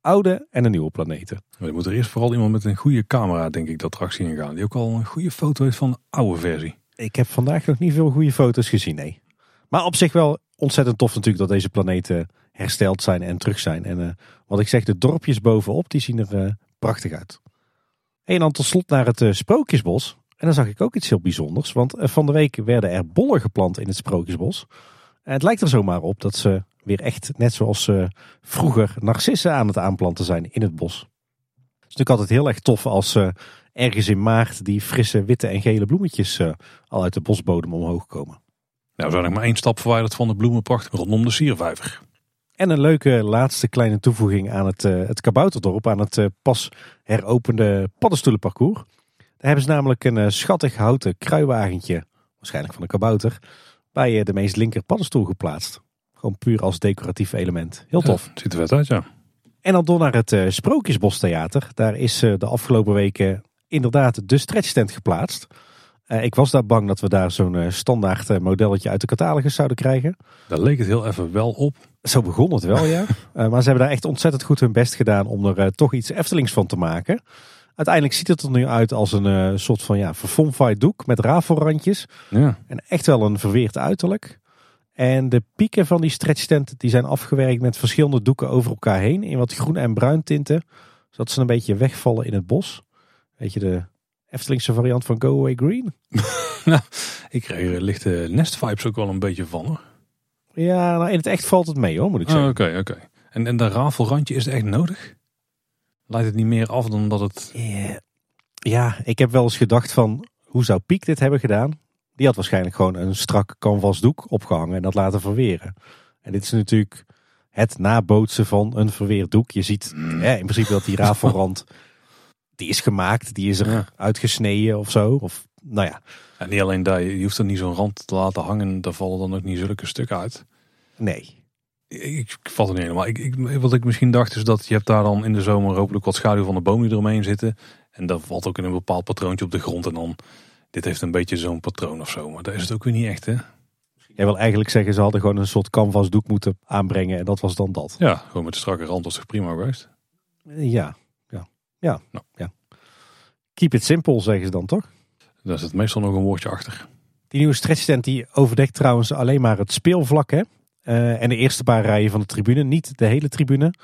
oude en de nieuwe planeten. Maar er moet er eerst vooral iemand met een goede camera, denk ik, de attractie in gaan. Die ook al een goede foto heeft van de oude versie. Ik heb vandaag nog niet veel goede foto's gezien, nee. Maar op zich wel ontzettend tof natuurlijk dat deze planeten hersteld zijn en terug zijn. En uh, wat ik zeg, de dorpjes bovenop, die zien er uh, prachtig uit. En dan tot slot naar het uh, Sprookjesbos. En dan zag ik ook iets heel bijzonders. Want uh, van de week werden er bollen geplant in het Sprookjesbos. En het lijkt er zomaar op dat ze weer echt, net zoals uh, vroeger, narcissen aan het aanplanten zijn in het bos. Het is natuurlijk altijd heel erg tof als uh, ergens in maart die frisse witte en gele bloemetjes uh, al uit de bosbodem omhoog komen. Nou, we zijn nog maar één stap verwijderd van de bloemenpracht rondom de Siervijver. En een leuke laatste kleine toevoeging aan het, uh, het kabouterdorp, aan het uh, pas heropende paddenstoelenparcours. Daar hebben ze namelijk een uh, schattig houten kruiwagentje, waarschijnlijk van een kabouter, bij uh, de meest linker paddenstoel geplaatst. Gewoon puur als decoratief element. Heel tof. Ja, ziet er vet uit, ja. En dan door naar het uh, Sprookjesbostheater. Daar is uh, de afgelopen weken inderdaad de stretchtent geplaatst. Uh, ik was daar bang dat we daar zo'n uh, standaard uh, modelletje uit de catalogus zouden krijgen. Daar leek het heel even wel op. Zo begon het wel, ja. Uh, maar ze hebben daar echt ontzettend goed hun best gedaan om er uh, toch iets Eftelings van te maken. Uiteindelijk ziet het er nu uit als een uh, soort van ja, verfomfaaid doek met rafelrandjes. Ja. En echt wel een verweerd uiterlijk. En de pieken van die stretchtent die zijn afgewerkt met verschillende doeken over elkaar heen. In wat groen en bruin tinten. Zodat ze een beetje wegvallen in het bos. Weet je, de Eftelingse variant van Go Away Green. Nou, ik krijg er lichte nestvibes ook wel een beetje van, hoor. Ja, nou in het echt valt het mee, hoor, moet ik zeggen. Oké, oh, oké. Okay, okay. En, en dat rafelrandje, is het echt nodig? Leidt het niet meer af dan dat het... Yeah. Ja, ik heb wel eens gedacht van, hoe zou Piek dit hebben gedaan? Die had waarschijnlijk gewoon een strak canvasdoek opgehangen en dat laten verweren. En dit is natuurlijk het nabootsen van een verweerd doek. Je ziet mm. hè, in principe dat die rafelrand, die is gemaakt, die is er ja. uitgesneden of zo. Of, nou ja. En niet alleen dat, je hoeft er niet zo'n rand te laten hangen. Daar vallen dan ook niet zulke stukken uit. Nee. Ik, ik vat het niet helemaal. Ik, ik, wat ik misschien dacht is dat je hebt daar dan in de zomer hopelijk wat schaduw van de bomen die eromheen zitten. En dat valt ook in een bepaald patroontje op de grond. En dan, dit heeft een beetje zo'n patroon of zo. Maar daar is het ook weer niet echt, hè? Jij wil eigenlijk zeggen, ze hadden gewoon een soort canvasdoek moeten aanbrengen. En dat was dan dat. Ja, gewoon met de strakke rand was toch prima geweest? Ja, ja, ja, nou. ja. Keep it simple, zeggen ze dan toch? Daar zit meestal nog een woordje achter. Die nieuwe stretchtent die overdekt trouwens alleen maar het speelvlak. Hè? Uh, en de eerste paar rijen van de tribune. Niet de hele tribune.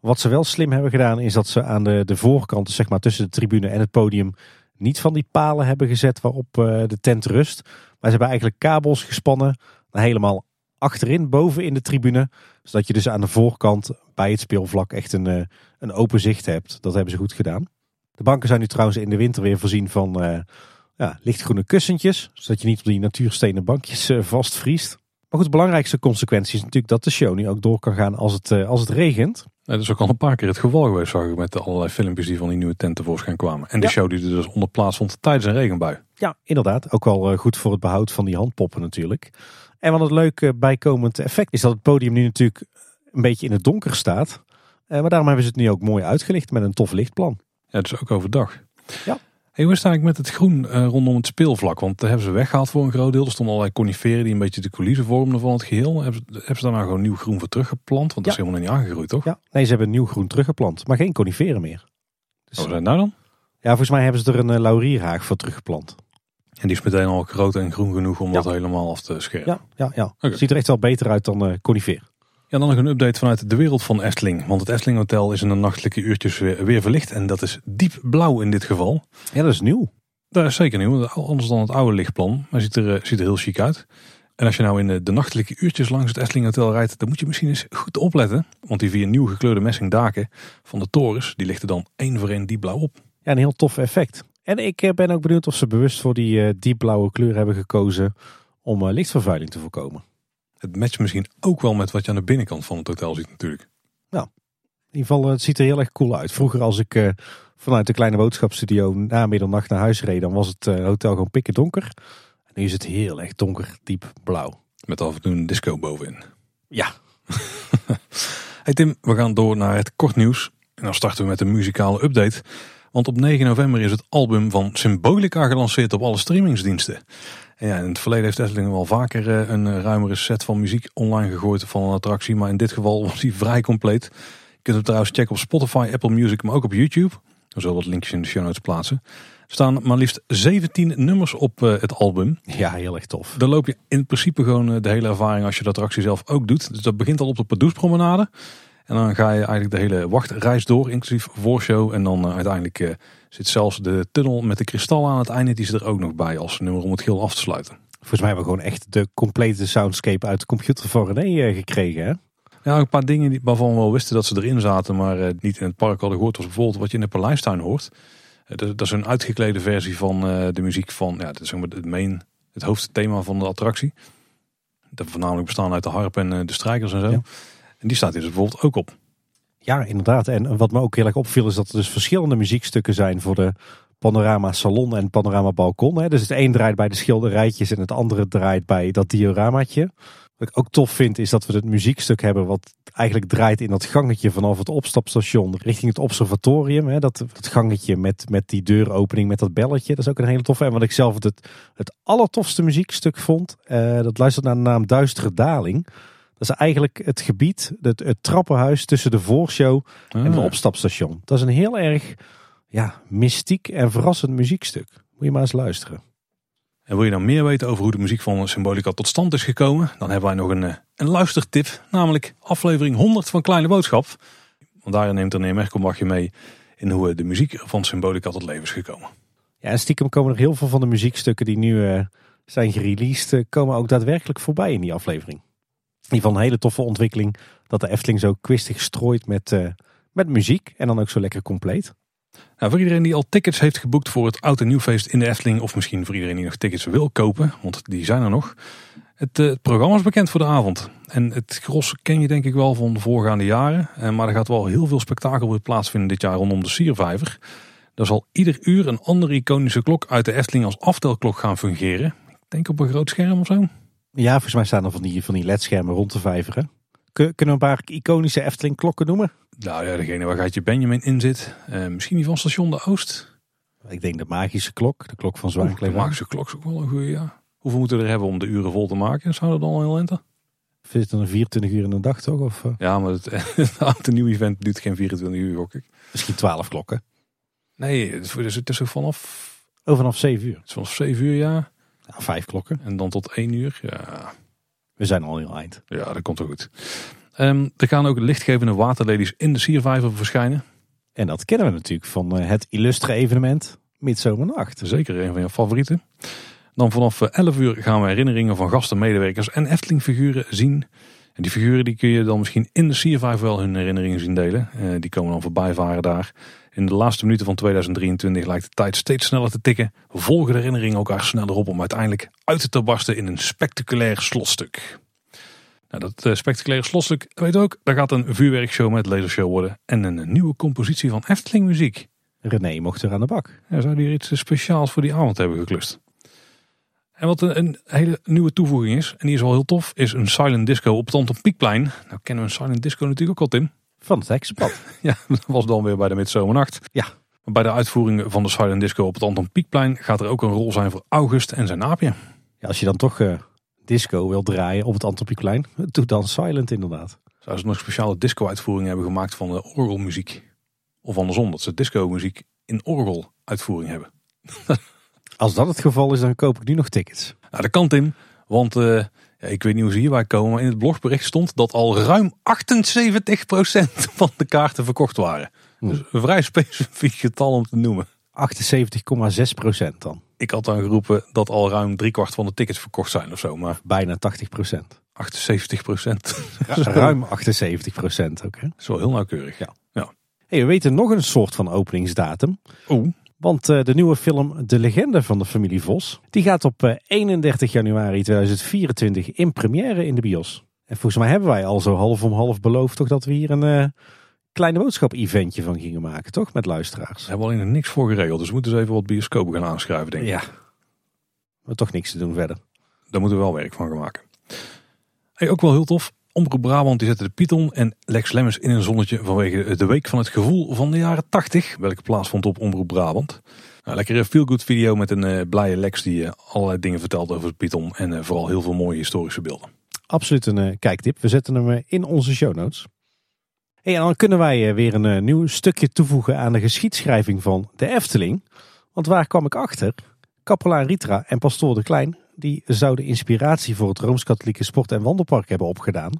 Wat ze wel slim hebben gedaan is dat ze aan de, de voorkant, zeg maar tussen de tribune en het podium, niet van die palen hebben gezet waarop uh, de tent rust. Maar ze hebben eigenlijk kabels gespannen. Helemaal achterin, boven in de tribune. Zodat je dus aan de voorkant bij het speelvlak echt een, uh, een open zicht hebt. Dat hebben ze goed gedaan. De banken zijn nu trouwens in de winter weer voorzien van... Uh, Ja, lichtgroene kussentjes, zodat je niet op die natuurstenen bankjes uh, vastvriest. Maar goed, de belangrijkste consequentie is natuurlijk dat de show nu ook door kan gaan als het, uh, als het regent. Ja, dat is ook al een paar keer het geval geweest, zag ik, met allerlei filmpjes die van die nieuwe tent tevoorschijn kwamen. En de ja. show die er dus onder plaatsvond tijdens een regenbui. Ja, inderdaad. Ook wel uh, goed voor het behoud van die handpoppen natuurlijk. En wat het leuke uh, bijkomend effect is dat het podium nu natuurlijk een beetje in het donker staat. Uh, maar daarom hebben ze het nu ook mooi uitgelicht met een tof lichtplan. Ja, dus ook overdag. Ja. Hey, hoe is het eigenlijk met het groen eh, rondom het speelvlak? Want daar hebben ze weggehaald voor een groot deel. Er stonden allerlei coniferen die een beetje de coulissen vormden van het geheel. Hebben ze, hebben ze daar nou gewoon nieuw groen voor teruggeplant? Want dat ja. is helemaal niet aangegroeid, toch? Ja, nee, ze hebben nieuw groen teruggeplant, maar geen coniferen meer. Dus... Oh, wat zijn daar dan? Ja, volgens mij hebben ze er een laurierhaag voor teruggeplant. En die is meteen al groot en groen genoeg om ja. dat helemaal af te schermen. Ja, ja, ja. Okay. Ziet er echt wel beter uit dan uh, conifeer. Ja, dan nog een update vanuit de wereld van Efteling. Want het Efteling Hotel is in de nachtelijke uurtjes weer, weer verlicht. En dat is diep blauw in dit geval. Ja, dat is nieuw. Dat is zeker nieuw. Anders dan het oude lichtplan. Maar ziet er, ziet er heel chic uit. En als je nou in de, de nachtelijke uurtjes langs het Efteling Hotel rijdt, dan moet je misschien eens goed opletten. Want die vier nieuw gekleurde messingdaken van de torens, die lichten dan één voor één diep blauw op. Ja, een heel tof effect. En ik ben ook benieuwd of ze bewust voor die uh, diepblauwe kleur hebben gekozen om uh, lichtvervuiling te voorkomen. Het matcht misschien ook wel met wat je aan de binnenkant van het hotel ziet natuurlijk. Nou, in ieder geval, het ziet er heel erg cool uit. Vroeger als ik uh, vanuit de kleine boodschapstudio na middernacht naar huis reed, dan was het uh, hotel gewoon pikken donker. En nu is het heel erg donker, diep blauw. Met af en toe een disco bovenin. Ja. Hey Tim, we gaan door naar het kort nieuws. En dan starten we met een muzikale update. Want op negen november is het album van Symbolica gelanceerd op alle streamingsdiensten. En ja, in het verleden heeft Efteling wel vaker een ruimere set van muziek online gegooid van een attractie. Maar in dit geval was die vrij compleet. Je kunt hem trouwens checken op Spotify, Apple Music, maar ook op YouTube. We zullen wat linkjes in de show notes plaatsen. Er staan maar liefst zeventien nummers op het album. Ja, heel erg tof. Dan loop je in principe gewoon de hele ervaring als je de attractie zelf ook doet. Dus dat begint al op de Pardoespromenade. En dan ga je eigenlijk de hele wachtreis door, inclusief voorshow. En dan uh, uiteindelijk uh, zit zelfs de tunnel met de kristallen aan het einde, die zit er ook nog bij als nummer om het geheel af te sluiten. Volgens mij hebben we gewoon echt de complete soundscape uit de computer van René uh, gekregen, hè? Ja, een paar dingen waarvan we wel wisten dat ze erin zaten, maar uh, niet in het park hadden gehoord. Was bijvoorbeeld wat je in de Paleistuin hoort. Uh, dat, dat is een uitgeklede versie van uh, de muziek van ja, dat is het, main, het hoofdthema van de attractie. Dat voornamelijk bestaan uit de harp en uh, de strijkers en zo. Ja. En die staat hier dus bijvoorbeeld ook op. Ja, inderdaad. En wat me ook heel erg opviel is dat er dus verschillende muziekstukken zijn voor de panorama salon en panorama balkon. Dus het een draait bij de schilderijtjes en het andere draait bij dat dioramaatje. Wat ik ook tof vind is dat we het muziekstuk hebben wat eigenlijk draait in dat gangetje vanaf het opstapstation richting het observatorium. Dat, dat gangetje met, met die deuropening, met dat belletje. Dat is ook een hele toffe. En wat ik zelf het, het allertofste muziekstuk vond, eh, dat luistert naar de naam Duistere Daling. Dat is eigenlijk het gebied, het, het trappenhuis tussen de voorshow en het ah. opstapstation. Dat is een heel erg ja, mystiek en verrassend muziekstuk. Moet je maar eens luisteren. En wil je nou meer weten over hoe de muziek van Symbolica tot stand is gekomen? Dan hebben wij nog een, een luistertip, namelijk aflevering honderd van Kleine Boodschap. Want daarin neemt René Merkelbachje mee in hoe de muziek van Symbolica tot leven is gekomen. Ja, en stiekem komen er heel veel van de muziekstukken die nu uh, zijn gereleased, uh, komen ook daadwerkelijk voorbij in die aflevering. In ieder geval een hele toffe ontwikkeling dat de Efteling zo kwistig strooit met, uh, met muziek en dan ook zo lekker compleet. Nou, voor iedereen die al tickets heeft geboekt voor het Oud en Nieuwfeest in de Efteling, of misschien voor iedereen die nog tickets wil kopen, want die zijn er nog. Het, uh, het programma is bekend voor de avond. En het gros ken je denk ik wel van de voorgaande jaren. Uh, maar er gaat wel heel veel spektakel weer plaatsvinden dit jaar rondom de Siervijver. Daar zal ieder uur een andere iconische klok uit de Efteling als aftelklok gaan fungeren. Ik denk op een groot scherm of zo. Ja, volgens mij staan er van die, van die L E D-schermen rond de vijver. Hè? Kunnen we een paar iconische Efteling-klokken noemen? Nou ja, degene waar Gaatje Benjamin in zit. Uh, misschien die van Station de Oost. Ik denk de magische klok, de klok van Zwijnkleven. De magische klok is ook wel een goede, ja. Hoeveel moeten we er hebben om de uren vol te maken? Zou dat dan al heel lente? Zit dan vierentwintig uur in een dag toch? Of? Ja, maar het, het oude nieuw event duurt geen vierentwintig uur, gok ik. Misschien twaalf klokken? Nee, het is ook vanaf... Oh, vanaf zeven uur. Het is vanaf zeven uur, ja. Nou, vijf klokken. En dan tot één uur. Ja. We zijn al heel eind. Ja, dat komt wel goed. Um, er gaan ook lichtgevende waterlelies in de Siervijver verschijnen. En dat kennen we natuurlijk van het illustre evenement Midzomernacht. Zeker een van jouw favorieten. Dan vanaf elf uur gaan we herinneringen van gasten, medewerkers en Efteling figuren zien. En die figuren die kun je dan misschien in de Siervijver wel hun herinneringen zien delen. Uh, die komen dan voorbij varen daar. In de laatste minuten van tweeduizend drieëntwintig lijkt de tijd steeds sneller te tikken. Volgen de herinneringen elkaar sneller op om uiteindelijk uit te barsten in een spectaculair slotstuk. Nou, dat uh, spectaculaire slotstuk, weet je ook, daar gaat een vuurwerkshow met lasershow worden. En een nieuwe compositie van Efteling muziek. René mocht er aan de bak. Ja, zou die er iets speciaals voor die avond hebben geklust? En wat een, een hele nieuwe toevoeging is, en die is wel heel tof, is een silent disco op het Anton Pieckplein. Nou kennen we een silent disco natuurlijk ook al, Tim. Van het Heksenpad. Ja, dat was dan weer bij de Midzomernacht. Ja. Bij de uitvoering van de silent disco op het Anton Pieckplein gaat er ook een rol zijn voor August en zijn aapje. Ja, als je dan toch uh, disco wil draaien op het Anton Pieckplein, doe dan silent inderdaad. Zou ze nog speciale disco-uitvoeringen hebben gemaakt van de orgelmuziek? Of andersom, dat ze disco-muziek in orgel uitvoering hebben. Als dat het geval is, dan koop ik nu nog tickets. Nou, dat kan, Tim. Want uh, ja, ik weet niet hoe ze hierbij komen. Maar in het blogbericht stond dat al ruim achtenzeventig procent van de kaarten verkocht waren. Oeh. Dus een vrij specifiek getal om te noemen. achtenzeventig komma zes procent dan. Ik had dan geroepen dat al ruim driekwart van de tickets verkocht zijn of zo. Maar bijna tachtig procent. achtenzeventig procent. Ruim achtenzeventig procent ook. Okay. Dat is wel heel nauwkeurig. Ja. Ja. Hey, we weten nog een soort van openingsdatum. Oeh. Want de nieuwe film De Legende van de Familie Vos, die gaat op eenendertig januari tweeduizend vierentwintig in première in de bios. En volgens mij hebben wij al zo half om half beloofd toch dat we hier een uh, kleine boodschap-eventje van gingen maken, toch? Met luisteraars. We hebben alleen er niks voor geregeld, dus we moeten eens even wat bioscopen gaan aanschuiven, denk ik. Ja, maar toch niks te doen verder. Daar moeten we wel werk van gaan maken. Hey, ook wel heel tof. Omroep Brabant die zette de Python en Lex Lemmens in een zonnetje vanwege de week van het gevoel van de jaren tachtig. Welke plaatsvond op Omroep Brabant. Nou, lekkere feel-good video met een uh, blije Lex die uh, allerlei dingen vertelt over de Python. En uh, vooral heel veel mooie historische beelden. Absoluut een uh, kijktip. We zetten hem uh, in onze show notes. Hey, en dan kunnen wij uh, weer een uh, nieuw stukje toevoegen aan de geschiedschrijving van de Efteling. Want waar kwam ik achter? Kapelaan Ritra en pastoor De Klein... die zouden inspiratie voor het Rooms-Katholieke Sport- en Wandelpark hebben opgedaan.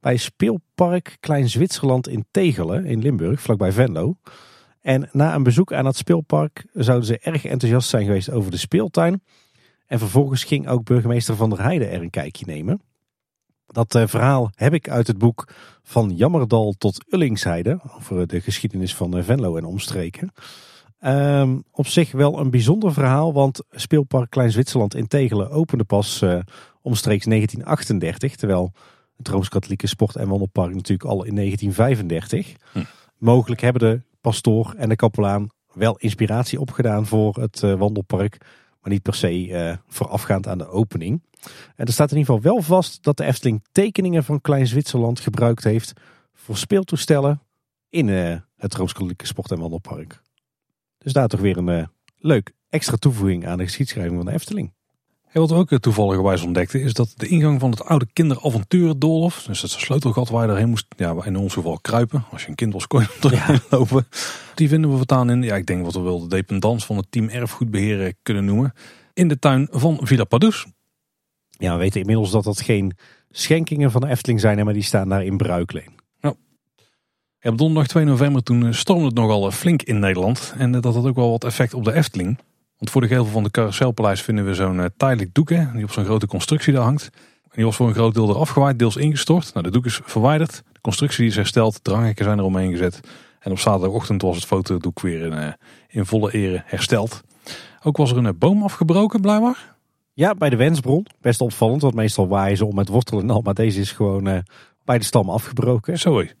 Bij speelpark Klein Zwitserland in Tegelen in Limburg, vlakbij Venlo. En na een bezoek aan het speelpark zouden ze erg enthousiast zijn geweest over de speeltuin. En vervolgens ging ook burgemeester Van der Heijden er een kijkje nemen. Dat uh, verhaal heb ik uit het boek Van Jammerdal tot Ullingsheide. Over de geschiedenis van uh, Venlo en omstreken. Um, op zich wel een bijzonder verhaal, want speelpark Klein Zwitserland in Tegelen opende pas uh, omstreeks negentien achtendertig. Terwijl het Rooms-Katholieke Sport- en Wandelpark natuurlijk al in negentien vijfendertig. Hm. Mogelijk hebben de pastoor en de kapelaan wel inspiratie opgedaan voor het uh, wandelpark. Maar niet per se uh, voorafgaand aan de opening. En er staat in ieder geval wel vast dat de Efteling tekeningen van Klein Zwitserland gebruikt heeft voor speeltoestellen in uh, het Rooms-Katholieke Sport- en Wandelpark. Dus daar toch weer een uh, leuk extra toevoeging aan de geschiedschrijving van de Efteling. Hey, wat we ook toevalligerwijs ontdekten is dat de ingang van het oude kinderavonturendoolhof, dus dat is een sleutelgat waar je doorheen moest, ja, in ons geval kruipen. Als je een kind was, kon je doorheen lopen. Die vinden we voortaan in, ja, ik denk wat we wel de dependance van het team erfgoedbeheer kunnen noemen, in de tuin van Villa Padus. Ja, we weten inmiddels dat dat geen schenkingen van de Efteling zijn, maar die staan daar in bruikleen. Ja, op donderdag twee november toen stormde het nogal flink in Nederland. En dat had ook wel wat effect op de Efteling. Want voor de gevel van de Carouselpaleis vinden we zo'n tijdelijk doek, hè, die op zo'n grote constructie daar hangt. En die was voor een groot deel eraf gewaaid, deels ingestort. Nou, de doek is verwijderd. De constructie is hersteld, dranghekken zijn er omheen gezet. En op zaterdagochtend was het fotodoek weer in, in volle ere hersteld. Ook was er een boom afgebroken, blijkbaar. Ja, bij de Wensbron. Best opvallend, want meestal waaien ze om met wortelen en al. Maar deze is gewoon uh, bij de stam afgebroken. Sorry.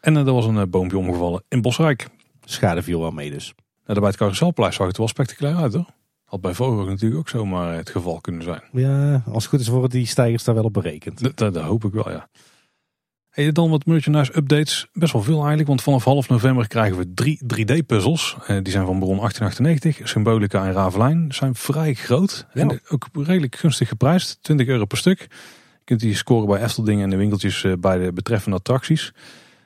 En er was een boompje omgevallen in Bosrijk. Schade viel wel mee dus. Nou, bij het Carouselpleis zag het wel spectaculair uit, hoor. Had bij Vogelrijk natuurlijk ook zomaar het geval kunnen zijn. Ja, als het goed is worden die stijgers daar wel op berekend. Dat hoop ik wel, ja. Hey, dan wat merchandise updates. Best wel veel eigenlijk, want vanaf half november krijgen we drie drie D-puzzels. Eh, die zijn van bron achttien achtennegentig. Symbolica en Ravelijn zijn vrij groot. Ja. En ook redelijk gunstig geprijsd. twintig euro per stuk. Je kunt die scoren bij Efteldingen en de winkeltjes bij de betreffende attracties.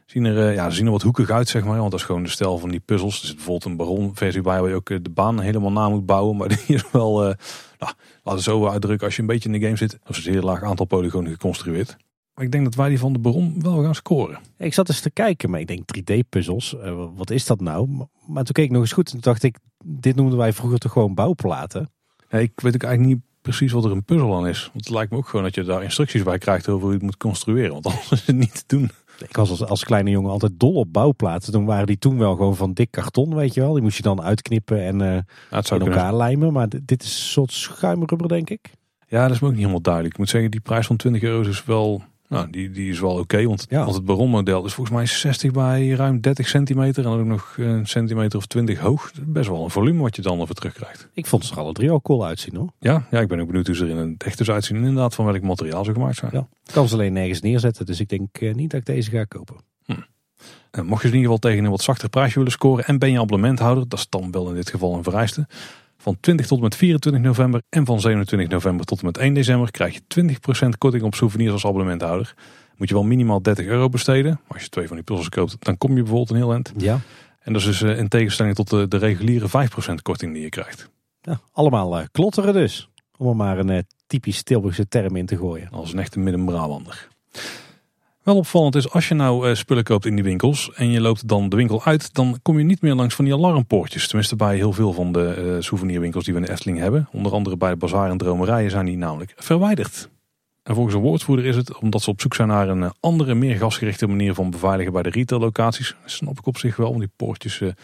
Zien er, ja, zien er wat hoekig uit, zeg maar. Want dat is gewoon de stijl van die puzzels. Er zit bijvoorbeeld een baronversie bij waar je ook de baan helemaal na moet bouwen. Maar die is wel, euh, nou, laten we zo uitdrukken, als je een beetje in de game zit. Dat is een heel laag aantal polygonen geconstrueerd. Maar ik denk dat wij die van de baron wel gaan scoren. Ik zat eens te kijken, maar ik denk drie D-puzzels. Uh, wat is dat nou? Maar toen keek ik nog eens goed en dacht ik, dit noemden wij vroeger toch gewoon bouwplaten? Nee, ik weet ook eigenlijk niet precies wat er een puzzel aan is. Want het lijkt me ook gewoon dat je daar instructies bij krijgt over hoe je het moet construeren. Want anders is het niet te doen. Ik was als, als kleine jongen altijd dol op bouwplaten. Toen waren die toen wel gewoon van dik karton, weet je wel. Die moest je dan uitknippen en uh, ja, in elkaar lijmen. Maar d- dit is een soort schuimrubber, denk ik. Ja, dat is me ook niet helemaal duidelijk. Ik moet zeggen, die prijs van twintig euro is wel, nou, die, die is wel oké. Okay, want, ja. want het baronmodel is volgens mij zestig bij ruim dertig centimeter. En dan ook nog een centimeter of twintig hoog. Best wel een volume wat je dan ervoor terugkrijgt. Ik vond ze er alle drie al cool uitzien, hoor. Ja, ja, ik ben ook benieuwd hoe ze er in het echt dus uitzien. Inderdaad, van welk materiaal ze gemaakt zijn. Ja, ik kan ze alleen nergens neerzetten. Dus ik denk eh, niet dat ik deze ga kopen. Hm. En mocht je ze in ieder geval tegen een wat zachter prijsje willen scoren. En ben je abonnementhouder. Dat is dan wel in dit geval een vereiste. Van twintig tot en met vierentwintig november en van zevenentwintig november tot en met één december krijg je twintig procent korting op souvenirs als abonnementhouder. Moet je wel minimaal dertig euro besteden. Als je twee van die puzzels koopt, dan kom je bijvoorbeeld een heel eind. Ja. En dat is dus uh, in tegenstelling tot de, de reguliere vijf procent korting die je krijgt. Ja, allemaal uh, klotteren dus. Om er maar een uh, typisch Tilburgse term in te gooien. Als een echte midden-Brabander. Wel opvallend is, als je nou uh, spullen koopt in die winkels en je loopt dan de winkel uit, dan kom je niet meer langs van die alarmpoortjes. Tenminste bij heel veel van de uh, souvenirwinkels die we in de Efteling hebben. Onder andere bij de Bazaar en Dromerijen zijn die namelijk verwijderd. En volgens een woordvoerder is het omdat ze op zoek zijn naar een andere, meer gasgerichte manier van beveiligen bij de retaillocaties. Dat snap ik op zich wel, want die poortjes, uh, je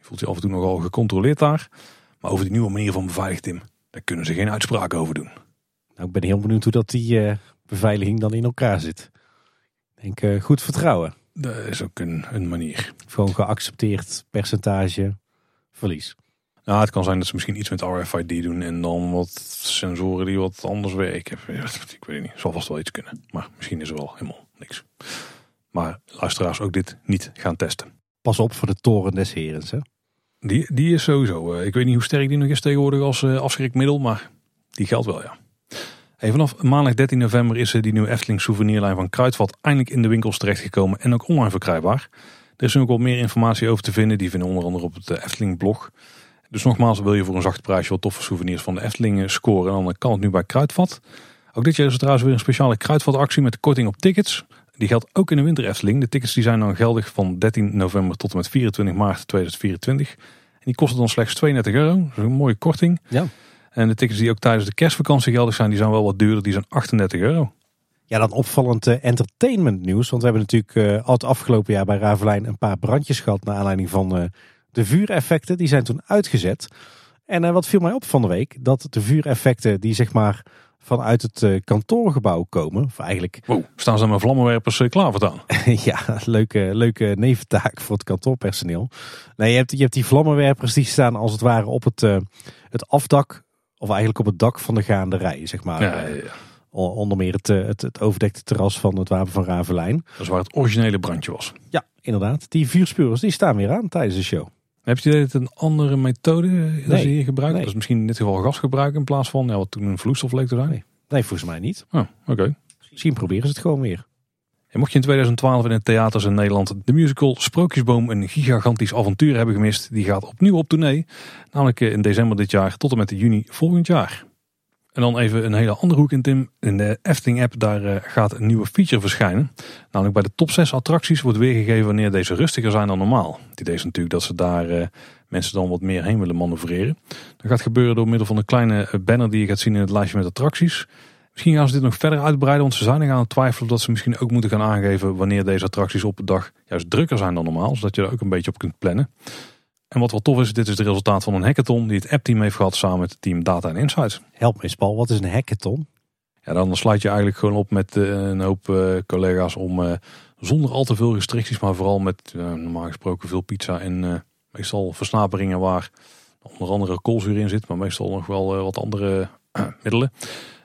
voelt je af en toe nogal gecontroleerd daar. Maar over die nieuwe manier van beveiligen, Tim, daar kunnen ze geen uitspraak over doen. Nou, ik ben heel benieuwd hoe dat die uh, beveiliging dan in elkaar zit. Ik denk, uh, goed vertrouwen. Dat is ook een, een manier. Gewoon geaccepteerd percentage verlies. Nou, het kan zijn dat ze misschien iets met R F I D doen en dan wat sensoren die wat anders werken. Ik weet het niet, zal vast wel iets kunnen. Maar misschien is er wel helemaal niks. Maar luisteraars, ook dit niet gaan testen. Pas op voor de toren des herens, hè? Die, die is sowieso. Uh, ik weet niet hoe sterk die nog is tegenwoordig als uh, afschrikmiddel, maar die geldt wel, ja. Hey, vanaf maandag dertien november is uh, die nieuwe Efteling souvenirlijn van Kruidvat eindelijk in de winkels terechtgekomen en ook online verkrijgbaar. Er is nu ook wat meer informatie over te vinden, die vinden we onder andere op het uh, Efteling blog. Dus nogmaals, wil je voor een zacht prijsje wat toffe souvenirs van de Efteling scoren, dan kan het nu bij Kruidvat. Ook dit jaar is er trouwens weer een speciale Kruidvatactie met korting op tickets. Die geldt ook in de winter Efteling. De tickets die zijn dan geldig van dertien november tot en met vierentwintig maart tweeduizend vierentwintig. En die kosten dan slechts tweeëndertig euro. Dat is een mooie korting. Ja. En de tickets die ook tijdens de kerstvakantie geldig zijn, die zijn wel wat duurder. Die zijn achtendertig euro. Ja, dan opvallend uh, entertainment nieuws. Want we hebben natuurlijk uh, al het afgelopen jaar bij Ravelijn een paar brandjes gehad naar aanleiding van... Uh, De vuureffecten, die zijn toen uitgezet. En uh, wat viel mij op van de week, dat de vuureffecten die zeg maar vanuit het uh, kantoorgebouw komen, of eigenlijk... Wow, staan ze met vlammenwerpers uh, klaar voor aan? Ja, leuke, leuke neventaak voor het kantoorpersoneel. Nee, je hebt, je hebt die vlammenwerpers die staan als het ware op het, uh, het afdak, of eigenlijk op het dak van de gaande rij, zeg maar. Ja, ja, ja. Onder meer het, het, het overdekte terras van het Wapen van Ravelijn. Dat is waar het originele brandje was. Ja, inderdaad. Die vuurspurers die staan weer aan tijdens de show. Heb je dit een andere methode nee, dat ze hier gebruiken? Nee. Dat is misschien in dit geval gas gebruiken in plaats van ja, wat toen een vloeistof leek te zijn? Nee, nee volgens mij niet. Oh, oké. Okay. Misschien proberen ze het gewoon weer. En mocht je in tweeduizend twaalf in de theaters in Nederland de musical Sprookjesboom een gigantisch avontuur hebben gemist, die gaat opnieuw op tournee. Namelijk in december dit jaar tot en met juni volgend jaar. En dan even een hele andere hoek in, Tim. In de Efteling-app, daar gaat een nieuwe feature verschijnen. Namelijk bij de top zes attracties wordt weergegeven wanneer deze rustiger zijn dan normaal. Het idee is natuurlijk dat ze daar uh, mensen dan wat meer heen willen manoeuvreren. Dat gaat gebeuren door middel van een kleine banner die je gaat zien in het lijstje met attracties. Misschien gaan ze dit nog verder uitbreiden, want ze zijn er aan het twijfelen dat ze misschien ook moeten gaan aangeven wanneer deze attracties op de dag juist drukker zijn dan normaal. Zodat je er ook een beetje op kunt plannen. En wat wel tof is, dit is het resultaat van een hackathon die het app-team heeft gehad samen met het team Data en Insights. Help me Paul, wat is een hackathon? Ja, dan sluit je eigenlijk gewoon op met een hoop uh, collega's om uh, zonder al te veel restricties, maar vooral met uh, normaal gesproken veel pizza en uh, meestal versnaperingen waar onder andere koolzuur in zit, maar meestal nog wel uh, wat andere uh, middelen.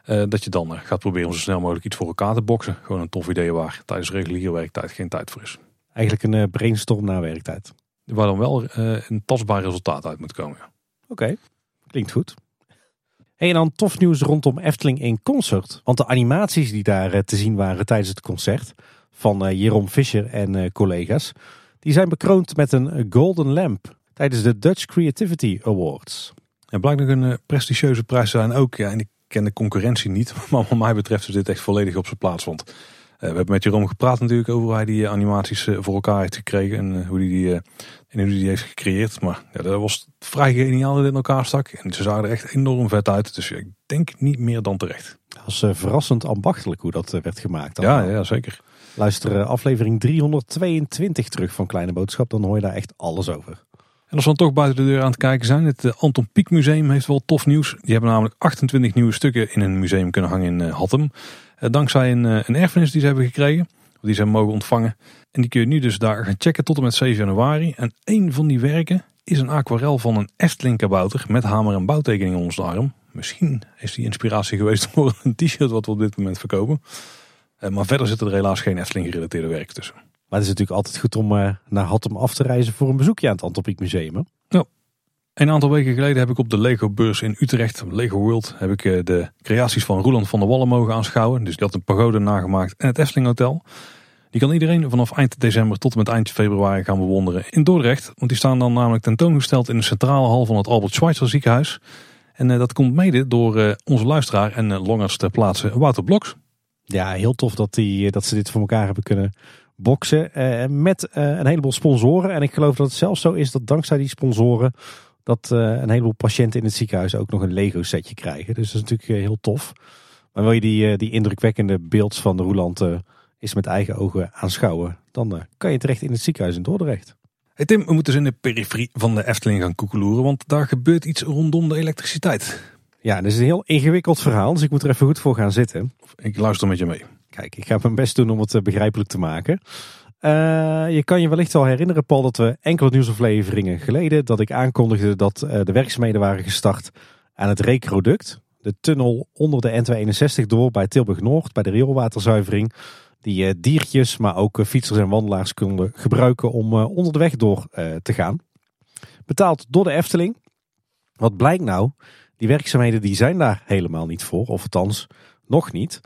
Uh, dat je dan uh, gaat proberen om zo snel mogelijk iets voor elkaar te boksen. Gewoon een tof idee waar tijdens reguliere werktijd geen tijd voor is. Eigenlijk een uh, brainstorm na werktijd. Waar dan wel uh, een tastbaar resultaat uit moet komen. Ja. Oké, okay. Klinkt goed. Hey, en dan tof nieuws rondom Efteling in Concert. Want de animaties die daar uh, te zien waren tijdens het concert van uh, Jeroen Visser en uh, collega's, die zijn bekroond met een Golden Lamp tijdens de Dutch Creativity Awards. En blijkt nog een uh, prestigieuze prijs te zijn ook. Ja, en ik ken de concurrentie niet, maar wat mij betreft is dit echt volledig op zijn plaats. Want uh, we hebben met Jeroen gepraat natuurlijk over hoe hij die uh, animaties uh, voor elkaar heeft gekregen en uh, hoe hij die... Uh, En hoe die heeft gecreëerd. Maar ja, dat was vrij geniaal dat in elkaar stak. En ze zagen er echt enorm vet uit. Dus ik denk niet meer dan terecht. Dat was uh, verrassend ambachtelijk hoe dat uh, werd gemaakt. Dan ja, ja, zeker. Luister uh, aflevering driehonderdtweeëntwintig terug van Kleine Boodschap. Dan hoor je daar echt alles over. En als we dan toch buiten de deur aan het kijken zijn. Het uh, Anton Pieck Museum heeft wel tof nieuws. Die hebben namelijk achtentwintig nieuwe stukken in een museum kunnen hangen in uh, Hattem. Uh, dankzij een, uh, een erfenis die ze hebben gekregen. Die ze mogen ontvangen. En die kun je nu dus daar gaan checken tot en met zeven januari. En één van die werken is een aquarel van een Efteling kabouter met hamer en bouwtekeningen onder zijn arm. Misschien is die inspiratie geweest voor een t-shirt wat we op dit moment verkopen. Maar verder zitten er helaas geen Efteling gerelateerde werken tussen. Maar het is natuurlijk altijd goed om naar Hattem af te reizen voor een bezoekje aan het Anton Pieck Museum. Hè? Ja. Een aantal weken geleden heb ik op de Lego beurs in Utrecht, Lego World, heb ik de creaties van Roeland van der Wallen mogen aanschouwen. Dus die had een pagode nagemaakt en het Efteling Hotel. Die kan iedereen vanaf eind december tot en met eind februari gaan bewonderen in Dordrecht. Want die staan dan namelijk tentoongesteld in de centrale hal van het Albert Schweitzer ziekenhuis. En uh, dat komt mede door uh, onze luisteraar en uh, longarts ter plaatse Wouter Bloks. Ja, heel tof dat, die, dat ze dit voor elkaar hebben kunnen boksen uh, met uh, een heleboel sponsoren. En ik geloof dat het zelfs zo is dat dankzij die sponsoren dat uh, een heleboel patiënten in het ziekenhuis ook nog een Lego setje krijgen. Dus dat is natuurlijk uh, heel tof. Maar wil je die, uh, die indrukwekkende beelds van de Roeland uh, eens met eigen ogen aanschouwen, dan uh, kan je terecht in het ziekenhuis in Dordrecht. Hey Tim, we moeten dus in de periferie van de Efteling gaan koekeloeren, want daar gebeurt iets rondom de elektriciteit. Ja, dat is een heel ingewikkeld verhaal, dus ik moet er even goed voor gaan zitten. Ik luister met je mee. Kijk, ik ga mijn best doen om het begrijpelijk te maken. Uh, je kan je wellicht wel herinneren, Paul, dat we enkele nieuwsafleveringen geleden, dat ik aankondigde dat uh, de werkzaamheden waren gestart aan het Reekroduct. De tunnel onder de N tweehonderdeenenzestig door bij Tilburg-Noord, bij de rioolwaterzuivering. Die uh, diertjes, maar ook uh, fietsers en wandelaars konden gebruiken om uh, onder de weg door uh, te gaan. Betaald door de Efteling. Wat blijkt nou? Die werkzaamheden die zijn daar helemaal niet voor, of althans nog niet.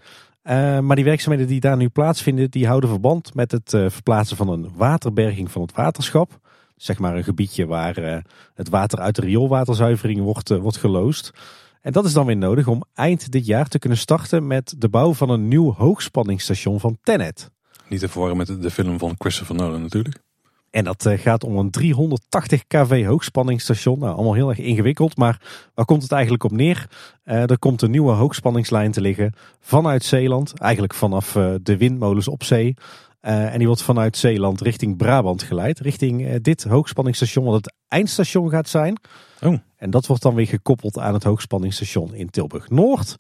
Uh, maar die werkzaamheden die daar nu plaatsvinden, die houden verband met het uh, verplaatsen van een waterberging van het waterschap. Zeg maar een gebiedje waar uh, het water uit de rioolwaterzuivering wordt, uh, wordt geloosd. En dat is dan weer nodig om eind dit jaar te kunnen starten met de bouw van een nieuw hoogspanningsstation van Tennet. Niet te verwarren met de film van Christopher Nolan natuurlijk. En dat gaat om een driehonderdtachtig kilovolt hoogspanningsstation. Nou, allemaal heel erg ingewikkeld, maar waar komt het eigenlijk op neer? Er komt een nieuwe hoogspanningslijn te liggen vanuit Zeeland. Eigenlijk vanaf de windmolens op zee. En die wordt vanuit Zeeland richting Brabant geleid. Richting dit hoogspanningsstation, wat het eindstation gaat zijn. Oh. En dat wordt dan weer gekoppeld aan het hoogspanningsstation in Tilburg-Noord.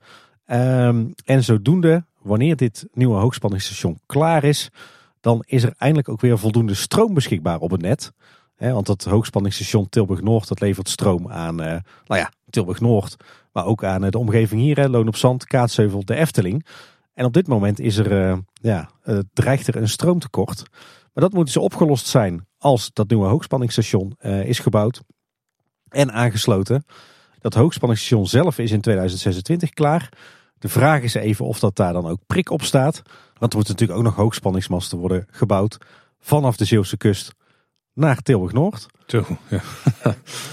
Um, en zodoende, wanneer dit nieuwe hoogspanningsstation klaar is, dan is er eindelijk ook weer voldoende stroom beschikbaar op het net. He, want dat hoogspanningsstation Tilburg-Noord, dat levert stroom aan uh, nou ja, Tilburg-Noord. Maar ook aan uh, de omgeving hier, hè, Loon op Zand, Kaatsheuvel, de Efteling. En op dit moment is er, uh, ja, uh, dreigt er een stroomtekort. Maar dat moet dus opgelost zijn als dat nieuwe hoogspanningsstation uh, is gebouwd en aangesloten. Dat hoogspanningsstation zelf is in tweeduizend zesentwintig klaar. De vraag is even of dat daar dan ook prik op staat. Want er moeten natuurlijk ook nog hoogspanningsmasten worden gebouwd vanaf de Zeeuwse kust naar Tilburg-Noord. Zo, ja.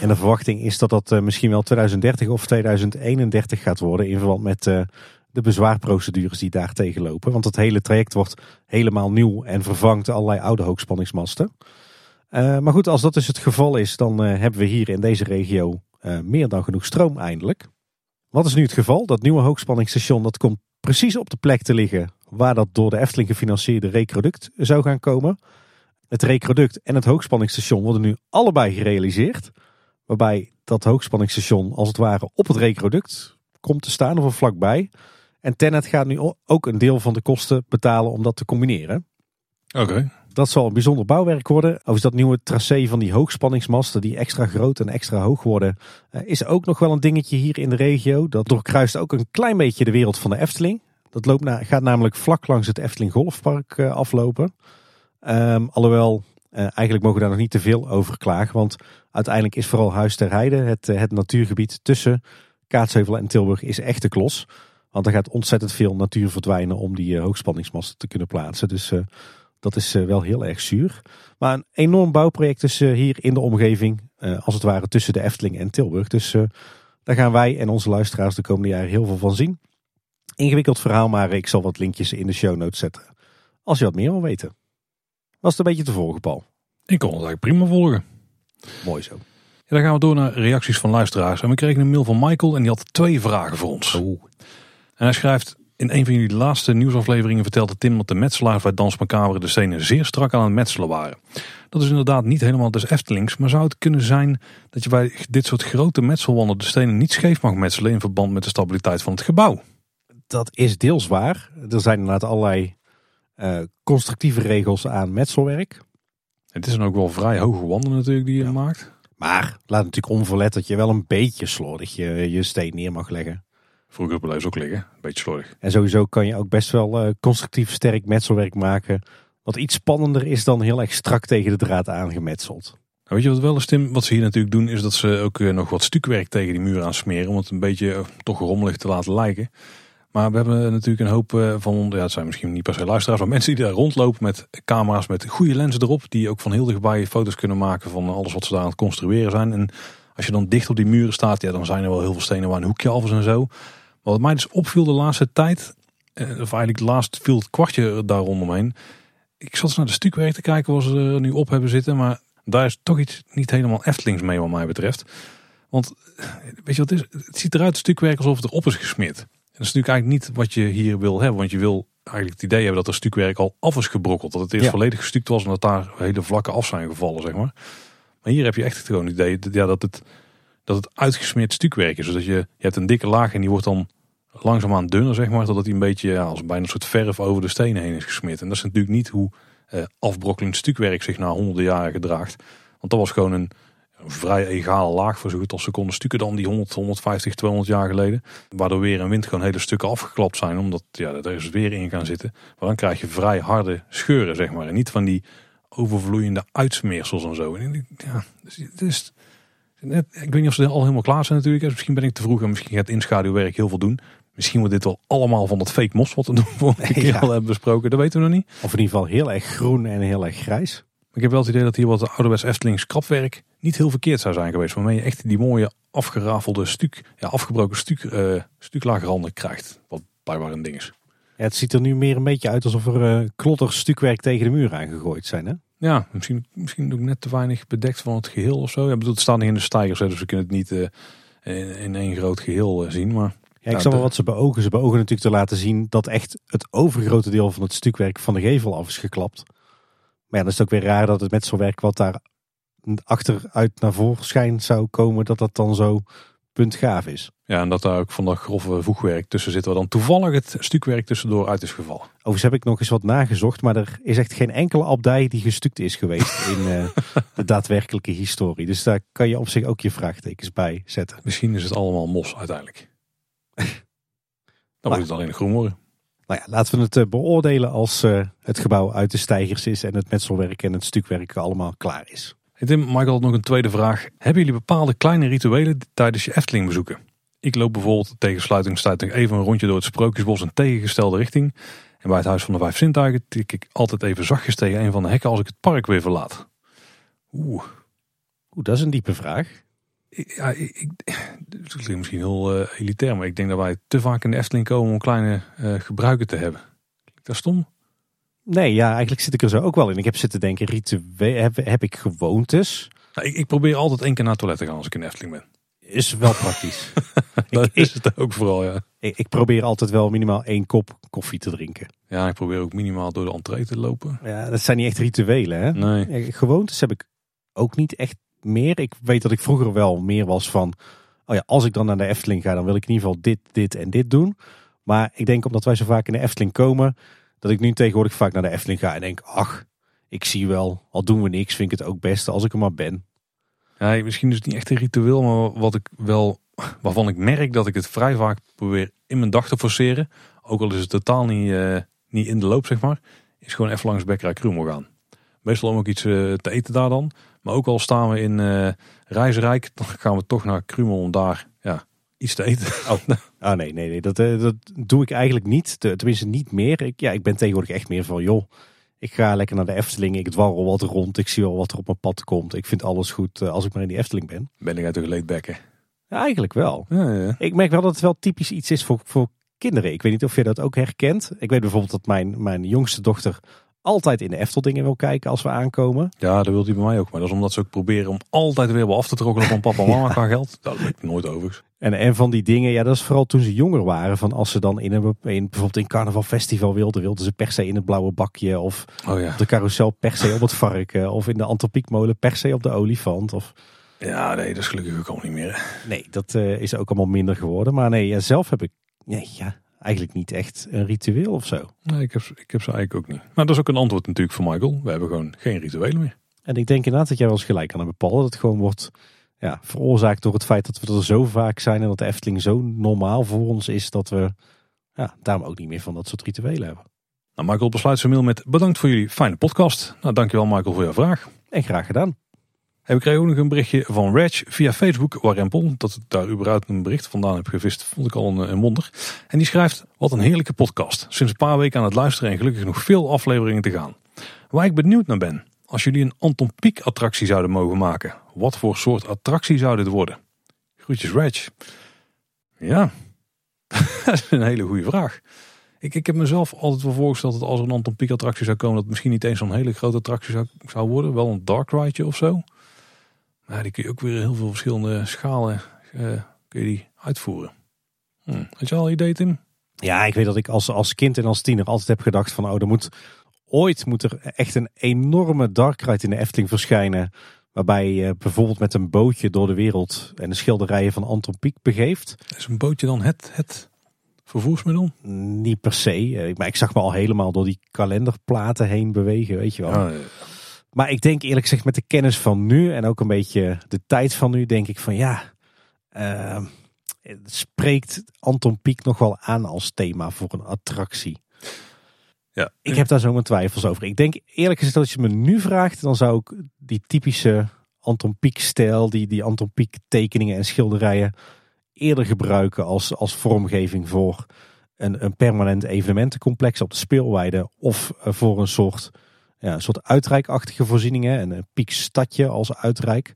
En de verwachting is dat dat misschien wel tweeduizend dertig of tweeduizend eenendertig gaat worden in verband met de bezwaarprocedures die daar tegen lopen. Want dat hele traject wordt helemaal nieuw en vervangt allerlei oude hoogspanningsmasten. Uh, maar goed, als dat dus het geval is, dan uh, hebben we hier in deze regio uh, meer dan genoeg stroom eindelijk. Wat is nu het geval? Dat nieuwe hoogspanningsstation dat komt precies op de plek te liggen waar dat door de Efteling gefinancierde Reekroduct zou gaan komen. Het Reekroduct en het hoogspanningsstation worden nu allebei gerealiseerd. Waarbij dat hoogspanningsstation als het ware op het Reekroduct komt te staan of er vlakbij. En Tennet gaat nu ook een deel van de kosten betalen om dat te combineren. Oké. Okay. Dat zal een bijzonder bouwwerk worden. Overigens dat nieuwe tracé van die hoogspanningsmasten die extra groot en extra hoog worden, is ook nog wel een dingetje hier in de regio. Dat doorkruist ook een klein beetje de wereld van de Efteling. Dat loopt na, gaat namelijk vlak langs het Efteling Golfpark aflopen. Um, alhoewel, uh, eigenlijk mogen we daar nog niet te veel over klagen. Want uiteindelijk is vooral Huis ter Heide, het, het natuurgebied tussen Kaatsheuvel en Tilburg, is echt de klos. Want er gaat ontzettend veel natuur verdwijnen om die uh, hoogspanningsmasten te kunnen plaatsen. Dus Uh, Dat is wel heel erg zuur. Maar een enorm bouwproject is hier in de omgeving. Als het ware tussen de Efteling en Tilburg. Dus daar gaan wij en onze luisteraars de komende jaren heel veel van zien. Ingewikkeld verhaal, maar ik zal wat linkjes in de show notes zetten. Als je wat meer wil weten. Was het een beetje te volgen, Paul? Ik kon het eigenlijk prima volgen. Mooi zo. Ja, dan gaan we door naar reacties van luisteraars. En we kregen een mail van Michael en die had twee vragen voor ons. Oh. En hij schrijft: in een van jullie laatste nieuwsafleveringen vertelde Tim dat de metselaars bij Danse Macabre de scène zeer strak aan het metselen waren. Dat is inderdaad niet helemaal des Eftelings, maar zou het kunnen zijn dat je bij dit soort grote metselwanden de stenen niet scheef mag metselen in verband met de stabiliteit van het gebouw? Dat is deels waar. Er zijn inderdaad allerlei uh, constructieve regels aan metselwerk. Het is dan ook wel vrij hoge wanden natuurlijk die je ja. maakt. Maar laat natuurlijk onverlet dat je wel een beetje slordig je, je steen neer mag leggen. Vroeger blijft ook liggen. Een beetje slordig. En sowieso kan je ook best wel uh, constructief sterk metselwerk maken. Wat iets spannender is dan heel erg strak tegen de draad aangemetseld. Nou, weet je wat wel is, Tim? Wat ze hier natuurlijk doen is dat ze ook uh, nog wat stukwerk tegen die muur aan smeren. Om het een beetje uh, toch rommelig te laten lijken. Maar we hebben natuurlijk een hoop van, ja, het zijn misschien niet per se luisteraars, maar mensen die daar rondlopen met camera's met goede lenzen erop. Die ook van heel dichtbij foto's kunnen maken van alles wat ze daar aan het construeren zijn. En als je dan dicht op die muren staat, ja, dan zijn er wel heel veel stenen waar een hoekje af is en zo. Maar wat mij dus opviel de laatste tijd, of eigenlijk de laatste viel het kwartje daar rondomheen. Ik zat eens naar de stukwerk te kijken wat ze er nu op hebben zitten, maar daar is toch iets niet helemaal Eftelings mee wat mij betreft. Want weet je wat het is? Het ziet eruit het stukwerk alsof het erop is gesmeerd. En dat is natuurlijk eigenlijk niet wat je hier wil hebben. Want je wil eigenlijk het idee hebben dat er stukwerk al af is gebrokkeld. Dat het eerst ja. volledig gestuukt was en dat daar hele vlakken af zijn gevallen, zeg maar. Maar hier heb je echt gewoon het idee dat, ja, dat, het, dat het uitgesmeerd stukwerk is. Dus dat je, je hebt een dikke laag en die wordt dan langzaamaan dunner, zeg maar. Totdat die een beetje, ja, als bijna een soort verf over de stenen heen is gesmeerd. En dat is natuurlijk niet hoe eh, afbrokkelend stukwerk zich na honderden jaren gedraagt. Want dat was gewoon een vrij egale laag voor zo goed als ze konden stukken dan die honderd, honderdvijftig, tweehonderd jaar geleden. Waardoor weer en wind gewoon hele stukken afgeklapt zijn. Omdat ja, er is weer in gaan zitten. Maar dan krijg je vrij harde scheuren, zeg maar. En niet van die overvloeiende uitsmeersels en zo. En ja, dus het is net, ik weet niet of ze al helemaal klaar zijn natuurlijk. Misschien ben ik te vroeg en misschien gaat inschaduwwerk heel veel doen. Misschien wordt dit wel allemaal van dat fake mos wat we de vorige keer ja. al hebben besproken. Dat weten we nog niet. Of in ieder geval heel erg groen en heel erg grijs. Ik heb wel het idee dat hier wat de ouderwets Eftelings krapwerk niet heel verkeerd zou zijn geweest. Waarmee je echt die mooie afgerafelde stuk, ja, afgebroken stuk, uh, stuklaagranden krijgt. Wat blijkbaar een ding is. Ja, het ziet er nu meer een beetje uit alsof er uh, klotters stukwerk tegen de muur aangegooid zijn. Hè? Ja, misschien, misschien ook net te weinig bedekt van het geheel of zo. Ja, bedoel, het staat niet in de steigers, hè, dus we kunnen het niet uh, in, in één groot geheel uh, zien. Maar ja, ik snap wel wat ze beogen. Ze beogen natuurlijk te laten zien dat echt het overgrote deel van het stukwerk van de gevel af is geklapt. Maar ja, dan is het ook weer raar dat het metselwerk wat daar achteruit naar voorschijn zou komen, dat dat dan zo puntgaaf is. Ja, en dat daar ook van dat grove voegwerk tussen zit, waar dan toevallig het stukwerk tussendoor uit is gevallen. Overigens heb ik nog eens wat nagezocht, maar er is echt geen enkele abdij die gestuukt is geweest in uh, de daadwerkelijke historie. Dus daar kan je op zich ook je vraagtekens bij zetten. Misschien is het allemaal mos uiteindelijk. Dan maar moet het alleen groen worden. Nou ja, laten we het beoordelen als uh, het gebouw uit de steigers is en het metselwerk en het stukwerk allemaal klaar is. Hey Tim, Michael had nog een tweede vraag. Hebben jullie bepaalde kleine rituelen tijdens je Efteling bezoeken? Ik loop bijvoorbeeld tegen sluitingstijd nog even een rondje door het Sprookjesbos in tegengestelde richting. En bij het Huis van de Vijf Zintuigen tik ik altijd even zachtjes tegen een van de hekken als ik het park weer verlaat. Oeh, Oeh dat is een diepe vraag. Ja, ik, dat klinkt misschien heel uh, elitair, maar ik denk dat wij te vaak in de Efteling komen om kleine uh, gebruiken te hebben. Klinkt dat stom? Nee, ja, eigenlijk zit ik er zo ook wel in. Ik heb zitten denken, ritueel, heb, heb ik gewoontes? Nou, ik, ik probeer altijd één keer naar het toilet te gaan als ik in de Efteling ben. Is wel praktisch. dat ik, is het ook vooral, ja. Ik, ik probeer altijd wel minimaal één kop koffie te drinken. Ja, ik probeer ook minimaal door de entree te lopen. Ja, dat zijn niet echt rituelen, hè? Nee. Ja, gewoontes heb ik ook niet echt meer. Ik weet dat ik vroeger wel meer was van, oh ja, als ik dan naar de Efteling ga, dan wil ik in ieder geval dit, dit en dit doen. Maar ik denk omdat wij zo vaak in de Efteling komen, dat ik nu tegenwoordig vaak naar de Efteling ga en denk, ach, ik zie wel, al doen we niks, vind ik het ook best als ik er maar ben. Ja, misschien is het niet echt een ritueel, maar wat ik wel, waarvan ik merk dat ik het vrij vaak probeer in mijn dag te forceren, ook al is het totaal niet, uh, niet in de loop, zeg maar, is gewoon even langs Bekkerij Krummel gaan. Meestal om ook iets uh, te eten daar dan. Maar ook al staan we in uh, Reizenrijk, dan gaan we toch naar Krummel om daar ja, iets te eten. Oh, oh nee, nee, nee. Dat, uh, dat doe ik eigenlijk niet. Tenminste niet meer. Ik, ja, ik ben tegenwoordig echt meer van, joh, ik ga lekker naar de Efteling. Ik dwarrel wat rond. Ik zie wel wat er op mijn pad komt. Ik vind alles goed uh, als ik maar in die Efteling ben. Ben ik uit de geleedbekken? Ja, eigenlijk wel. Ja, ja. Ik merk wel dat het wel typisch iets is voor, voor kinderen. Ik weet niet of je dat ook herkent. Ik weet bijvoorbeeld dat mijn, mijn jongste dochter altijd in de Efteldingen wil kijken als we aankomen. Ja, dat wil hij bij mij ook. Maar dat is omdat ze ook proberen om altijd weer wel af te trokkelen van papa en mama qua ja. geld. Dat lukt nooit overigens. En, en van die dingen, ja, dat is vooral toen ze jonger waren. Van als ze dan in, een, in bijvoorbeeld in Carnaval Festival wilden, wilden ze per se in het blauwe bakje. Of oh ja. op de carousel per se op het varken. Of in de Anton Pieckmolen per se op de olifant. Of ja, nee, dat is gelukkig ook al niet meer. Hè? Nee, dat uh, is ook allemaal minder geworden. Maar nee, ja, zelf heb ik... Nee, ja... Eigenlijk niet echt een ritueel of zo. Nee, ik heb, ik heb ze eigenlijk ook niet. Maar dat is ook een antwoord natuurlijk voor Michael. We hebben gewoon geen rituelen meer. En ik denk inderdaad dat jij wel eens gelijk kan hebben, Paul. Dat het gewoon wordt ja, veroorzaakt door het feit dat we er zo vaak zijn. En dat de Efteling zo normaal voor ons is. Dat we ja, daarom ook niet meer van dat soort rituelen hebben. Nou, Michael besluit zijn mail met bedankt voor jullie fijne podcast. Nou, dankjewel Michael voor jouw vraag. En graag gedaan. En we kregen ook nog een berichtje van Reg via Facebook, waar Rempel, dat ik daar überhaupt een bericht vandaan heb gevist, vond ik al een, een wonder. En die schrijft, wat een heerlijke podcast. Sinds een paar weken aan het luisteren en gelukkig nog veel afleveringen te gaan. Waar ik benieuwd naar ben, als jullie een Anton Pieck attractie zouden mogen maken, wat voor soort attractie zou dit worden? Groetjes Reg. Ja, dat is een hele goede vraag. Ik, ik heb mezelf altijd wel voorgesteld dat als er een Anton Pieck attractie zou komen, dat het misschien niet eens zo'n hele grote attractie zou, zou worden. Wel een dark rideje of zo. Maar die kun je ook weer heel veel verschillende schalen uh, kun je die uitvoeren. Hm. Had je al een idee, Tim? Ja, ik weet dat ik als, als kind en als tiener altijd heb gedacht van, oh, er moet, ooit moet er echt een enorme dark ride in de Efteling verschijnen. Waarbij je bijvoorbeeld met een bootje door de wereld en de schilderijen van Anton Pieck begeeft. Is een bootje dan het, het vervoersmiddel? Niet per se. Maar ik zag me al helemaal door die kalenderplaten heen bewegen, weet je wel. Ja, ja. Maar ik denk eerlijk gezegd met de kennis van nu en ook een beetje de tijd van nu, denk ik van ja, uh, spreekt Anton Pieck nog wel aan als thema voor een attractie? Ja. Ik heb daar zo mijn twijfels over. Ik denk eerlijk gezegd, als je me nu vraagt, dan zou ik die typische Anton Pieck stijl, die, die Anton Pieck tekeningen en schilderijen eerder gebruiken als, als vormgeving voor een, een permanent evenementencomplex op de speelweide of voor een soort... Ja, een soort uitrijkachtige voorzieningen en een piekstadje als uitrijk,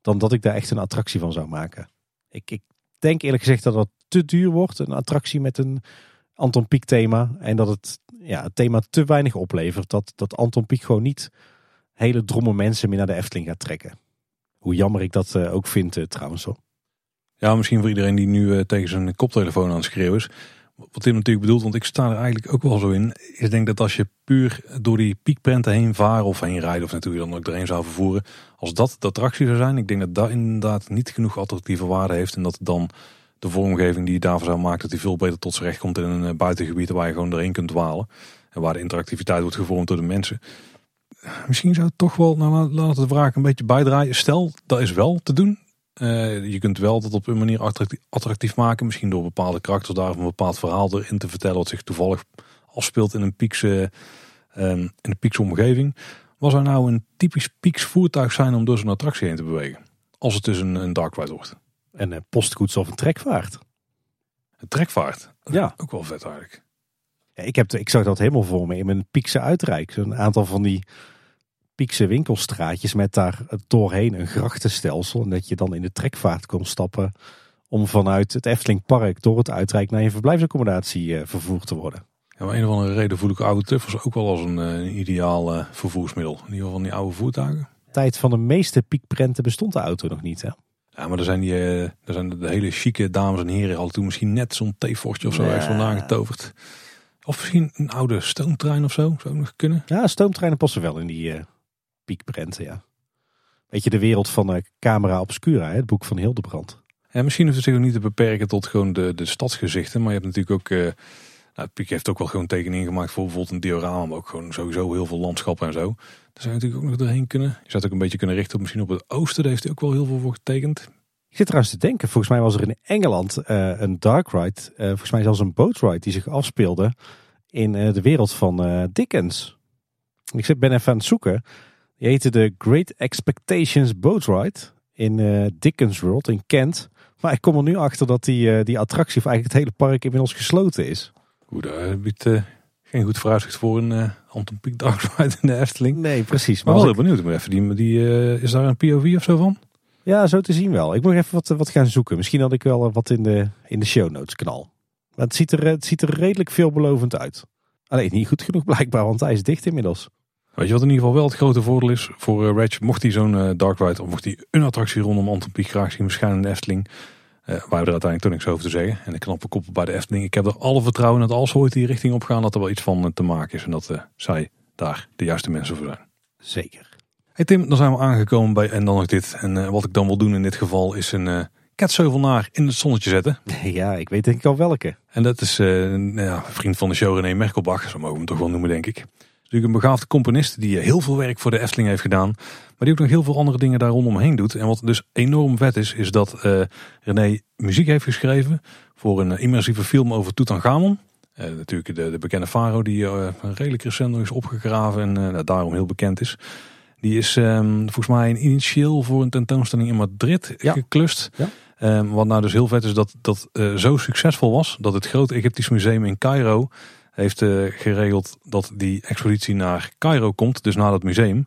dan dat ik daar echt een attractie van zou maken. Ik, ik denk eerlijk gezegd dat dat te duur wordt, een attractie met een Anton Pieck thema. En dat het, ja, het thema te weinig oplevert. Dat, dat Anton Pieck gewoon niet hele dromme mensen meer naar de Efteling gaat trekken. Hoe jammer ik dat uh, ook vind uh, trouwens. Hoor. Ja, misschien voor iedereen die nu uh, tegen zijn koptelefoon aan het schreeuwen is. Wat Tim natuurlijk bedoelt, want ik sta er eigenlijk ook wel zo in. Ik denk dat als je puur door die piekprenten heen varen of heen rijden, of natuurlijk dan ook erheen zou vervoeren. Als dat de attractie zou zijn, ik denk dat dat inderdaad niet genoeg attractieve waarde heeft. En dat dan de vormgeving die je daarvoor zou maken, dat die veel beter tot z'n recht komt in een buitengebied waar je gewoon doorheen kunt dwalen. En waar de interactiviteit wordt gevormd door de mensen. Misschien zou het toch wel, nou laat de vraag een beetje bijdraaien. Stel, dat is wel te doen. Uh, je kunt wel dat op een manier attractief, attractief maken. Misschien door bepaalde karakters daar of een bepaald verhaal erin te vertellen. Wat zich toevallig afspeelt in een piekse, uh, in een piekse omgeving. Wat zou nou een typisch pieks voertuig zijn om door zo'n attractie heen te bewegen? Als het dus een, een dark ride wordt. En een postkoets of een trekvaart. Een trekvaart? Ja. Ook wel vet eigenlijk. Ja, ik, heb, ik zag dat helemaal voor me in mijn piekse uitrijk. Een aantal van die... piekse winkelstraatjes met daar doorheen een grachtenstelsel. En dat je dan in de trekvaart kon stappen om vanuit het Eftelingpark door het uitrijk naar je verblijfsaccommodatie vervoerd te worden. Ja, maar een of andere reden voel ik oude tuffers ook wel als een, een ideaal uh, vervoersmiddel. In ieder geval van die oude voertuigen. Tijd van de meeste piekprenten bestond de auto nog niet, hè? Ja, maar er zijn, die, uh, er zijn de hele chique dames en heren al toen misschien net zo'n theevortje of zo ergens ja. vandaan getoverd. Of misschien een oude stoomtrein of zo, zou ook nog kunnen. Ja, stoomtreinen passen wel in die... Uh, piekprenten, ja. Weet je, de wereld van uh, Camera Obscura, hè, het boek van Hildebrand. Ja, misschien hoeft het zich ook niet te beperken tot gewoon de, de stadsgezichten. Maar je hebt natuurlijk ook... Uh, nou, Pieck heeft ook wel gewoon tekeningen gemaakt voor bijvoorbeeld een diorama. Maar ook gewoon sowieso heel veel landschappen en zo. Daar zou je natuurlijk ook nog doorheen kunnen. Je zou het ook een beetje kunnen richten op misschien op het oosten. Daar heeft hij ook wel heel veel voor getekend. Ik zit trouwens te denken. Volgens mij was er in Engeland uh, een dark ride. Uh, volgens mij zelfs een boat ride die zich afspeelde in uh, de wereld van uh, Dickens. Ik zit, ben even aan het zoeken... Die heette de Great Expectations Boat Ride in uh, Dickens World in Kent. Maar ik kom er nu achter dat die, uh, die attractie of eigenlijk het hele park inmiddels gesloten is. Goed, dat biedt uh, geen goed vooruitzicht voor een uh, Anton Pieck dark ride in de Efteling. Nee, precies. Maar, maar wel heel benieuwd. Maar even, die, die, uh, is daar een P O V of zo van? Ja, zo te zien wel. Ik moet even wat, wat gaan zoeken. Misschien had ik wel uh, wat in de, in de show notes knal. Maar het ziet er, het ziet er redelijk veelbelovend uit. Alleen niet goed genoeg blijkbaar, want hij is dicht inmiddels. Weet je wat in ieder geval wel het grote voordeel is voor uh, Reg, mocht hij zo'n uh, dark ride of mocht hij een attractie rondom Anton Pieck graag zien verschijnen in de Efteling. Uh, wij hebben er uiteindelijk toch niks over te zeggen. En de knappe koppen bij de Efteling. Ik heb er alle vertrouwen in dat als we ooit die richting op gaan, dat er wel iets van uh, te maken is. En dat uh, zij daar de juiste mensen voor zijn. Zeker. Hey Tim, dan zijn we aangekomen bij en dan nog dit. En uh, wat ik dan wil doen in dit geval is een uh, ketzeuvelnaar in het zonnetje zetten. Ja, ik weet denk ik al welke. En dat is uh, een ja, vriend van de show René Merkelbach. Zo mogen we hem toch wel noemen denk ik. Natuurlijk een begaafde componist die heel veel werk voor de Efteling heeft gedaan. Maar die ook nog heel veel andere dingen daar rondomheen doet. En wat dus enorm vet is, is dat uh, René muziek heeft geschreven voor een immersieve film over Tutankhamon. Uh, natuurlijk de, de bekende farao die uh, redelijk recent nog is opgegraven en uh, daarom heel bekend is. Die is um, volgens mij initieel voor een tentoonstelling in Madrid ja. geklust. Ja. Um, wat nou dus heel vet is dat dat uh, zo succesvol was. Dat het Grote Egyptisch Museum in Cairo heeft uh, geregeld dat die expositie naar Cairo komt. Dus naar dat museum.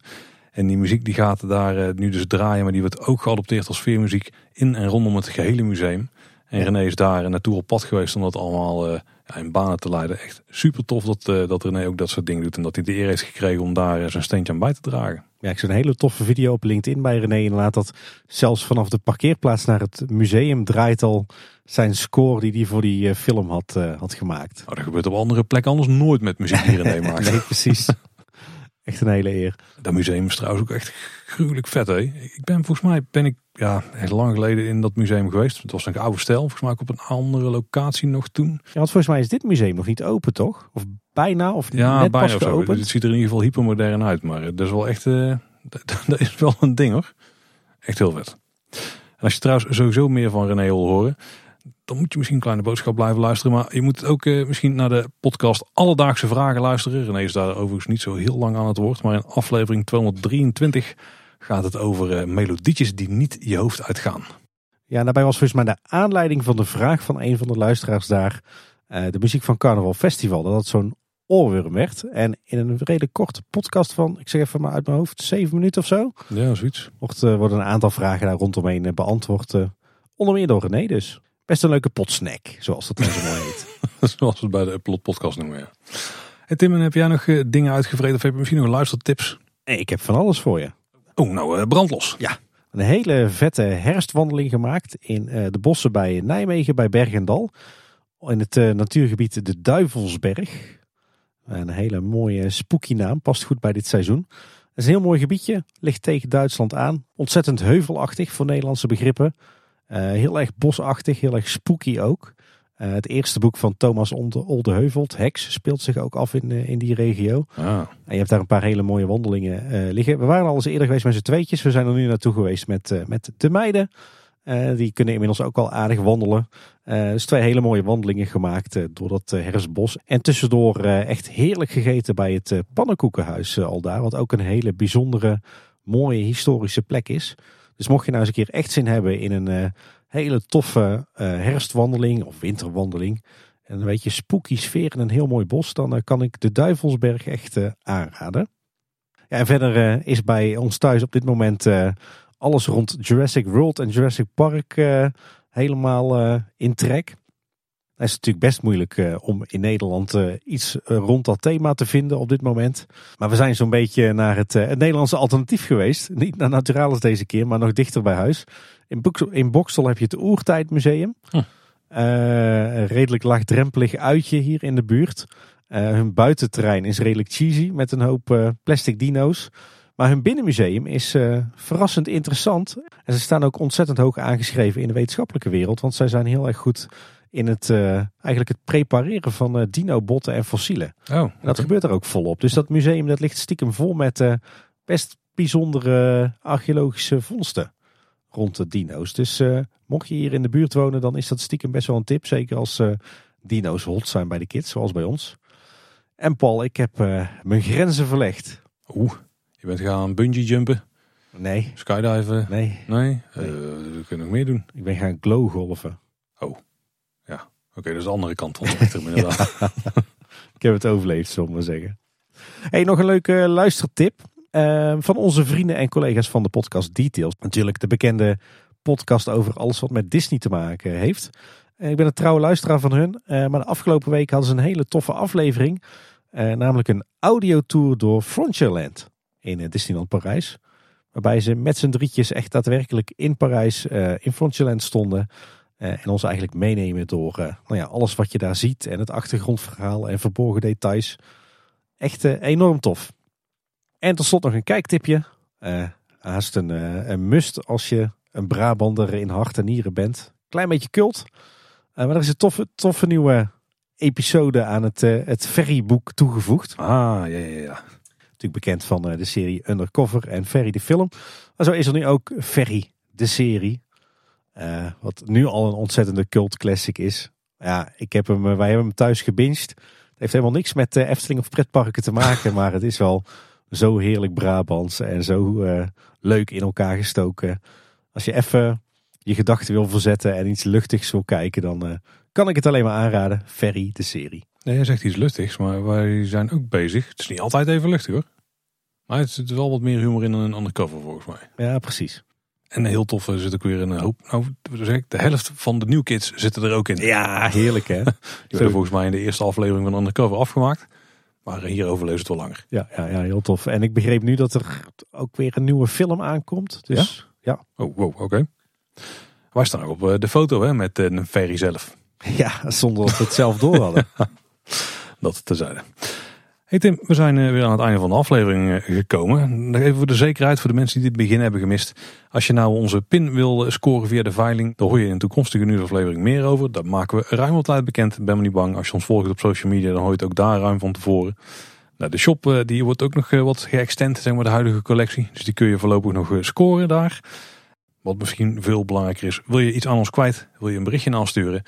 En die muziek die gaat daar uh, nu dus draaien. Maar die wordt ook geadopteerd als sfeermuziek in en rondom het gehele museum. En René is daar naartoe op pad geweest om dat allemaal uh, ja, in banen te leiden. Echt super tof dat, uh, dat René ook dat soort dingen doet. En dat hij de eer heeft gekregen om daar uh, zijn steentje aan bij te dragen. Ja, ik zie een hele toffe video op LinkedIn bij René. Inderdaad, dat zelfs vanaf de parkeerplaats naar het museum draait al zijn score die hij voor die uh, film had, uh, had gemaakt. Nou, dat gebeurt op andere plekken anders nooit met muziek die René maakt. Nee, precies. Echt een hele eer. Dat museum is trouwens ook echt gruwelijk vet, hè? Ik ben volgens mij ben ik ja, echt lang geleden in dat museum geweest. Het was een oude stijl, volgens mij ook op een andere locatie nog toen. Ja, want volgens mij is dit museum nog niet open, toch? Of bijna, of ja, net bijna pas geopend. Het ziet er in ieder geval hypermodern uit, maar dat is wel echt, uh, dat, dat is wel een ding, hoor. Echt heel vet. En als je trouwens sowieso meer van René wil horen, dan moet je misschien een kleine boodschap blijven luisteren. Maar je moet ook eh, misschien naar de podcast Alledaagse Vragen luisteren. René is daar overigens niet zo heel lang aan het woord. Maar in aflevering tweehonderddrieëntwintig gaat het over eh, melodietjes die niet je hoofd uitgaan. Ja, daarbij was volgens mij de aanleiding van de vraag van een van de luisteraars daar. Eh, de muziek van Carnaval Festival. Dat dat zo'n oorworm werd. En in een redelijk korte podcast van, ik zeg even maar uit mijn hoofd, zeven minuten of zo. Ja, zoiets. Wordt, eh, worden een aantal vragen daar rondomheen beantwoord. Eh, onder meer door René dus. Best een leuke potsnack, zoals dat nou zo mooi heet. Zoals we het bij de Upload podcast noemen, ja. Hey Tim, heb jij nog uh, dingen uitgevreden of heb je misschien nog luistertips? Nee, ik heb van alles voor je. Oh, nou uh, brandlos. Ja, een hele vette herfstwandeling gemaakt in uh, de bossen bij Nijmegen, bij Berg en Dal. In het uh, natuurgebied de Duivelsberg. Een hele mooie spooky naam, past goed bij dit seizoen. Het is een heel mooi gebiedje, ligt tegen Duitsland aan. Ontzettend heuvelachtig voor Nederlandse begrippen. Uh, heel erg bosachtig, heel erg spooky ook. Uh, het eerste boek van Thomas Oldeheuvelt, Heks, speelt zich ook af in, uh, in die regio. Ah. En je hebt daar een paar hele mooie wandelingen uh, liggen. We waren al eens eerder geweest met z'n tweetjes. We zijn er nu naartoe geweest met, uh, met de meiden. Uh, die kunnen inmiddels ook al aardig wandelen. Uh, dus twee hele mooie wandelingen gemaakt uh, door dat uh, herfstbos. En tussendoor uh, echt heerlijk gegeten bij het uh, pannenkoekenhuis uh, al daar. Wat ook een hele bijzondere, mooie historische plek is. Dus mocht je nou eens een keer echt zin hebben in een uh, hele toffe uh, herfstwandeling of winterwandeling. En een beetje spooky sfeer in een heel mooi bos. Dan uh, kan ik de Duivelsberg echt uh, aanraden. Ja, en verder uh, is bij ons thuis op dit moment uh, alles rond Jurassic World en Jurassic Park uh, helemaal uh, in trek. Het is natuurlijk best moeilijk uh, om in Nederland uh, iets uh, rond dat thema te vinden op dit moment. Maar we zijn zo'n beetje naar het, uh, het Nederlandse alternatief geweest. Niet naar Naturalis deze keer, maar nog dichter bij huis. In, Boeksel, in Boksel heb je het Oertijdmuseum. Hm. Uh, een redelijk laagdrempelig uitje hier in de buurt. Uh, hun buitenterrein is redelijk cheesy met een hoop uh, plastic dino's. Maar hun binnenmuseum is uh, verrassend interessant. En ze staan ook ontzettend hoog aangeschreven in de wetenschappelijke wereld. Want zij zijn heel erg goed in het, uh, eigenlijk het prepareren van uh, dinobotten en fossielen. Oh, okay. En dat gebeurt er ook volop. Dus dat museum dat ligt stiekem vol met uh, best bijzondere archeologische vondsten rond de dino's. Dus uh, mocht je hier in de buurt wonen, dan is dat stiekem best wel een tip. Zeker als uh, dino's hot zijn bij de kids, zoals bij ons. En Paul, ik heb uh, mijn grenzen verlegd. Oeh, je bent gaan bungee jumpen? Nee. Skydiven? Nee. Nee? nee. Uh, we kunnen nog meer doen. Ik ben gaan glowgolven. Oh. Oké, okay, dus de andere kant van de spectrum inderdaad. Ja. Ik heb het overleefd, zullen we maar zeggen. Hey, nog een leuke luistertip uh, van onze vrienden en collega's van de podcast Details. Natuurlijk de bekende podcast over alles wat met Disney te maken heeft. Uh, ik ben een trouwe luisteraar van hun. Uh, maar de afgelopen week hadden ze een hele toffe aflevering. Uh, namelijk een audiotour door Frontierland in uh, Disneyland Parijs. Waarbij ze met z'n drietjes echt daadwerkelijk in Parijs uh, in Frontierland stonden. En ons eigenlijk meenemen door uh, nou ja, alles wat je daar ziet. En het achtergrondverhaal en verborgen details. Echt uh, enorm tof. En tot slot nog een kijktipje. Uh, haast een, uh, een must als je een Brabander in hart en nieren bent. Klein beetje cult. Uh, maar er is een toffe, toffe nieuwe episode aan het, uh, het Ferryboek toegevoegd. Ah, ja, ja, ja. Natuurlijk bekend van uh, de serie Undercover en Ferry de film. Maar zo is er nu ook Ferry de serie. Uh, wat nu al een ontzettende cult classic is. Ja, ik heb hem, wij hebben hem thuis gebinged. Het heeft helemaal niks met uh, Efteling of pretparken te maken. Maar het is wel zo heerlijk Brabants en zo uh, leuk in elkaar gestoken. Als je even je gedachten wil verzetten en iets luchtigs wil kijken, dan uh, kan ik het alleen maar aanraden. Ferry, de serie. Nee, jij zegt iets luchtigs, maar wij zijn ook bezig. Het is niet altijd even luchtig hoor. Maar het zit wel wat meer humor in dan een undercover volgens mij. Ja, precies. En heel tof zit ook weer een hoop. Nou, zeg ik, de helft van de New Kids zitten er ook in. Ja, heerlijk hè. Die werden volgens mij in de eerste aflevering van Undercover afgemaakt. Maar hierover lees het wel langer. Ja, ja, ja, heel tof. En ik begreep nu dat er ook weer een nieuwe film aankomt. Dus ja. ja. Oh, wow, oké. Okay. Wij staan ook op de foto hè, met een ferry zelf. Ja, zonder dat we het zelf door hadden. Dat terzijde. Hey Tim, we zijn weer aan het einde van de aflevering gekomen. Even voor de zekerheid, voor de mensen die dit begin hebben gemist. Als je nou onze pin wil scoren via de veiling, dan hoor je in een toekomstige nieuwsaflevering meer over. Dat maken we ruim op tijd bekend. Ben maar niet bang, als je ons volgt op social media, dan hoor je het ook daar ruim van tevoren. Nou, de shop die wordt ook nog wat geëxtend, zeg maar de huidige collectie. Dus die kun je voorlopig nog scoren daar. Wat misschien veel belangrijker is, wil je iets aan ons kwijt, wil je een berichtje naar ons sturen...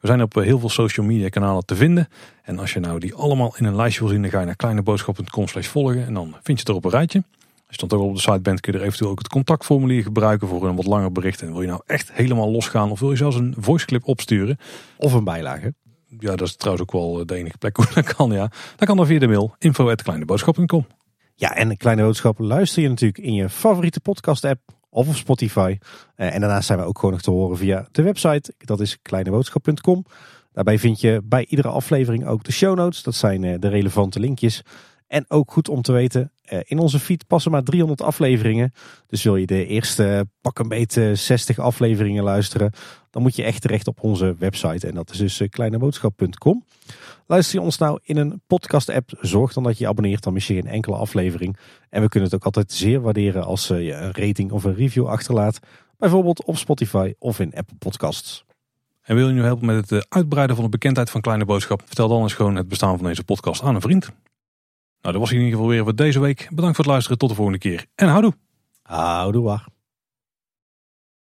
We zijn op heel veel social media kanalen te vinden. En als je nou die allemaal in een lijstje wil zien, dan ga je naar kleineboodschap punt com slash volgen. En dan vind je het er op een rijtje. Als je dan toch op de site bent, kun je er eventueel ook het contactformulier gebruiken voor een wat langer bericht. En wil je nou echt helemaal losgaan of wil je zelfs een voiceclip opsturen. Of een bijlage. Ja, dat is trouwens ook wel de enige plek waar dat kan, ja. Dat kan dan via de mail info at kleineboodschap punt com. Ja, en Kleine Boodschap luister je natuurlijk in je favoriete podcast app. Of op Spotify. Uh, en daarnaast zijn we ook gewoon nog te horen via de website. Dat is kleineboodschap punt com. Daarbij vind je bij iedere aflevering ook de show notes. Dat zijn uh, de relevante linkjes. En ook goed om te weten, uh, in onze feed passen maar driehonderd afleveringen. Dus wil je de eerste uh, pak een beetje zestig afleveringen luisteren, dan moet je echt terecht op onze website. En dat is dus uh, kleineboodschap punt com. Luister je ons nou in een podcast-app, zorg dan dat je je abonneert. Dan mis je geen enkele aflevering. En we kunnen het ook altijd zeer waarderen als je een rating of een review achterlaat. Bijvoorbeeld op Spotify of in Apple Podcasts. En wil je nu helpen met het uitbreiden van de bekendheid van Kleine Boodschap? Vertel dan eens gewoon het bestaan van deze podcast aan een vriend. Nou, dat was in ieder geval weer voor deze week. Bedankt voor het luisteren. Tot de volgende keer. En houdoe. Houdoe waar.